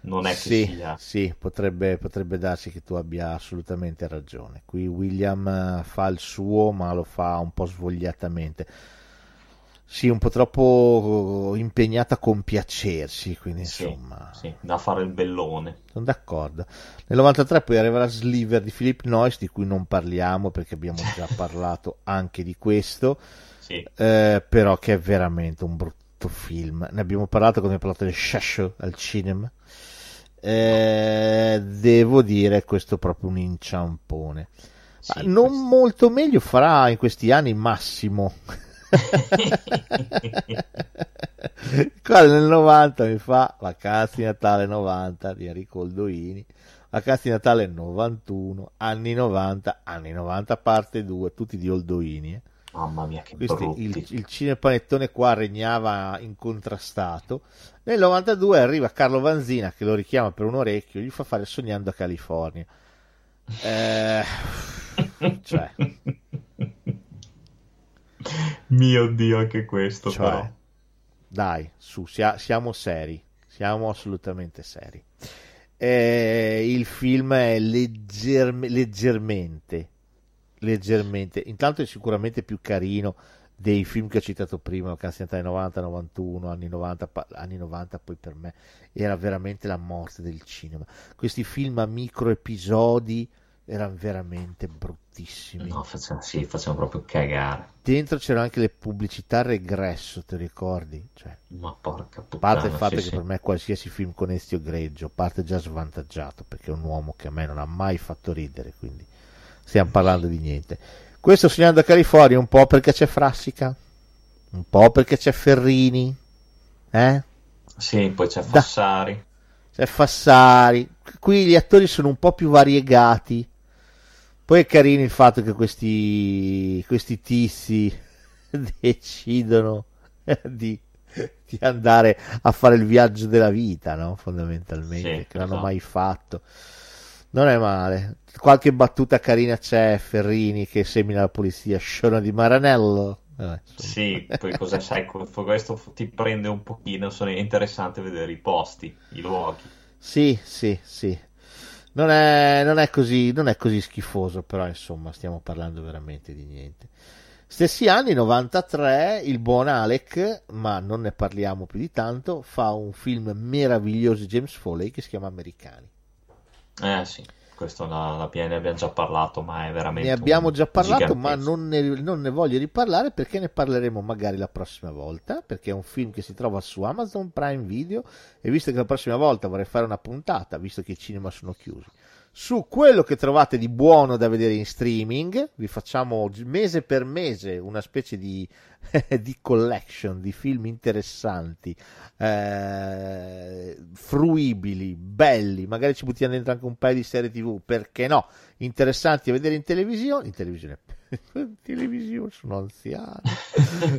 Non è che sì, sia... sì, potrebbe, potrebbe darsi che tu abbia assolutamente ragione. Qui William fa il suo, ma lo fa un po' svogliatamente. Sì, un po' troppo impegnata a compiacersi, quindi insomma... Sì, sì, da fare il bellone. Sono d'accordo. Nel novantatré poi arriva la Sliver di Philip Noyce, di cui non parliamo perché abbiamo già parlato anche di questo. Sì. Eh, però che è veramente un brutto film, ne abbiamo parlato quando abbiamo parlato del Shasho al cinema, eh, devo dire questo è proprio un inciampone, sì, non questo. Molto meglio farà in questi anni Massimo. Qua nel novanta mi fa Vacanze di Natale novanta di Enrico Oldoini, La casta di Natale novantuno, anni novanta, anni novanta parte due, tutti di Oldoini. Eh. Mamma mia, che Questi, brutti. Il, il cinepanettone qua regnava incontrastato. Nel novantadue arriva Carlo Vanzina, che lo richiama per un orecchio, gli fa fare Sognando a California. Eh, cioè... Mio Dio, anche questo, cioè, però. Dai, su, sia, siamo seri, siamo assolutamente seri. Eh, il film è leggerme, leggermente leggermente intanto è sicuramente più carino dei film che ho citato prima, La Casta di Natale novanta, novantuno, anni novanta, anni novanta poi per me era veramente la morte del cinema. Questi film a micro episodi erano veramente bruttissimi, no, facciamo, sì, facciamo proprio cagare. Dentro c'erano anche le pubblicità regresso, te ricordi? Cioè, ma porca puttana, parte il fatto sì, che sì. Per me qualsiasi film con Ezio Greggio parte già svantaggiato, perché è un uomo che a me non ha mai fatto ridere, quindi stiamo parlando di niente. Questo Sognando a California, un po' perché c'è Frassica, un po' perché c'è Ferrini, eh? Sì, poi c'è Fassari da. c'è Fassari, qui gli attori sono un po' più variegati. Poi è carino il fatto che questi, questi tizi decidono di, di andare a fare il viaggio della vita, no? Fondamentalmente, sì, che non hanno mai fatto. Non è male. Qualche battuta carina c'è, Ferrini che semina la polizia, Sciona di Maranello. Eh, sì, poi cosa sai, questo ti prende un pochino, sono interessante vedere i posti, i luoghi. Sì, sì, sì. Non è, non è così, non è così schifoso, però insomma stiamo parlando veramente di niente. Stessi anni, novantatré, il buon Alec, ma non ne parliamo più di tanto, fa un film meraviglioso di James Foley che si chiama Americani. Eh sì, questo la, la, ne abbiamo già parlato, ma è veramente... Ne abbiamo già parlato, ma non ne, non ne voglio riparlare, perché ne parleremo magari la prossima volta, perché è un film che si trova su Amazon Prime Video, e visto che la prossima volta vorrei fare una puntata, visto che i cinema sono chiusi, su quello che trovate di buono da vedere in streaming. Vi facciamo mese per mese una specie di, di collection di film interessanti, eh, fruibili, belli, magari ci buttiamo dentro anche un paio di serie tv, perché no, interessanti da vedere in televisione, in televisione in televisione, sono anziano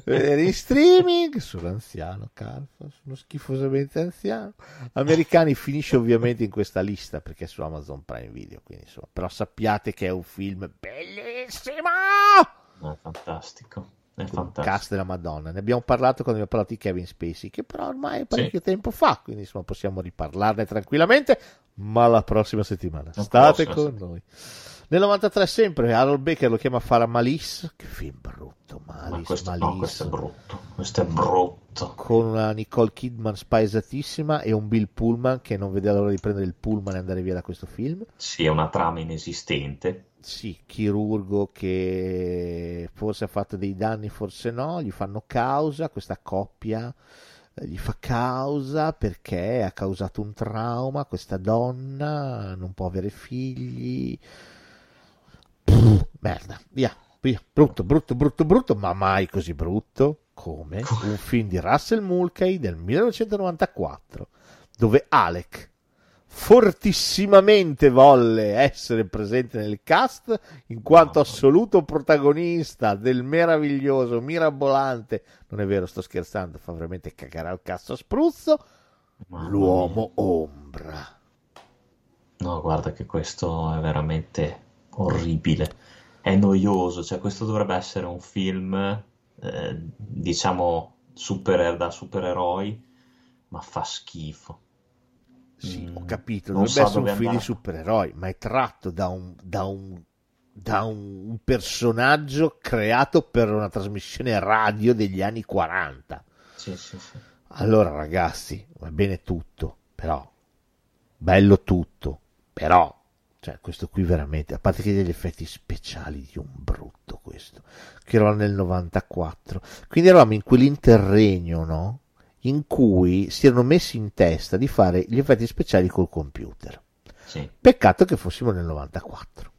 vedere in streaming, sono anziano, calma, sono schifosamente anziano. Americani finisce ovviamente in questa lista perché è su Amazon Prime Video, quindi insomma, però sappiate che è un film bellissimo, è fantastico, è un fantastico. Cast della Madonna, ne abbiamo parlato quando abbiamo parlato di Kevin Spacey, che però ormai è parecchio sì. tempo fa, quindi insomma possiamo riparlarne tranquillamente, ma la prossima settimana la state prossima con settimana. Noi nel novantatré sempre Harold Baker lo chiama a fare Malice, che film brutto, Malice, Ma questo, Malice. No, questo è brutto, questo è brutto, con una Nicole Kidman spaesatissima e un Bill Pullman che non vedeva l'ora di prendere il pullman e andare via da questo film. Sì, è una trama inesistente. Sì, chirurgo che forse ha fatto dei danni, forse no, gli fanno causa, questa coppia gli fa causa perché ha causato un trauma, questa donna non può avere figli. Pff, merda, via, via, brutto, brutto, brutto, brutto, ma mai così brutto come un film di Russell Mulcahy del millenovecentonovantaquattro, dove Alec fortissimamente volle essere presente nel cast in quanto assoluto protagonista del meraviglioso, mirabolante, non è vero, sto scherzando, fa veramente cagare al cazzo a spruzzo, l'uomo ombra. No, guarda che questo è veramente... orribile, è noioso, cioè questo dovrebbe essere un film eh, diciamo super, da supereroi, ma fa schifo. Sì, mm, ho capito, dovrebbe so essere un film andare. Di supereroi, ma è tratto da un, da un da un personaggio creato per una trasmissione radio degli anni quaranta. Sì, sì, sì. Allora ragazzi, va bene tutto, però bello tutto, però cioè questo qui veramente, a parte che degli effetti speciali di un brutto, questo che era nel novantaquattro, quindi eravamo in quell'interregno, no? In cui si erano messi in testa di fare gli effetti speciali col computer. Sì. Peccato che fossimo nel novantaquattro,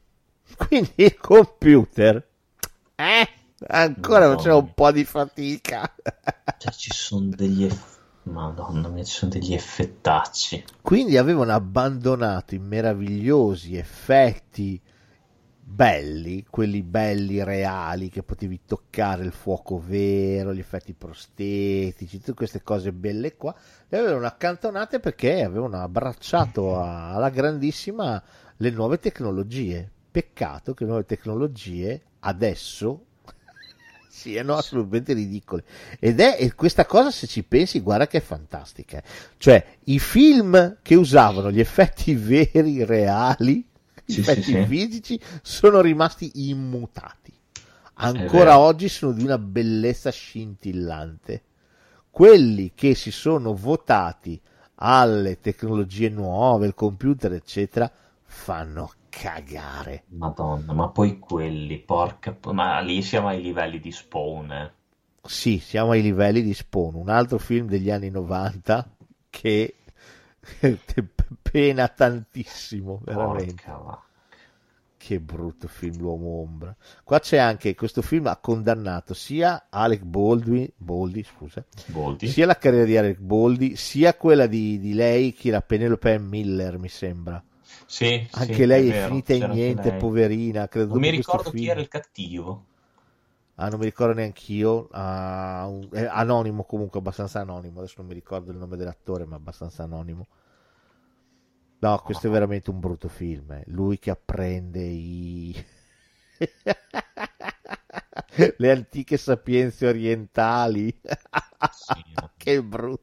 quindi il computer eh ancora no, faceva un po' di fatica, cioè ci sono degli effetti Madonna mia, ci sono degli effettacci. Quindi avevano abbandonato i meravigliosi effetti belli, quelli belli reali che potevi toccare, il fuoco vero, gli effetti prostetici, tutte queste cose belle qua, le avevano accantonate perché avevano abbracciato alla grandissima le nuove tecnologie. Peccato che le nuove tecnologie adesso siano assolutamente ridicole. Ed è, e questa cosa, se ci pensi, guarda che è fantastica. Cioè, i film che usavano gli effetti veri, reali, sì, effetti sì, fisici, sì, sono rimasti immutati. Ancora oggi sono di una bellezza scintillante. Quelli che si sono votati alle tecnologie nuove, il computer, eccetera, fanno cagare. Madonna, ma poi quelli, porca, ma lì siamo ai livelli di Spawn. Eh. Sì, siamo ai livelli di Spawn, un altro film degli anni novanta che pena tantissimo, veramente. Che brutto film, L'uomo ombra. Qua c'è anche, questo film ha condannato sia Alec Baldwin, Boldi, scusa, Boldi, sia la carriera di Alec Boldi, sia quella di, di lei, che era Penelope Miller, mi sembra. Sì, anche sì, lei è, è finita in niente, poverina. Credo non mi ricordo chi era il cattivo. Ah, non mi ricordo neanch'io. Ah, un, è anonimo, comunque, abbastanza anonimo. Adesso non mi ricordo il nome dell'attore, ma abbastanza anonimo. No, questo oh. è veramente un brutto film. Eh. Lui che apprende i... le antiche sapienze orientali. Sì, che brutto.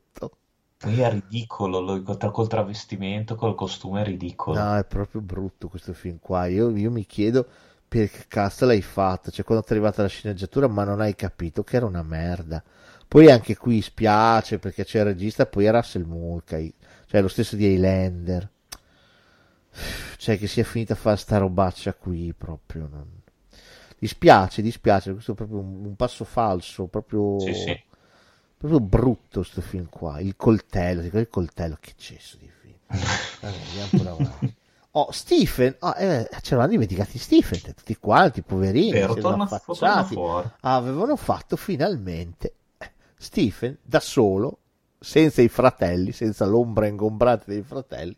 Poi è ridicolo, lo, col travestimento, col costume è ridicolo. No, è proprio brutto questo film qua. Io, io mi chiedo perché cazzo l'hai fatto. Cioè, quando ti è arrivata la sceneggiatura, ma non hai capito che era una merda. Poi anche qui spiace perché c'è il regista, poi è Russell Mulcahy, cioè lo stesso di Highlander. Cioè, che sia finita a fare sta robaccia qui, proprio. Non... Dispiace, dispiace, questo è proprio un, un passo falso, proprio... Sì, sì. Proprio brutto sto film qua. Il coltello, il coltello, che cesso di film. Vabbè, andiamo pure avanti. Oh, Stephen, oh, eh, c'erano dimenticati Stephen, tutti quanti, poverini, si erano affacciati. Avevano fatto finalmente Stephen da solo, senza i fratelli, senza l'ombra ingombrante dei fratelli,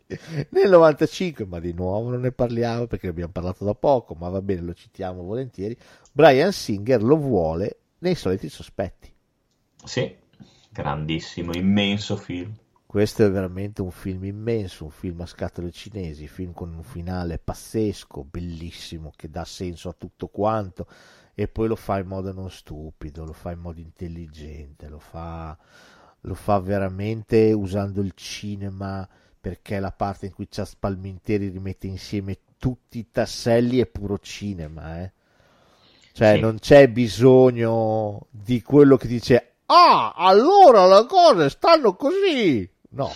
nel novantacinque, ma di nuovo non ne parliamo perché ne abbiamo parlato da poco, ma va bene, lo citiamo volentieri. Bryan Singer lo vuole nei soliti sospetti. Sì. Grandissimo, immenso film. Questo è veramente un film immenso, un film a scatole cinesi, film con un finale pazzesco, bellissimo, che dà senso a tutto quanto, e poi lo fa in modo non stupido, lo fa in modo intelligente, lo fa, lo fa veramente usando il cinema, perché è la parte in cui Chaz Palminteri rimette insieme tutti i tasselli è puro cinema, eh? Cioè sì, non c'è bisogno di quello che dice ah, allora le cose stanno così. No,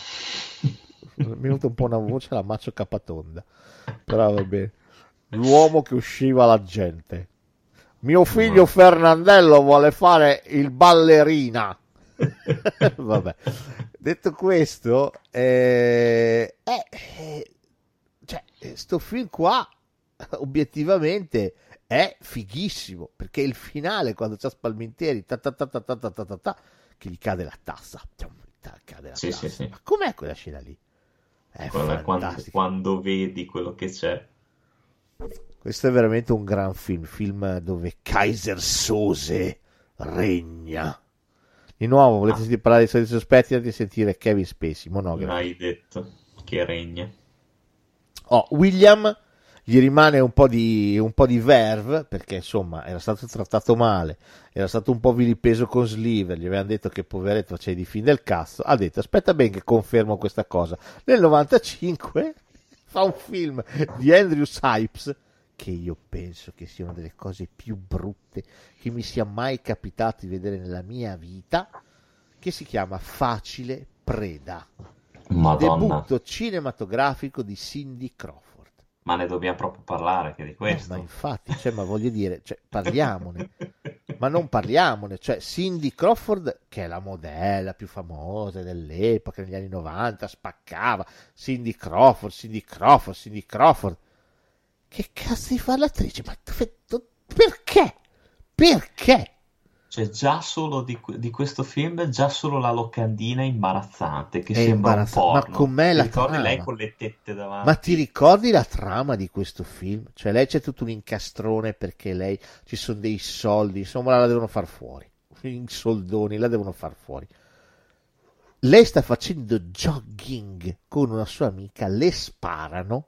mi è venuta un po' una voce la Maccio Capatonda, però va bene. L'uomo che usciva la gente. Mio figlio Fernandello vuole fare il ballerina. Vabbè. Detto questo, eh, eh, cioè, sto film qua obiettivamente è fighissimo, perché il finale, quando c'è Spalminteri ta ta ta ta ta ta ta ta, che gli cade la tassa, cade la sì, tassa. Sì, sì. Ma com'è quella scena lì? È quando, quando vedi quello che c'è. Questo è veramente un gran film, film dove Kaiser Sose regna. Di nuovo, volete ah. sentire parlare dei soliti sospetti, andate a sentire Kevin Spacey, monografo. Hai detto che regna. Oh, William... gli rimane un po' di, un po' di verve, perché insomma era stato trattato male, era stato un po' vilipeso con Sliver, gli avevano detto che poveretto c'è di fin del cazzo, ha detto aspetta ben che confermo questa cosa, nel novantacinque fa un film di Andrew Sipes che io penso che sia una delle cose più brutte che mi sia mai capitato di vedere nella mia vita, che si chiama Facile Preda. Madonna. Debutto cinematografico di Cindy Crawford. Ma ne dobbiamo proprio parlare che di questo. Eh, ma infatti, cioè, ma voglio dire, cioè, parliamone, ma non parliamone. Cioè, Cindy Crawford, che è la modella più famosa dell'epoca, negli anni novanta, spaccava. Cindy Crawford, Cindy Crawford, Cindy Crawford. Che cazzo di fa l'attrice? Ma perché? Perché? Cioè già solo di, di questo film, già solo la locandina è imbarazzante, che è sembra imbarazzante. Un porno. Ma com'è la ricordi trama? Lei con le tette davanti. Ma ti ricordi la trama di questo film? Cioè lei c'è tutto un incastrone perché lei, ci sono dei soldi, insomma la devono far fuori, i soldoni la devono far fuori. Lei sta facendo jogging con una sua amica, le sparano,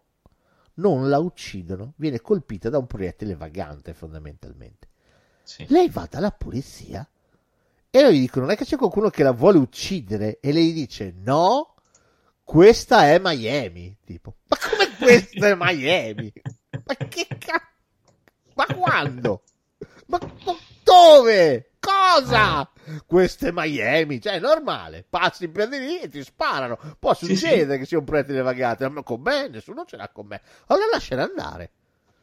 non la uccidono, viene colpita da un proiettile vagante fondamentalmente. Sì. Lei va dalla polizia e loro gli dicono: non è che c'è qualcuno che la vuole uccidere? E lei dice: no, questa è Miami. Tipo, ma come questa è Miami? Ma che cazzo? Ma quando? Ma dove? Cosa? Questa è Miami, cioè è normale, passi per di lì e ti sparano. Poi sì, succede sì. che sia un proiettile vagante, ma con me nessuno ce l'ha con me, allora lasciala andare.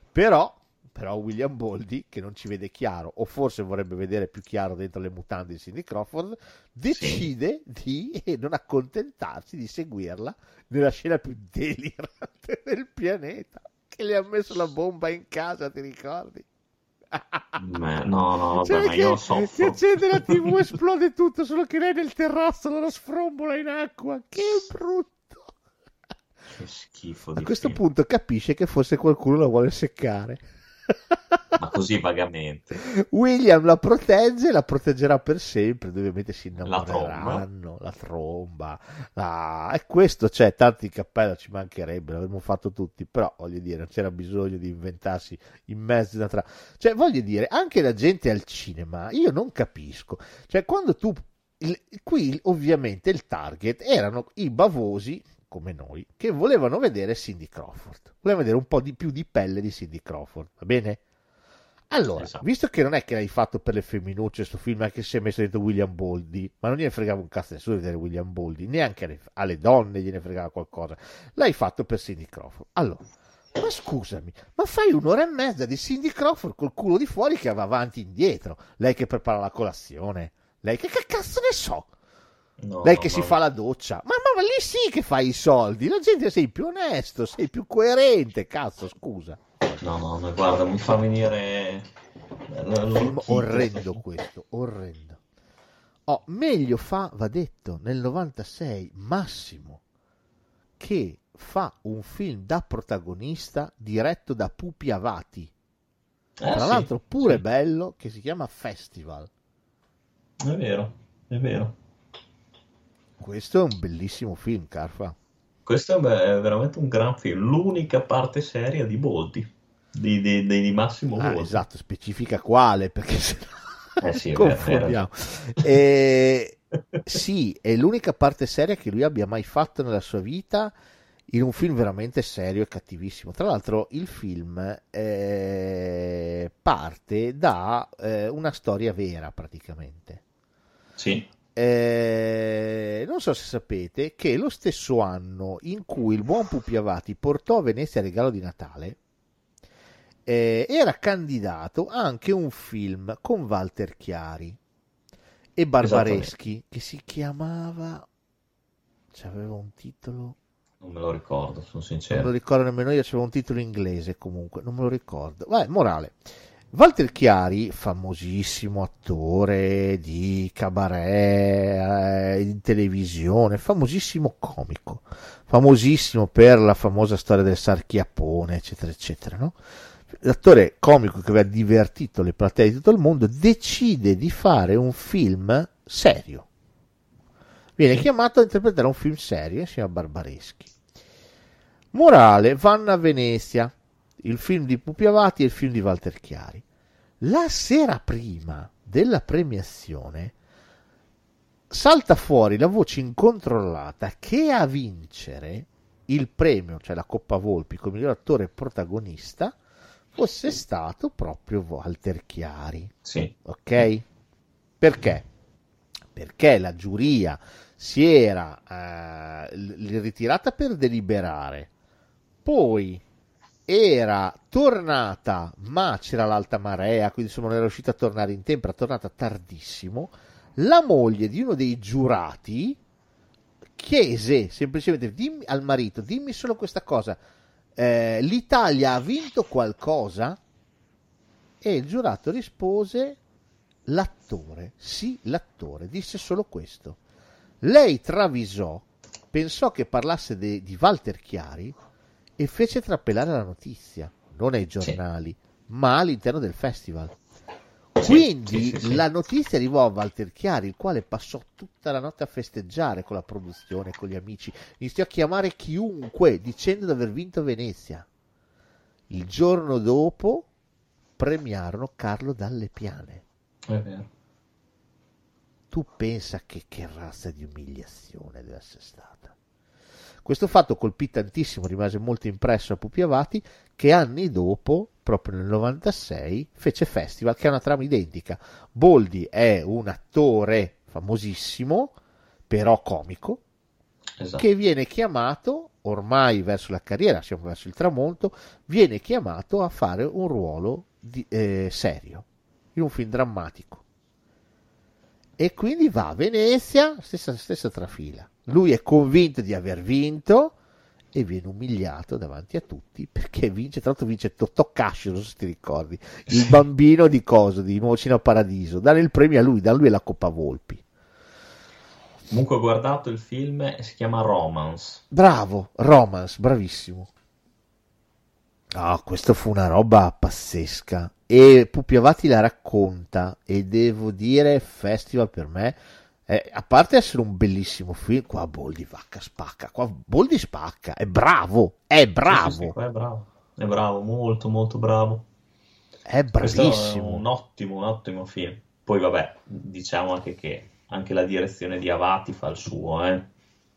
Però però William Boldi, che non ci vede chiaro, o forse vorrebbe vedere più chiaro dentro le mutande di Cindy Crawford, decide sì. di non accontentarsi di seguirla nella scena più delirante del pianeta, che le ha messo la bomba in casa, ti ricordi? Ma no, no, vabbè, cioè, ma io soffro. Si accende la tivù, esplode tutto, solo che lei nel terrazzo la sfrombola in acqua. Che brutto! Che schifo. A questo film. punto capisce che forse qualcuno la vuole seccare. Ma così vagamente. William la protegge, la proteggerà per sempre, ovviamente si innamoreranno, la tromba, la... e questo c'è, tanti cappelli ci mancherebbe, l'avremmo fatto tutti, però voglio dire, non c'era bisogno di inventarsi in mezzo da tra... Cioè voglio dire, anche la gente al cinema, io non capisco, cioè quando tu, il... qui ovviamente il target erano i bavosi, come noi, che volevano vedere Cindy Crawford, volevano vedere un po' di più di pelle di Cindy Crawford, va bene? Allora, esatto. Visto che non è che l'hai fatto per le femminucce sto film, anche se è messo dentro William Boldi, ma non gliene fregava un cazzo nessuno di vedere William Boldi, neanche alle, alle donne gliene fregava qualcosa, l'hai fatto per Cindy Crawford. Allora, ma scusami, ma fai un'ora e mezza di Cindy Crawford col culo di fuori che va avanti e indietro, lei che prepara la colazione, lei che, che cazzo ne so? No, lei che no, si no. fa la doccia, ma, ma, ma lì sì che fai i soldi, la gente, sei più onesto, sei più coerente, cazzo, scusa. No, no, ma guarda, mi fa venire film orrendo questo, orrendo. Oh, meglio fa, va detto, nel novantasei Massimo, che fa un film da protagonista diretto da Pupi Avati, eh, tra sì, l'altro pure sì. bello, che si chiama Festival. È vero, è vero. Questo è un bellissimo film, Carfa. Questo è veramente un gran film, l'unica parte seria di Boldi, di, di, di Massimo ah, Boldi. Esatto, specifica quale, perché sennò eh sì, confondiamo. E... sì, è l'unica parte seria che lui abbia mai fatto nella sua vita, in un film veramente serio e cattivissimo. Tra l'altro il film eh, parte da eh, una storia vera, praticamente. Sì. Eh, non so se sapete che lo stesso anno in cui il buon Pupi Avati portò Venezia a regalo di Natale eh, era candidato anche un film con Walter Chiari e Barbareschi che si chiamava, c'aveva un titolo, non me lo ricordo, sono sincero, non lo ricordo nemmeno io, c'aveva un titolo inglese, comunque non me lo ricordo. Vabbè, morale, Walter Chiari, famosissimo attore di cabaret, eh, in televisione, famosissimo comico, famosissimo per la famosa storia del Sarchiappone, eccetera, eccetera, no? L'attore comico che aveva divertito le platee di tutto il mondo, decide di fare un film serio. Viene chiamato a interpretare un film serio insieme a Barbareschi. Morale, vanno a Venezia. Il film di Pupi Avati e il film di Walter Chiari. La sera prima della premiazione salta fuori la voce incontrollata che a vincere il premio, cioè la Coppa Volpi, come miglior attore protagonista, fosse stato proprio Walter Chiari. Sì. Ok? Perché? Perché la giuria si era eh, l- ritirata per deliberare, poi era tornata, ma c'era l'alta marea, quindi insomma non era riuscita a tornare in tempo, era tornata tardissimo. La moglie di uno dei giurati chiese semplicemente dimmi, al marito, dimmi solo questa cosa, eh, l'Italia ha vinto qualcosa? E il giurato rispose L'attore, sì, l'attore, disse solo questo. Lei travisò, pensò che parlasse de, di Walter Chiari e fece trappelare la notizia, non ai giornali, sì, ma all'interno del festival. Quindi sì, sì, sì. La notizia arrivò a Walter Chiari, il quale passò tutta la notte a festeggiare con la produzione, con gli amici, iniziò a chiamare chiunque dicendo di aver vinto Venezia. Il giorno dopo premiarono Carlo Dalle Piane. È vero. Tu pensa che, che razza di umiliazione deve essere stata. Questo fatto colpì tantissimo, rimase molto impresso a Pupi Avati, che anni dopo, proprio nel novantasei, fece Festival, che ha una trama identica. Boldi è un attore famosissimo, però comico, esatto, che viene chiamato, ormai verso la carriera, siamo verso il tramonto, viene chiamato a fare un ruolo di, eh, serio, in un film drammatico. E quindi va a Venezia, stessa, stessa trafila. Lui è convinto di aver vinto e viene umiliato davanti a tutti perché vince, tra l'altro vince Totò Cascio, non so se ti ricordi, il bambino di cosa, di Nuocino Paradiso. Danno il premio a lui, da lui è la Coppa Volpi. Comunque ho guardato il film, si chiama Romance. Bravo, Romance, bravissimo. Ah, oh, questo fu una roba pazzesca. E Pupi Avati la racconta, e devo dire Festival per me, eh, a parte essere un bellissimo film, qua Boldi vacca spacca, qua Boldi spacca, è bravo, è bravo. Sì, sì, sì, è bravo, è bravo, molto molto bravo. È bravissimo. Questo è un ottimo, un ottimo film. Poi vabbè, diciamo anche che anche la direzione di Avati fa il suo, eh.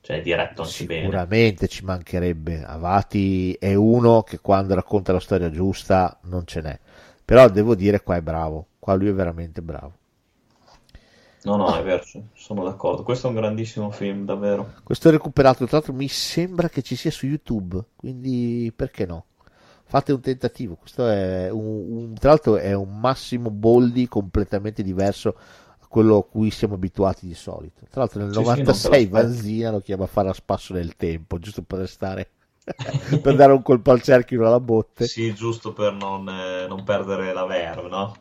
Cioè è diretto anche bene. Sicuramente, ci mancherebbe. Avati è uno che quando racconta la storia giusta non ce n'è. Però devo dire qua è bravo, qua lui è veramente bravo. No, no, ah. è vero, sono d'accordo. Questo è un grandissimo film, davvero. Questo è recuperato, tra l'altro mi sembra che ci sia su YouTube, quindi perché no? Fate un tentativo, questo è un, un, tra l'altro è un Massimo Boldi completamente diverso a quello a cui siamo abituati di solito. Tra l'altro nel sì, novantasei sì, Vanzina lo chiama a fare a spasso nel tempo, giusto per restare... per dare un colpo al cerchio alla botte, sì, giusto per non, eh, non perdere la verve, no?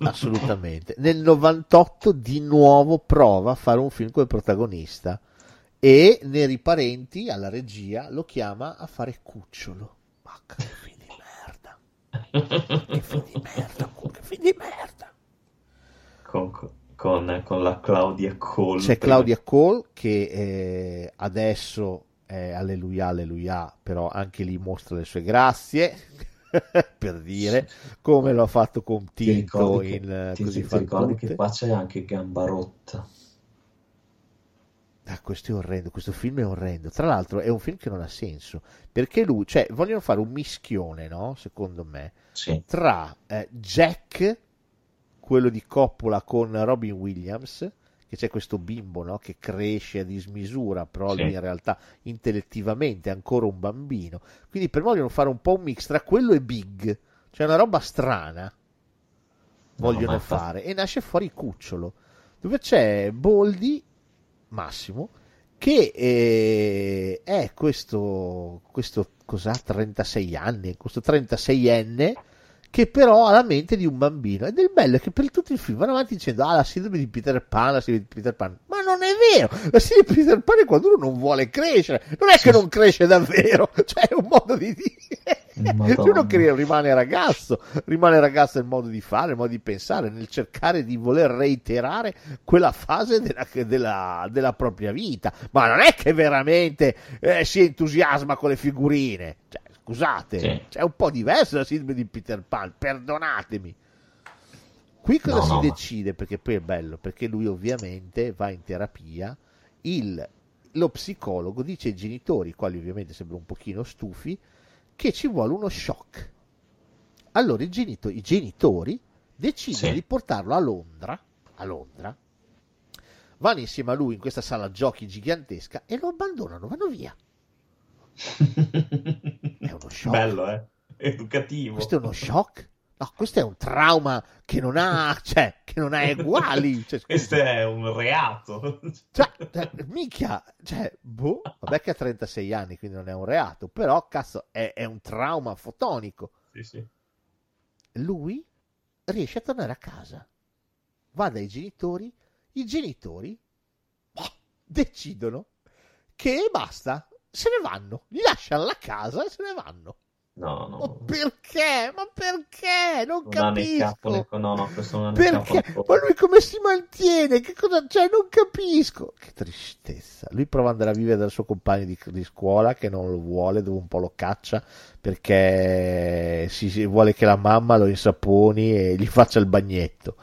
Assolutamente. Nel novantotto di nuovo prova a fare un film come protagonista e Neri Parenti alla regia lo chiama a fare Cucciolo. Ma che film di merda, che film di merda, che film di merda con, con, con la Claudia Cole. C'è Claudia Cole che eh, adesso Eh, alleluia, alleluia, però anche lì mostra le sue grazie per dire, come lo ha fatto con Tinto. Ti in che, Così Ti ricordi che qua c'è anche Gambarotta. Ah, questo è orrendo, questo film è orrendo. Tra l'altro è un film che non ha senso, perché lui, cioè vogliono fare un mischione, no? Secondo me, sì, tra eh, Jack, quello di Coppola con Robin Williams, che c'è questo bimbo, no, che cresce a dismisura, però sì, lui in realtà intellettivamente è ancora un bambino, quindi per me vogliono fare un po' un mix tra quello e Big, cioè una roba strana vogliono no, fare e nasce fuori Cucciolo, dove c'è Boldi Massimo che è, è questo questo cos'ha, trentasei anni, questo trentaseienne che però ha la mente di un bambino, ed il bello è che per tutto il film vanno avanti dicendo ah, la sindrome di Peter Pan, la sindrome di Peter Pan, ma non è vero, la sindrome di Peter Pan è quando uno non vuole crescere, non è che non cresce davvero, cioè è un modo di dire, uno che rimane ragazzo, rimane ragazzo nel modo di fare, nel modo di pensare, nel cercare di voler reiterare quella fase della, della, della propria vita, ma non è che veramente eh, si entusiasma con le figurine, cioè, scusate, sì, cioè è un po' diverso la sindrome di Peter Pan, perdonatemi. Qui cosa no, si no, decide? Ma... perché poi è bello, perché lui ovviamente va in terapia, il, lo psicologo dice ai genitori, i quali ovviamente sembrano un pochino stufi, che ci vuole uno shock. Allora i genitori, i genitori decidono sì, di portarlo a Londra, a Londra, vanno insieme a lui in questa sala giochi gigantesca e lo abbandonano, vanno via. È uno shock bello, eh? Educativo. Questo è uno shock? No, questo è un trauma che non ha, cioè, che non ha uguali. Cioè, questo è un reato. Cioè, cioè mica, cioè, boh, vabbè che ha trentasei anni, quindi non è un reato, però cazzo, è, è un trauma fotonico. Sì, sì. Lui riesce a tornare a casa. va dai genitori, i genitori boh, decidono che basta, se ne vanno, li lasciano la casa e se ne vanno. No, no. Ma perché? Ma perché? Non, non capisco. Capo, no, no, questo non perché? Capo. Ma lui come si mantiene? Che cosa c'è? Non capisco. Che tristezza. Lui prova ad andare a vivere dal suo compagno di, di scuola che non lo vuole, dove un po' lo caccia perché si, si vuole che la mamma lo insaponi e gli faccia il bagnetto.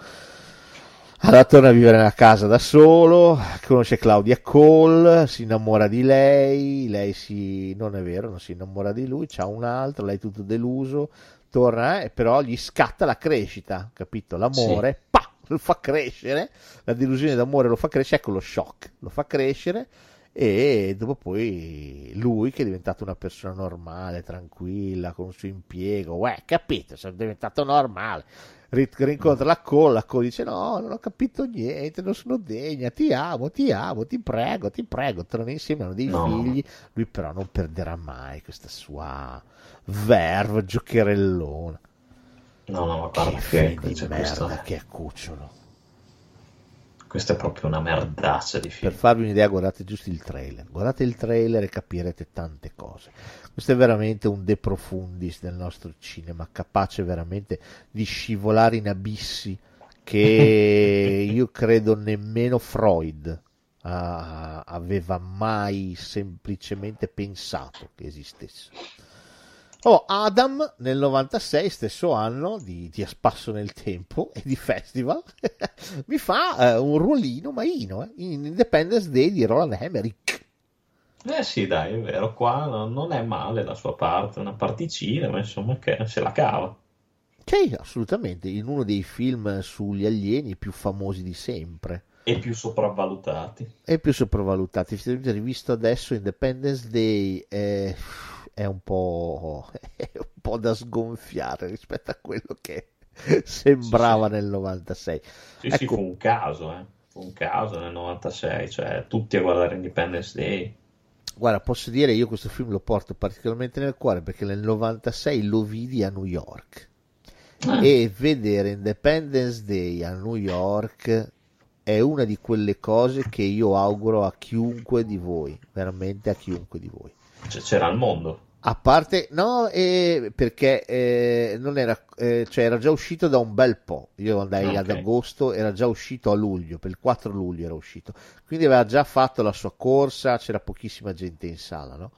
Allora torna a vivere nella casa da solo, conosce Claudia Cole, si innamora di lei, lei si... non è vero, non si innamora di lui, c'ha un altro, lei tutto deluso, torna e eh, però gli scatta la crescita, capito? L'amore, sì. Pa, lo fa crescere, la delusione d'amore lo fa crescere, ecco lo shock, lo fa crescere e dopo poi lui che è diventato una persona normale, tranquilla, con il suo impiego, uè, capito, sono diventato normale. Rincontra la Cole, la Cole dice no, non ho capito niente, non sono degna, ti amo, ti amo, ti prego, ti prego, tornano insieme, hanno dei no. figli, lui però non perderà mai questa sua verve giocherellona. No, no, ma guarda che, che, che merda questo... che è cucciolo. Questa è proprio una merdaccia di film. Per farvi un'idea guardate giusto il trailer, guardate il trailer e capirete tante cose. Questo è veramente un de profundis del nostro cinema, capace veramente di scivolare in abissi che io credo nemmeno Freud uh, aveva mai semplicemente pensato che esistesse. Oh, Adam nel novantasei, stesso anno di, di A Spasso nel Tempo e di Festival, mi fa uh, un ruolino maino eh, in Independence Day di Roland Emmerich. Eh sì dai, è vero, qua non è male la sua parte, una particina, ma insomma che se la cava. Sì, assolutamente, in uno dei film sugli alieni più famosi di sempre. E più sopravvalutati. E più sopravvalutati, rivisto adesso Independence Day è, è, un po', è un po' da sgonfiare rispetto a quello che sembrava sì, nel novantasei. Sì, ecco, sì, fu un caso, eh. fu un caso nel novantasei, cioè tutti a guardare Independence Day. Guarda, posso dire, io questo film lo porto particolarmente nel cuore perché nel novantasei lo vidi a New York ah. e vedere Independence Day a New York è una di quelle cose che io auguro a chiunque di voi, veramente a chiunque di voi. Cioè, c'era il mondo. A parte, no, eh, perché eh, non era, eh, cioè era già uscito da un bel po'. Io andai okay. ad agosto, era già uscito a luglio, per il quattro luglio era uscito. Quindi aveva già fatto la sua corsa, c'era pochissima gente in sala, no?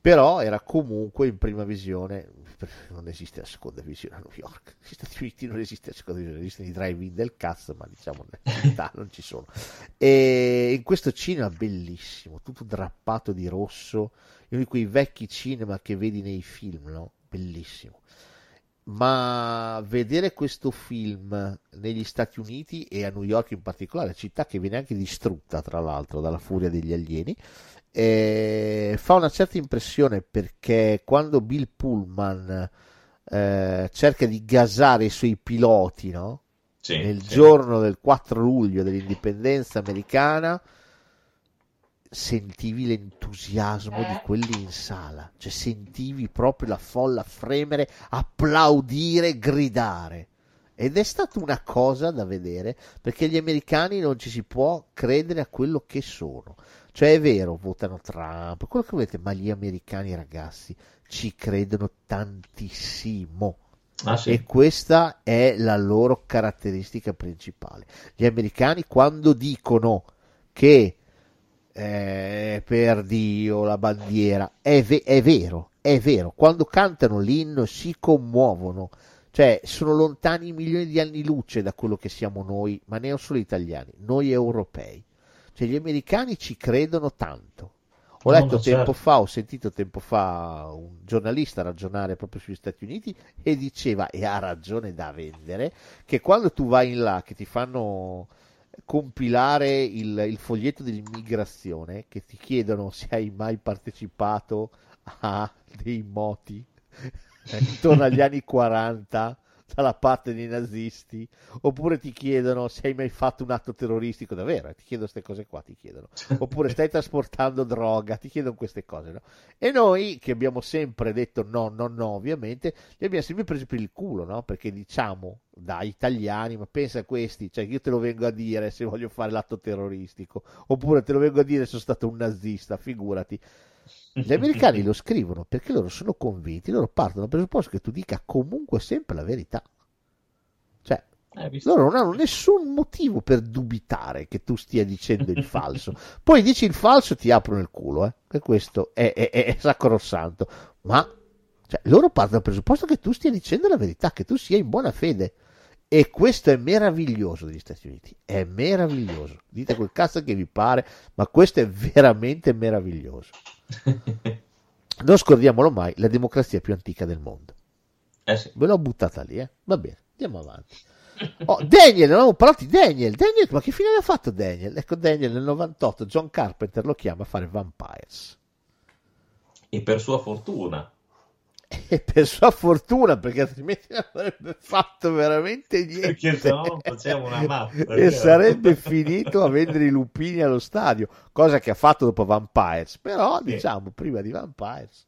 Però era comunque in prima visione, non esiste la seconda visione a New York. Negli Stati Uniti non esiste la seconda visione, esistono i drive-in del cazzo, ma diciamo nella città non ci sono. E in questo cinema bellissimo, tutto drappato di rosso, uno di quei vecchi cinema che vedi nei film, no? Bellissimo. Ma vedere questo film negli Stati Uniti e a New York in particolare, città che viene anche distrutta tra l'altro dalla furia degli alieni, eh, fa una certa impressione perché quando Bill Pullman eh, cerca di gasare i suoi piloti, no? Sì, nel sì. giorno del quattro luglio dell'indipendenza americana, sentivi l'entusiasmo di quelli in sala, cioè sentivi proprio la folla fremere, applaudire, gridare, ed è stata una cosa da vedere perché gli americani non ci si può credere a quello che sono, cioè è vero, votano Trump, quello che volete, ma gli americani ragazzi ci credono tantissimo. Ah, sì. E questa è la loro caratteristica principale. Gli americani quando dicono che Eh, per Dio la bandiera è, ve- è vero, è vero, quando cantano l'inno si commuovono, cioè sono lontani milioni di anni luce da quello che siamo noi, ma ne solo italiani, noi europei, cioè gli americani ci credono tanto. Ho letto no, tempo certo. fa, ho sentito tempo fa un giornalista ragionare proprio sugli Stati Uniti e diceva, e ha ragione da vendere, che quando tu vai in là che ti fanno compilare il, il foglietto dell'immigrazione che ti chiedono se hai mai partecipato a dei moti intorno agli anni quaranta dalla parte dei nazisti, oppure ti chiedono se hai mai fatto un atto terroristico davvero, ti chiedono queste cose qua, ti chiedono, oppure stai trasportando droga, ti chiedono queste cose, no? E noi che abbiamo sempre detto no, no, no, ovviamente li abbiamo sempre presi per il culo, no? Perché diciamo da italiani, ma pensa a questi, cioè io te lo vengo a dire se voglio fare l'atto terroristico, oppure te lo vengo a dire sono stato un nazista, figurati. Gli americani lo scrivono perché loro sono convinti, loro partono dal presupposto che tu dica comunque sempre la verità, cioè loro non hanno nessun motivo per dubitare che tu stia dicendo il falso. Poi dici il falso, ti aprono il culo, eh? E questo è, è, è sacrosanto, ma cioè, loro partono dal presupposto che tu stia dicendo la verità, che tu sia in buona fede, e questo è meraviglioso degli Stati Uniti, è meraviglioso, dite quel cazzo che vi pare, ma questo è veramente meraviglioso. Non scordiamolo mai, la democrazia più antica del mondo, eh sì. Ve l'ho buttata lì, eh? Va bene, andiamo avanti. Oh, Daniel, non avevo parlato di Daniel. Daniel, ma che fine ha fatto Daniel? Ecco, Daniel nel novantotto John Carpenter lo chiama a fare Vampires, e per sua fortuna, e per sua fortuna, perché altrimenti non avrebbe fatto veramente niente, perché se no faceva una mappa e sarebbe finito a vendere i lupini allo stadio, cosa che ha fatto dopo Vampires, però diciamo eh. prima di Vampires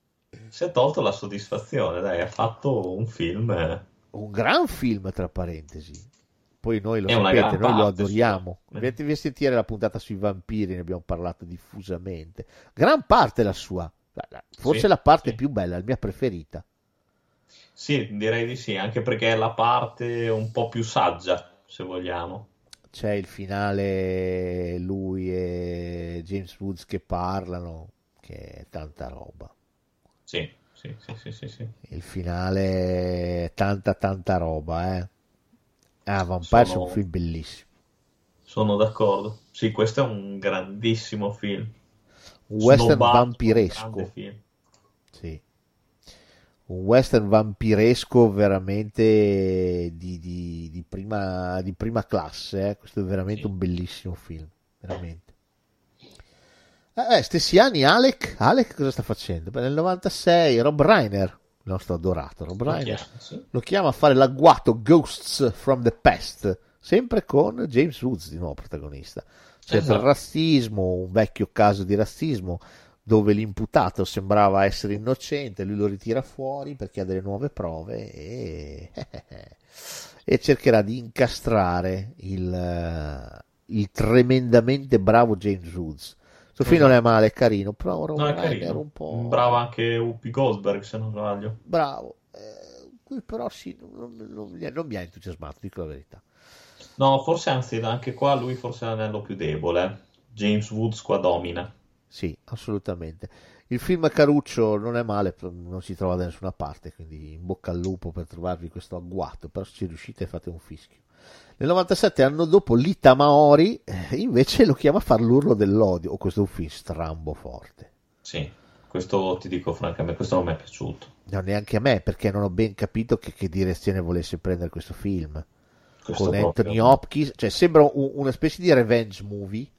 si è tolto la soddisfazione, dai, ha fatto un film, eh. un gran film tra parentesi, poi noi lo è sapete, noi lo adoriamo, venite a sentire la puntata sui vampiri, ne abbiamo parlato diffusamente, gran parte la sua, forse sì, la parte sì. più bella, la mia preferita. Sì, direi di sì, anche perché è la parte un po' più saggia, se vogliamo. C'è il finale, lui e James Woods che parlano, che è tanta roba. Sì, sì, sì, sì, sì, sì. Il finale è tanta tanta roba, eh. Ah, Vampire sono... è un film bellissimo. Sono d'accordo. Sì, questo è un grandissimo film. Un western Snowball, vampiresco, sì. Un western vampiresco veramente di, di, di, prima, di prima classe, eh. Questo è veramente sì. un bellissimo film, veramente. Eh, stessi anni Alec, Alec cosa sta facendo? Beh, nel novantasei Rob Reiner, il nostro adorato Rob Reiner, lo chiama, sì. lo chiama a fare l'agguato Ghosts from the Past, sempre con James Woods di nuovo protagonista. C'è il razzismo, un vecchio caso di razzismo dove l'imputato sembrava essere innocente, lui lo ritira fuori perché ha delle nuove prove e, e cercherà di incastrare il, il tremendamente bravo James Woods. Questo film non è male, è carino, però no, è carino. Un po'... bravo anche Whoopi Goldberg, se non sbaglio. Bravo, eh, qui però sì, non, non, non mi ha entusiasmato, dico la verità. No, forse anzi anche qua lui forse è l'anello più debole. James Woods qua domina. Sì, assolutamente. Il film Caruccio non è male, non si trova da nessuna parte, quindi in bocca al lupo per trovarvi questo agguato, però se ci riuscite fate un fischio. Nel novantasette, anno dopo, Lita Maori invece lo chiama a far l'urlo dell'odio, o oh, questo è un film strambo forte. Sì. Questo ti dico francamente, questo non mi è piaciuto. No, neanche a me, perché non ho ben capito che, che direzione volesse prendere questo film. Con Anthony Hopkins, cioè sembra un, una specie di revenge movie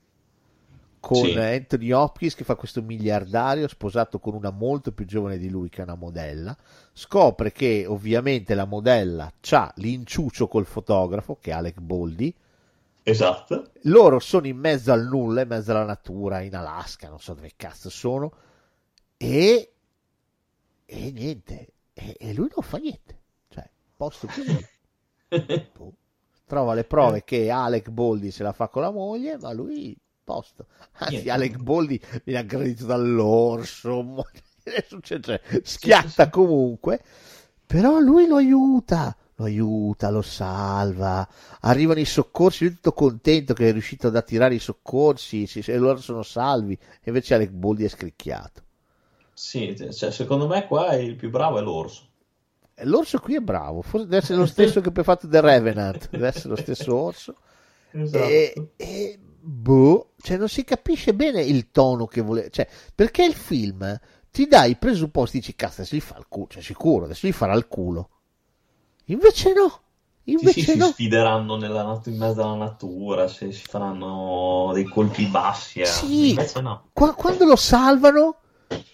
con sì. Anthony Hopkins che fa questo miliardario sposato con una molto più giovane di lui che è una modella, scopre che ovviamente la modella c'ha l'inciuccio col fotografo che è Alec Boldi, esatto, loro sono in mezzo al nulla, in mezzo alla natura, in Alaska, non so dove cazzo sono, e e niente, e, e lui non fa niente, cioè posto così. Trova le prove che Alec Boldi se la fa con la moglie, ma lui posto, anzi Alec Boldi viene aggredito dall'orso, cioè, schiatta comunque, però lui lo aiuta, lo aiuta, lo salva, arrivano i soccorsi, lui tutto contento che è riuscito ad attirare i soccorsi e loro sono salvi, e invece Alec Boldi è scricchiato. Sì, cioè, secondo me qua il più bravo è l'orso. L'orso qui è bravo, forse deve essere lo stesso che per fatto The Revenant, deve essere lo stesso orso, esatto. e, e boh, cioè non si capisce bene il tono che vuole, cioè, perché il film ti dà i presupposti, dici cazzo adesso gli fa il culo, cioè sicuro adesso gli farà il culo, invece no, invece sì, sì, no. Si sfideranno nella nat- in mezzo alla natura, se si faranno dei colpi bassi, eh. sì. Invece no. Qua, quando lo salvano,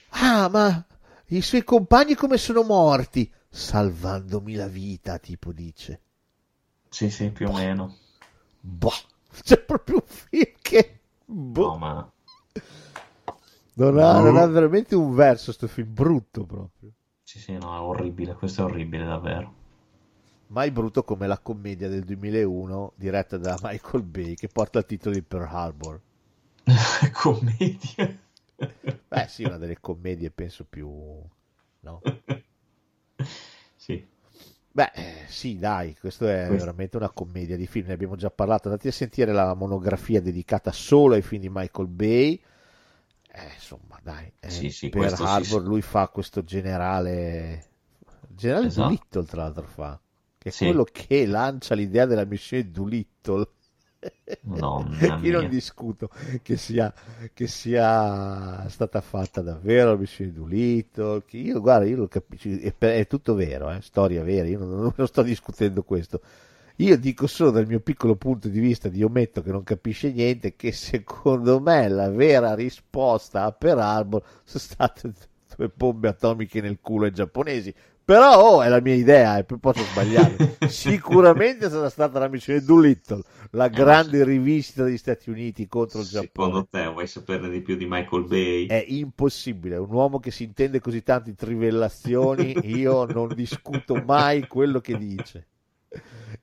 ah ma i suoi compagni come sono morti, salvandomi la vita, tipo dice. Sì, sì, più bah. o meno. Boh, c'è proprio un film che... Boh. No, ma... non, ha, no. non ha veramente un verso sto film, brutto proprio. Sì, sì, no, è orribile, questo è orribile davvero. Mai brutto come la commedia del duemilauno diretta da Michael Bay che porta il titolo di Pearl Harbor. Commedia? Beh sì, una delle commedie penso più... no? Sì. Beh, sì, dai, questo è questo... veramente una commedia di film, ne abbiamo già parlato, andate a sentire la monografia dedicata solo ai film di Michael Bay. Eh, insomma, dai, eh, sì, sì, per Harbor sì, sì. lui fa questo generale, generale esatto. Doolittle, tra l'altro fa, che è sì. quello che lancia l'idea della missione Doolittle. No, io non discuto che sia, che sia stata fatta davvero la missione Doolittle, che io guarda, io lo capisco, è, è tutto vero, eh, storia vera, io non, non sto discutendo questo. Io dico solo dal mio piccolo punto di vista di ometto che non capisce niente, che secondo me la vera risposta a Pearl Harbor sono state due bombe atomiche nel culo ai giapponesi. Però oh, è la mia idea e poi posso sbagliare. Sicuramente sarà stata la missione Doolittle, la grande rivista degli Stati Uniti contro il Giappone. Secondo te vuoi saperne di più di Michael Bay? È impossibile, un uomo che si intende così tanto di trivellazioni, io non discuto mai quello che dice.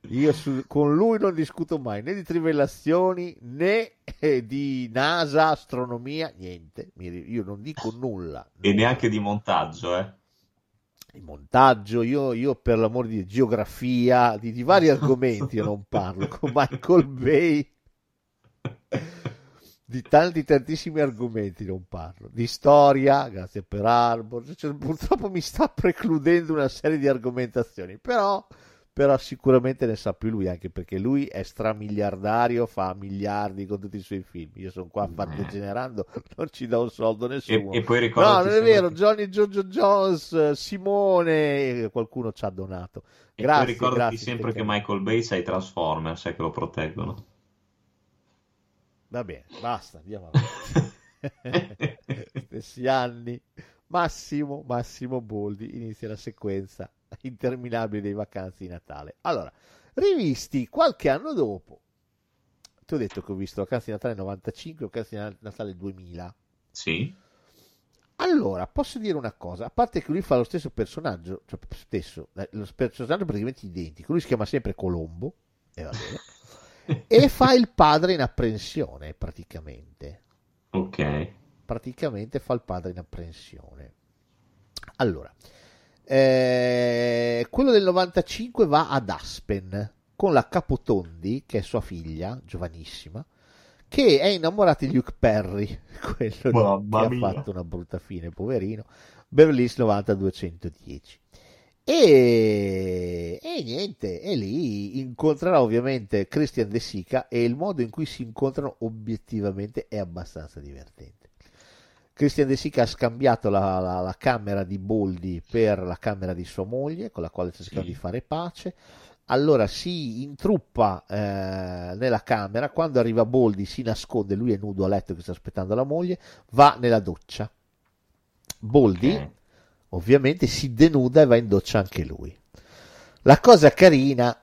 Io su, con lui non discuto mai né di trivellazioni né eh, di NASA, astronomia, niente, io non dico nulla e nulla. Neanche di montaggio, eh? Il montaggio io, io per l'amor di geografia di, di vari argomenti io non parlo con Michael Bay di tanti tantissimi argomenti non parlo, di storia grazie per Pearl Harbor, cioè, purtroppo mi sta precludendo una serie di argomentazioni, però però sicuramente ne sa più lui, anche perché lui è stramiliardario, fa miliardi con tutti i suoi film, io sono qua fatteggenerando, non ci dà un soldo nessuno. E, e poi no, non è vero, Johnny Jojo Jones, Simone, qualcuno ci ha donato. Grazie, e poi ricordati grazie, sempre che Michael Bay sa i Transformers, sai che lo proteggono. Va bene, basta, andiamo avanti. Stessi anni, Massimo, Massimo Boldi, inizia la sequenza interminabile dei vacanze di Natale. Allora, rivisti qualche anno dopo, ti ho detto che ho visto Vacanze di Natale novantacinque e Vacanze di Natale duemila. Sì. Allora, posso dire una cosa, a parte che lui fa lo stesso personaggio, cioè stesso, lo personaggio praticamente identico, lui si chiama sempre Colombo, e, va bene, e fa il padre in apprensione praticamente. Ok. Praticamente fa il padre in apprensione. Allora, Eh, quello del novantacinque va ad Aspen con la Capotondi, che è sua figlia giovanissima, che è innamorata di Luke Perry, quello Mamma che mia. ha fatto una brutta fine, poverino. Beverly Hills novanta duecentodieci e, e niente, e lì incontrerà ovviamente Christian De Sica, e il modo in cui si incontrano obiettivamente è abbastanza divertente. Christian De Sica ha scambiato la, la, la camera di Boldi per la camera di sua moglie, con la quale cercava sì. di fare pace. Allora si intruppa eh, nella camera, quando arriva Boldi si nasconde, lui è nudo a letto che sta aspettando la moglie, va nella doccia. Boldi okay. ovviamente si denuda e va in doccia anche lui. La cosa carina,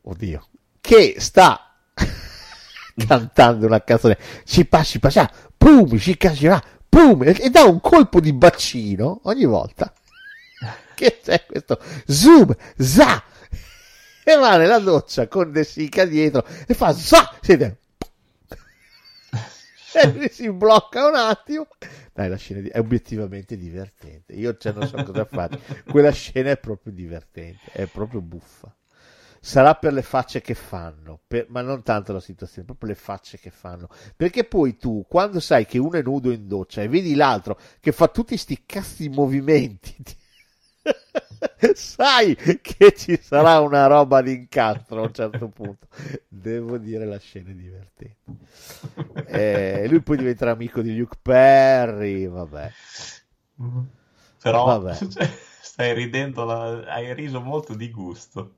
oddio, che sta cantando una canzone, si passi, passi, pum, si casserà. Boom, e dà un colpo di bacino ogni volta che c'è questo zoom za, e va nella doccia con De Sica dietro e fa za, siete, e lui si blocca un attimo. Dai, la scena è obiettivamente divertente, io cioè, non so cosa fare, quella scena è proprio divertente, è proprio buffa. Sarà per le facce che fanno, per, ma non tanto la situazione, proprio le facce che fanno, perché poi tu quando sai che uno è nudo in doccia e vedi l'altro che fa tutti sti cazzi movimenti sai che ci sarà una roba di incastro a un certo punto. Devo dire, la scena è divertente, eh, lui poi diventerà amico di Luke Perry, vabbè, però vabbè. Stai ridendo, la... hai riso molto di gusto.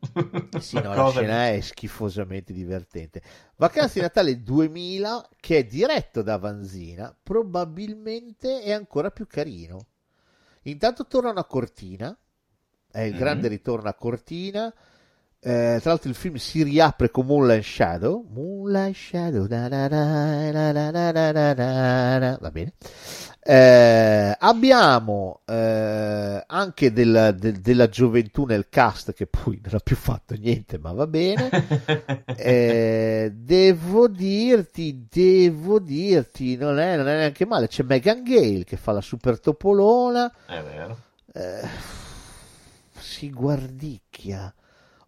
Sì, la, no, cosa... la scena è schifosamente divertente. Vacanze di Natale duemila, che è diretto da Vanzina, probabilmente è ancora più carino. Intanto tornano a Cortina, è il grande mm-hmm. ritorno a Cortina. Eh, tra l'altro il film si riapre con Moonlight Shadow. Moonlight Shadow da da da da da da da da. Va bene. Eh, abbiamo eh, anche della, de, della gioventù nel cast, che poi non ha più fatto niente, ma va bene. eh, devo dirti devo dirti non è, non è neanche male. C'è Megan Gale che fa la super topolona, è vero, eh, si guardicchia.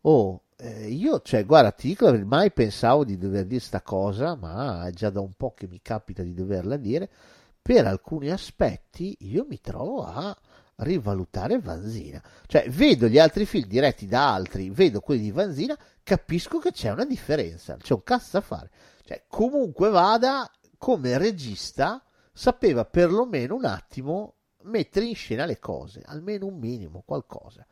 Oh, eh, io, cioè, guarda, ti dico, mai pensavo di dover dire sta cosa, ma è già da un po' che mi capita di doverla dire. Per alcuni aspetti io mi trovo a rivalutare Vanzina. Cioè, vedo gli altri film diretti da altri, vedo quelli di Vanzina, capisco che c'è una differenza, c'è un cazzo a fare. Cioè, comunque vada, come regista sapeva perlomeno un attimo mettere in scena le cose, almeno un minimo, qualcosa.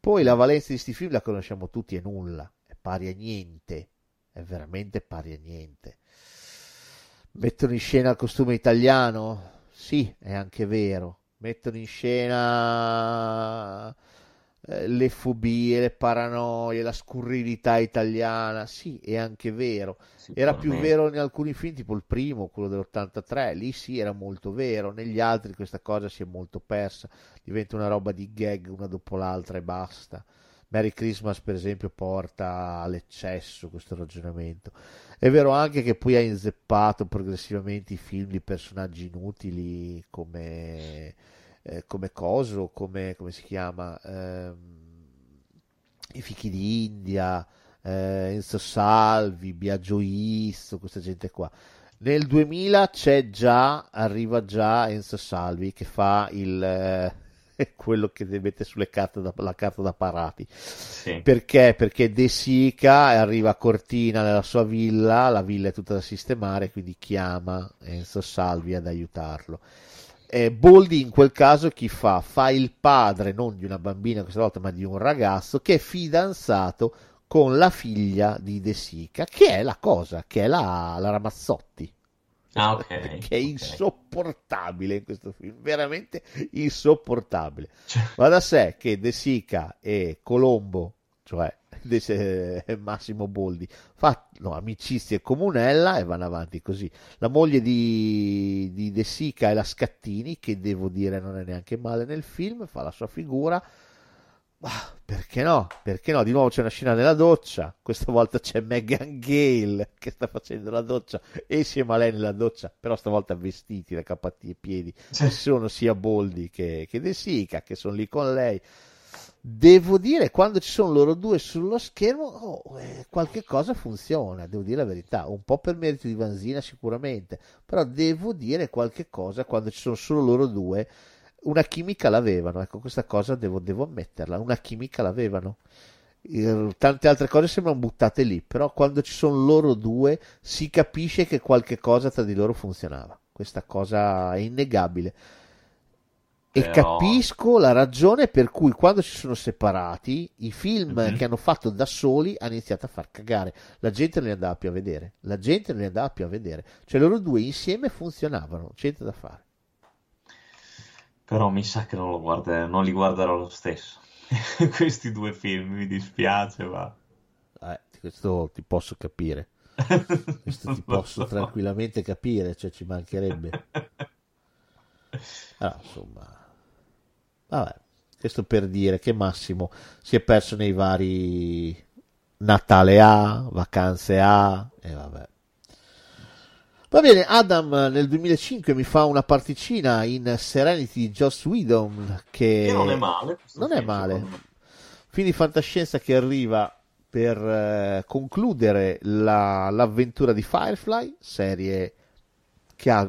Poi la valenza di sti film la conosciamo tutti, è nulla, è pari a niente, è veramente pari a niente. Mettono in scena il costume italiano? Sì, è anche vero. Mettono in scena le fobie, le paranoie, la scurrilità italiana? Sì, è anche vero. Era più vero in alcuni film, tipo il primo, quello dell'ottantatré, lì sì, era molto vero. Negli altri questa cosa si è molto persa, diventa una roba di gag una dopo l'altra e basta. Merry Christmas, per esempio, porta all'eccesso questo ragionamento. È vero anche che poi ha inzeppato progressivamente i film di personaggi inutili come eh, come coso, come, come si chiama, eh, i fichi di India, eh, Enzo Salvi, Biagio Isto, questa gente qua. Nel duemila c'è già, arriva già Enzo Salvi che fa il... Eh, è quello che mette sulle carte da, la carta da parati, sì. Perché? Perché De Sica arriva a Cortina nella sua villa, la villa è tutta da sistemare, quindi chiama Enzo Salvi ad aiutarlo. E Boldi in quel caso chi fa? Fa il padre, non di una bambina questa volta, ma di un ragazzo che è fidanzato con la figlia di De Sica, che è la cosa, che è la, la Ramazzotti. Ah, okay, che è insopportabile in questo film, veramente insopportabile. Va da sé che De Sica e Colombo, cioè Massimo Boldi, fanno amicizia e comunella e vanno avanti così. La moglie di, di De Sica è la Scattini, che devo dire non è neanche male nel film, fa la sua figura. Ah, perché no? Perché no? Di nuovo c'è una scena nella doccia. Questa volta c'è Megan Gale che sta facendo la doccia e insieme a lei nella doccia, però stavolta vestiti da capati e piedi, ci sono sia Boldi che, che De Sica che sono lì con lei. Devo dire, quando ci sono loro due sullo schermo, oh, eh, qualche cosa funziona, devo dire la verità, un po' per merito di Vanzina sicuramente, però devo dire qualche cosa quando ci sono solo loro due. Una chimica l'avevano, ecco, questa cosa devo, devo ammetterla, una chimica l'avevano. Il, tante altre cose sembrano buttate lì, però quando ci sono loro due si capisce che qualche cosa tra di loro funzionava, questa cosa è innegabile. E però... capisco la ragione per cui quando si sono separati i film mm-hmm. che hanno fatto da soli hanno iniziato a far cagare, la gente non li andava più a vedere, la gente non li andava più a vedere, cioè loro due insieme funzionavano, c'è niente da fare. Però mi sa che non, lo guarderò, non li guarderò lo stesso. Questi due film, mi dispiace, ma... Eh, questo ti posso capire. Questo ti posso so. tranquillamente capire, cioè ci mancherebbe. Allora, insomma... Vabbè, questo per dire che Massimo si è perso nei vari Natale A, vacanze A, e vabbè. Va bene, Adam nel duemilacinque mi fa una particina in Serenity di Joss Whedon che, che non è male, non film, è male. Film di fantascienza che arriva per eh, concludere la, l'avventura di Firefly, serie che ha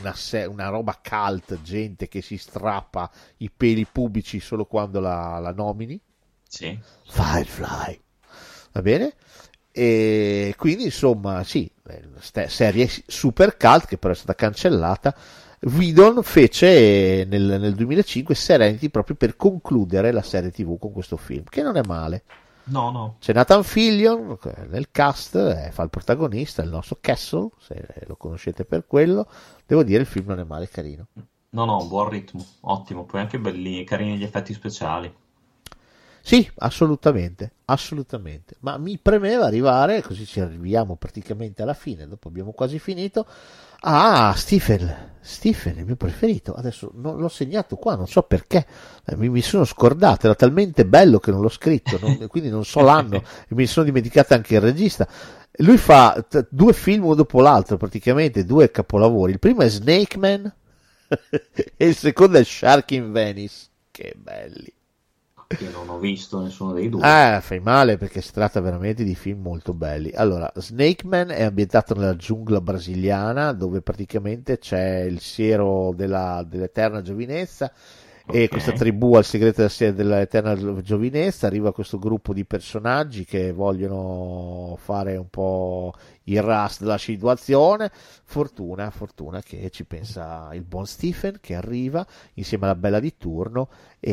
una, una roba cult, gente che si strappa i peli pubblici solo quando la, la nomini. Sì. Firefly. Va bene? E quindi insomma sì, serie super cult che però è stata cancellata. Whedon fece nel, nel duemilacinque Serenity proprio per concludere la serie tv con questo film che non è male. No, no. C'è Nathan Fillion nel cast, eh, fa il protagonista, il nostro Castle, se lo conoscete per quello. Devo dire il film non è male, è carino. No, no, buon ritmo, ottimo, poi anche belli, carini gli effetti speciali. Sì, assolutamente, assolutamente, ma mi premeva arrivare, così ci arriviamo praticamente alla fine, dopo abbiamo quasi finito, a Stephen, Stephen, il mio preferito, adesso non l'ho segnato qua, non so perché, mi, mi sono scordato, era talmente bello che non l'ho scritto, non, quindi non so l'anno, mi sono dimenticato anche il regista. Lui fa t- due film uno dopo l'altro, praticamente due capolavori, il primo è Snake Man e il secondo è Shark in Venice, che belli. Che non ho visto nessuno dei due. Ah, fai male, perché si tratta veramente di film molto belli. Allora, Snake Man è ambientato nella giungla brasiliana, dove praticamente c'è il siero della, dell'eterna giovinezza, okay. E questa tribù al segreto dell'eterna giovinezza, arriva questo gruppo di personaggi che vogliono fare un po' il rast della situazione. Fortuna, fortuna che ci pensa il buon Stephen, che arriva insieme alla bella di turno e,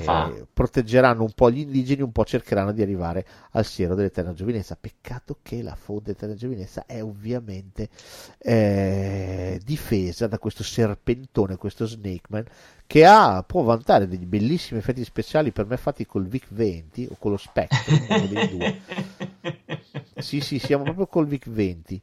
e proteggeranno un po' gli indigeni, un po' cercheranno di arrivare al siero dell'eterna giovinezza. Peccato che la fonte dell'eterna giovinezza è ovviamente eh, difesa da questo serpentone, questo Snake Man, che ha, può vantare degli bellissimi effetti speciali, per me fatti col Vic venti o con lo Spectrum, uno dei due. Sì, sì, siamo proprio col Vic venti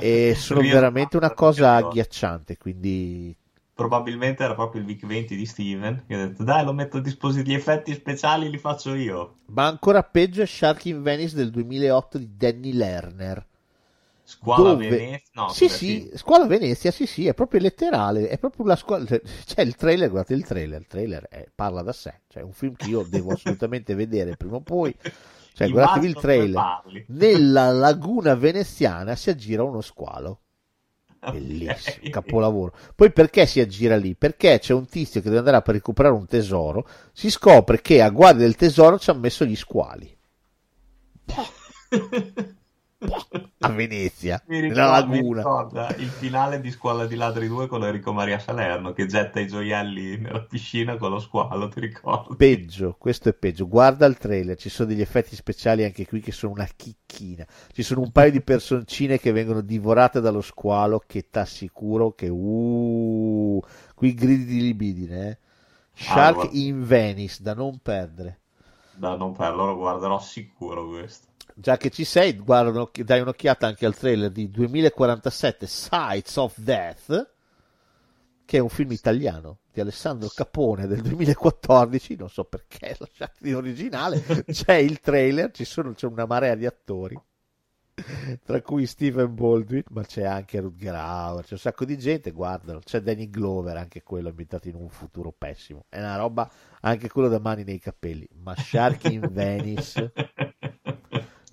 e sono veramente una cosa agghiacciante, quindi probabilmente era proprio il Vic venti di Steven che ha detto dai, lo metto a disposizione, gli effetti speciali li faccio io. Ma ancora peggio è Shark in Venice del duemilaotto di Danny Lerner. Scuola dove... Venezia, no, sì, sì, sì, Scuola Venezia, sì, sì, è proprio letterale, è proprio la scuola, cioè il trailer, guardate il trailer, il trailer è... parla da sé, cioè è un film che io devo assolutamente vedere prima o poi. Cioè, guardatevi il trailer. Nella laguna veneziana si aggira uno squalo. Okay. Bellissimo, capolavoro. Poi perché si aggira lì? Perché c'è un tizio che deve andare a recuperare un tesoro, si scopre che a guardia del tesoro ci hanno messo gli squali. A Venezia, mi ricordo, nella laguna. Mi ricorda il finale di Scuola di Ladri due con Enrico Maria Salerno che getta i gioielli nella piscina con lo squalo, ti ricordo? Peggio, questo è peggio, guarda il trailer, ci sono degli effetti speciali anche qui che sono una chicchina, ci sono un paio di personcine che vengono divorate dallo squalo, che t'assicuro che uh, qui gridi di libidine, eh? Shark allora. in Venice, da non perdere, da non perdere, lo guarderò sicuro questo. Già che ci sei, guarda, dai un'occhiata anche al trailer di duemilaquarantasette Sights of Death, che è un film italiano di Alessandro Capone del duemilaquattordici, non so perché lasciati di originale, c'è il trailer, ci sono, c'è una marea di attori, tra cui Steven Baldwin, ma c'è anche Rutger Hauer, c'è un sacco di gente, guardalo, c'è Danny Glover, anche quello ambientato in un futuro pessimo, è una roba, anche quello da mani nei capelli. Ma Shark in Venice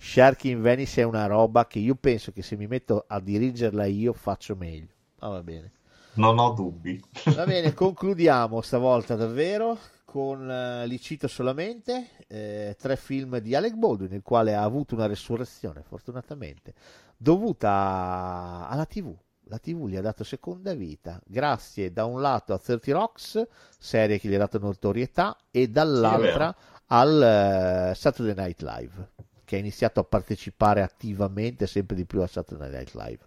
Shark in Venice è una roba che io penso che se mi metto a dirigerla io faccio meglio. Ma ah, va bene. Non ho dubbi. Va bene, concludiamo stavolta davvero con, li cito solamente, eh, tre film di Alec Baldwin, il quale ha avuto una resurrezione, fortunatamente, dovuta alla tivù. La tivù gli ha dato seconda vita, grazie da un lato a thirty Rocks, serie che gli ha dato notorietà, e dall'altra sì, al uh, Saturday Night Live, che ha iniziato a partecipare attivamente sempre di più a Saturday Night Live.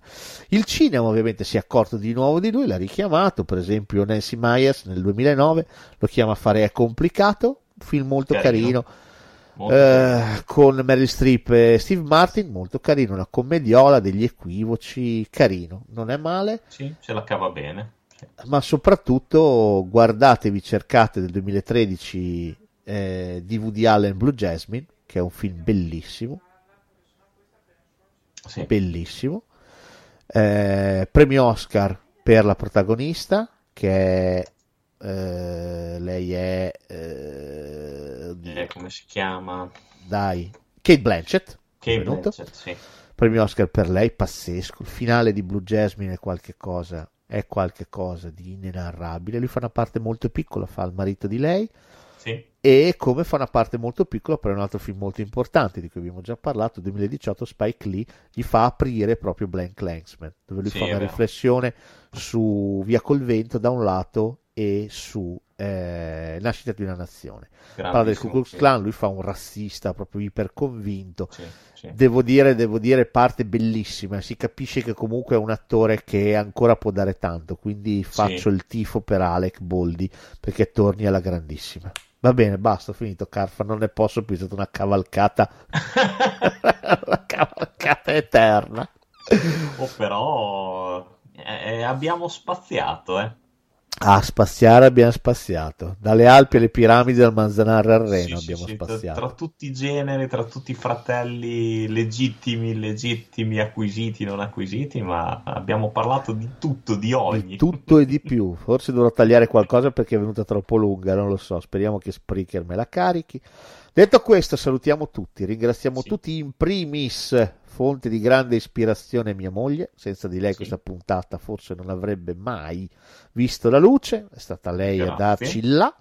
Il cinema ovviamente si è accorto di nuovo di lui, l'ha richiamato, per esempio Nancy Myers nel duemilanove lo chiama a fare È complicato, un film molto carino, carino. Molto eh, carino. Con Meryl Streep e Steve Martin, molto carino, una commediola degli equivoci, carino, non è male. Sì, ce la cava bene. Ma soprattutto guardatevi, cercate del duemilatredici eh, di Woody Allen Blue Jasmine, che è un film bellissimo, sì. Bellissimo, eh, premio Oscar per la protagonista, che è, eh, lei è eh, eh, come si chiama? Dai, Kate Blanchett, Kate Blanchett, sì. Premio Oscar per lei, pazzesco. Il finale di Blue Jasmine è qualche cosa, è qualche cosa di inenarrabile. Lui fa una parte molto piccola, fa il marito di lei. Sì. E come fa una parte molto piccola per un altro film molto importante di cui abbiamo già parlato, duemiladiciotto Spike Lee gli fa aprire proprio Blank Landsman, dove lui sì, fa una riflessione su Via col vento da un lato e su eh, Nascita di una nazione. Parla del Ku Klux Klan, lui fa un razzista proprio iperconvinto. Sì, sì. Devo dire, devo dire, parte bellissima, si capisce che comunque è un attore che ancora può dare tanto, quindi faccio sì. il tifo per Alec Boldi perché torni alla grandissima. Va bene, basta, ho finito, Carfa, non ne posso più, è stata una cavalcata una cavalcata eterna. Oh, però eh, abbiamo spaziato, eh. A spaziare abbiamo spaziato, dalle Alpi alle piramidi, dal Manzanarra al Reno, sì, abbiamo sì, spaziato tra, tra tutti i generi, tra tutti i fratelli legittimi, illegittimi, acquisiti, non acquisiti, ma abbiamo parlato di tutto, di ogni, di tutto e di più. Forse dovrò tagliare qualcosa perché è venuta troppo lunga, non lo so, speriamo che Spreaker me la carichi. Detto questo, salutiamo tutti, ringraziamo sì. tutti, in primis fonte di grande ispirazione mia moglie, senza di lei sì. questa puntata forse non avrebbe mai visto la luce, è stata lei Grazie. a darci là,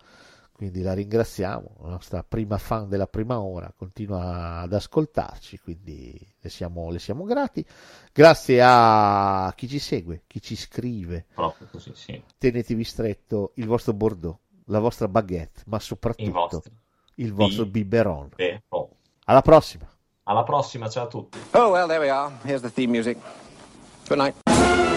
quindi la ringraziamo, la nostra prima fan della prima ora, continua ad ascoltarci, quindi le siamo, le siamo grati. Grazie a chi ci segue, chi ci scrive, proprio così, sì. tenetevi stretto il vostro Bordeaux, la vostra baguette, ma soprattutto il vostro biberon. Alla prossima. Alla prossima, ciao a tutti. Oh, well, there we are. Here's the theme music. Good night.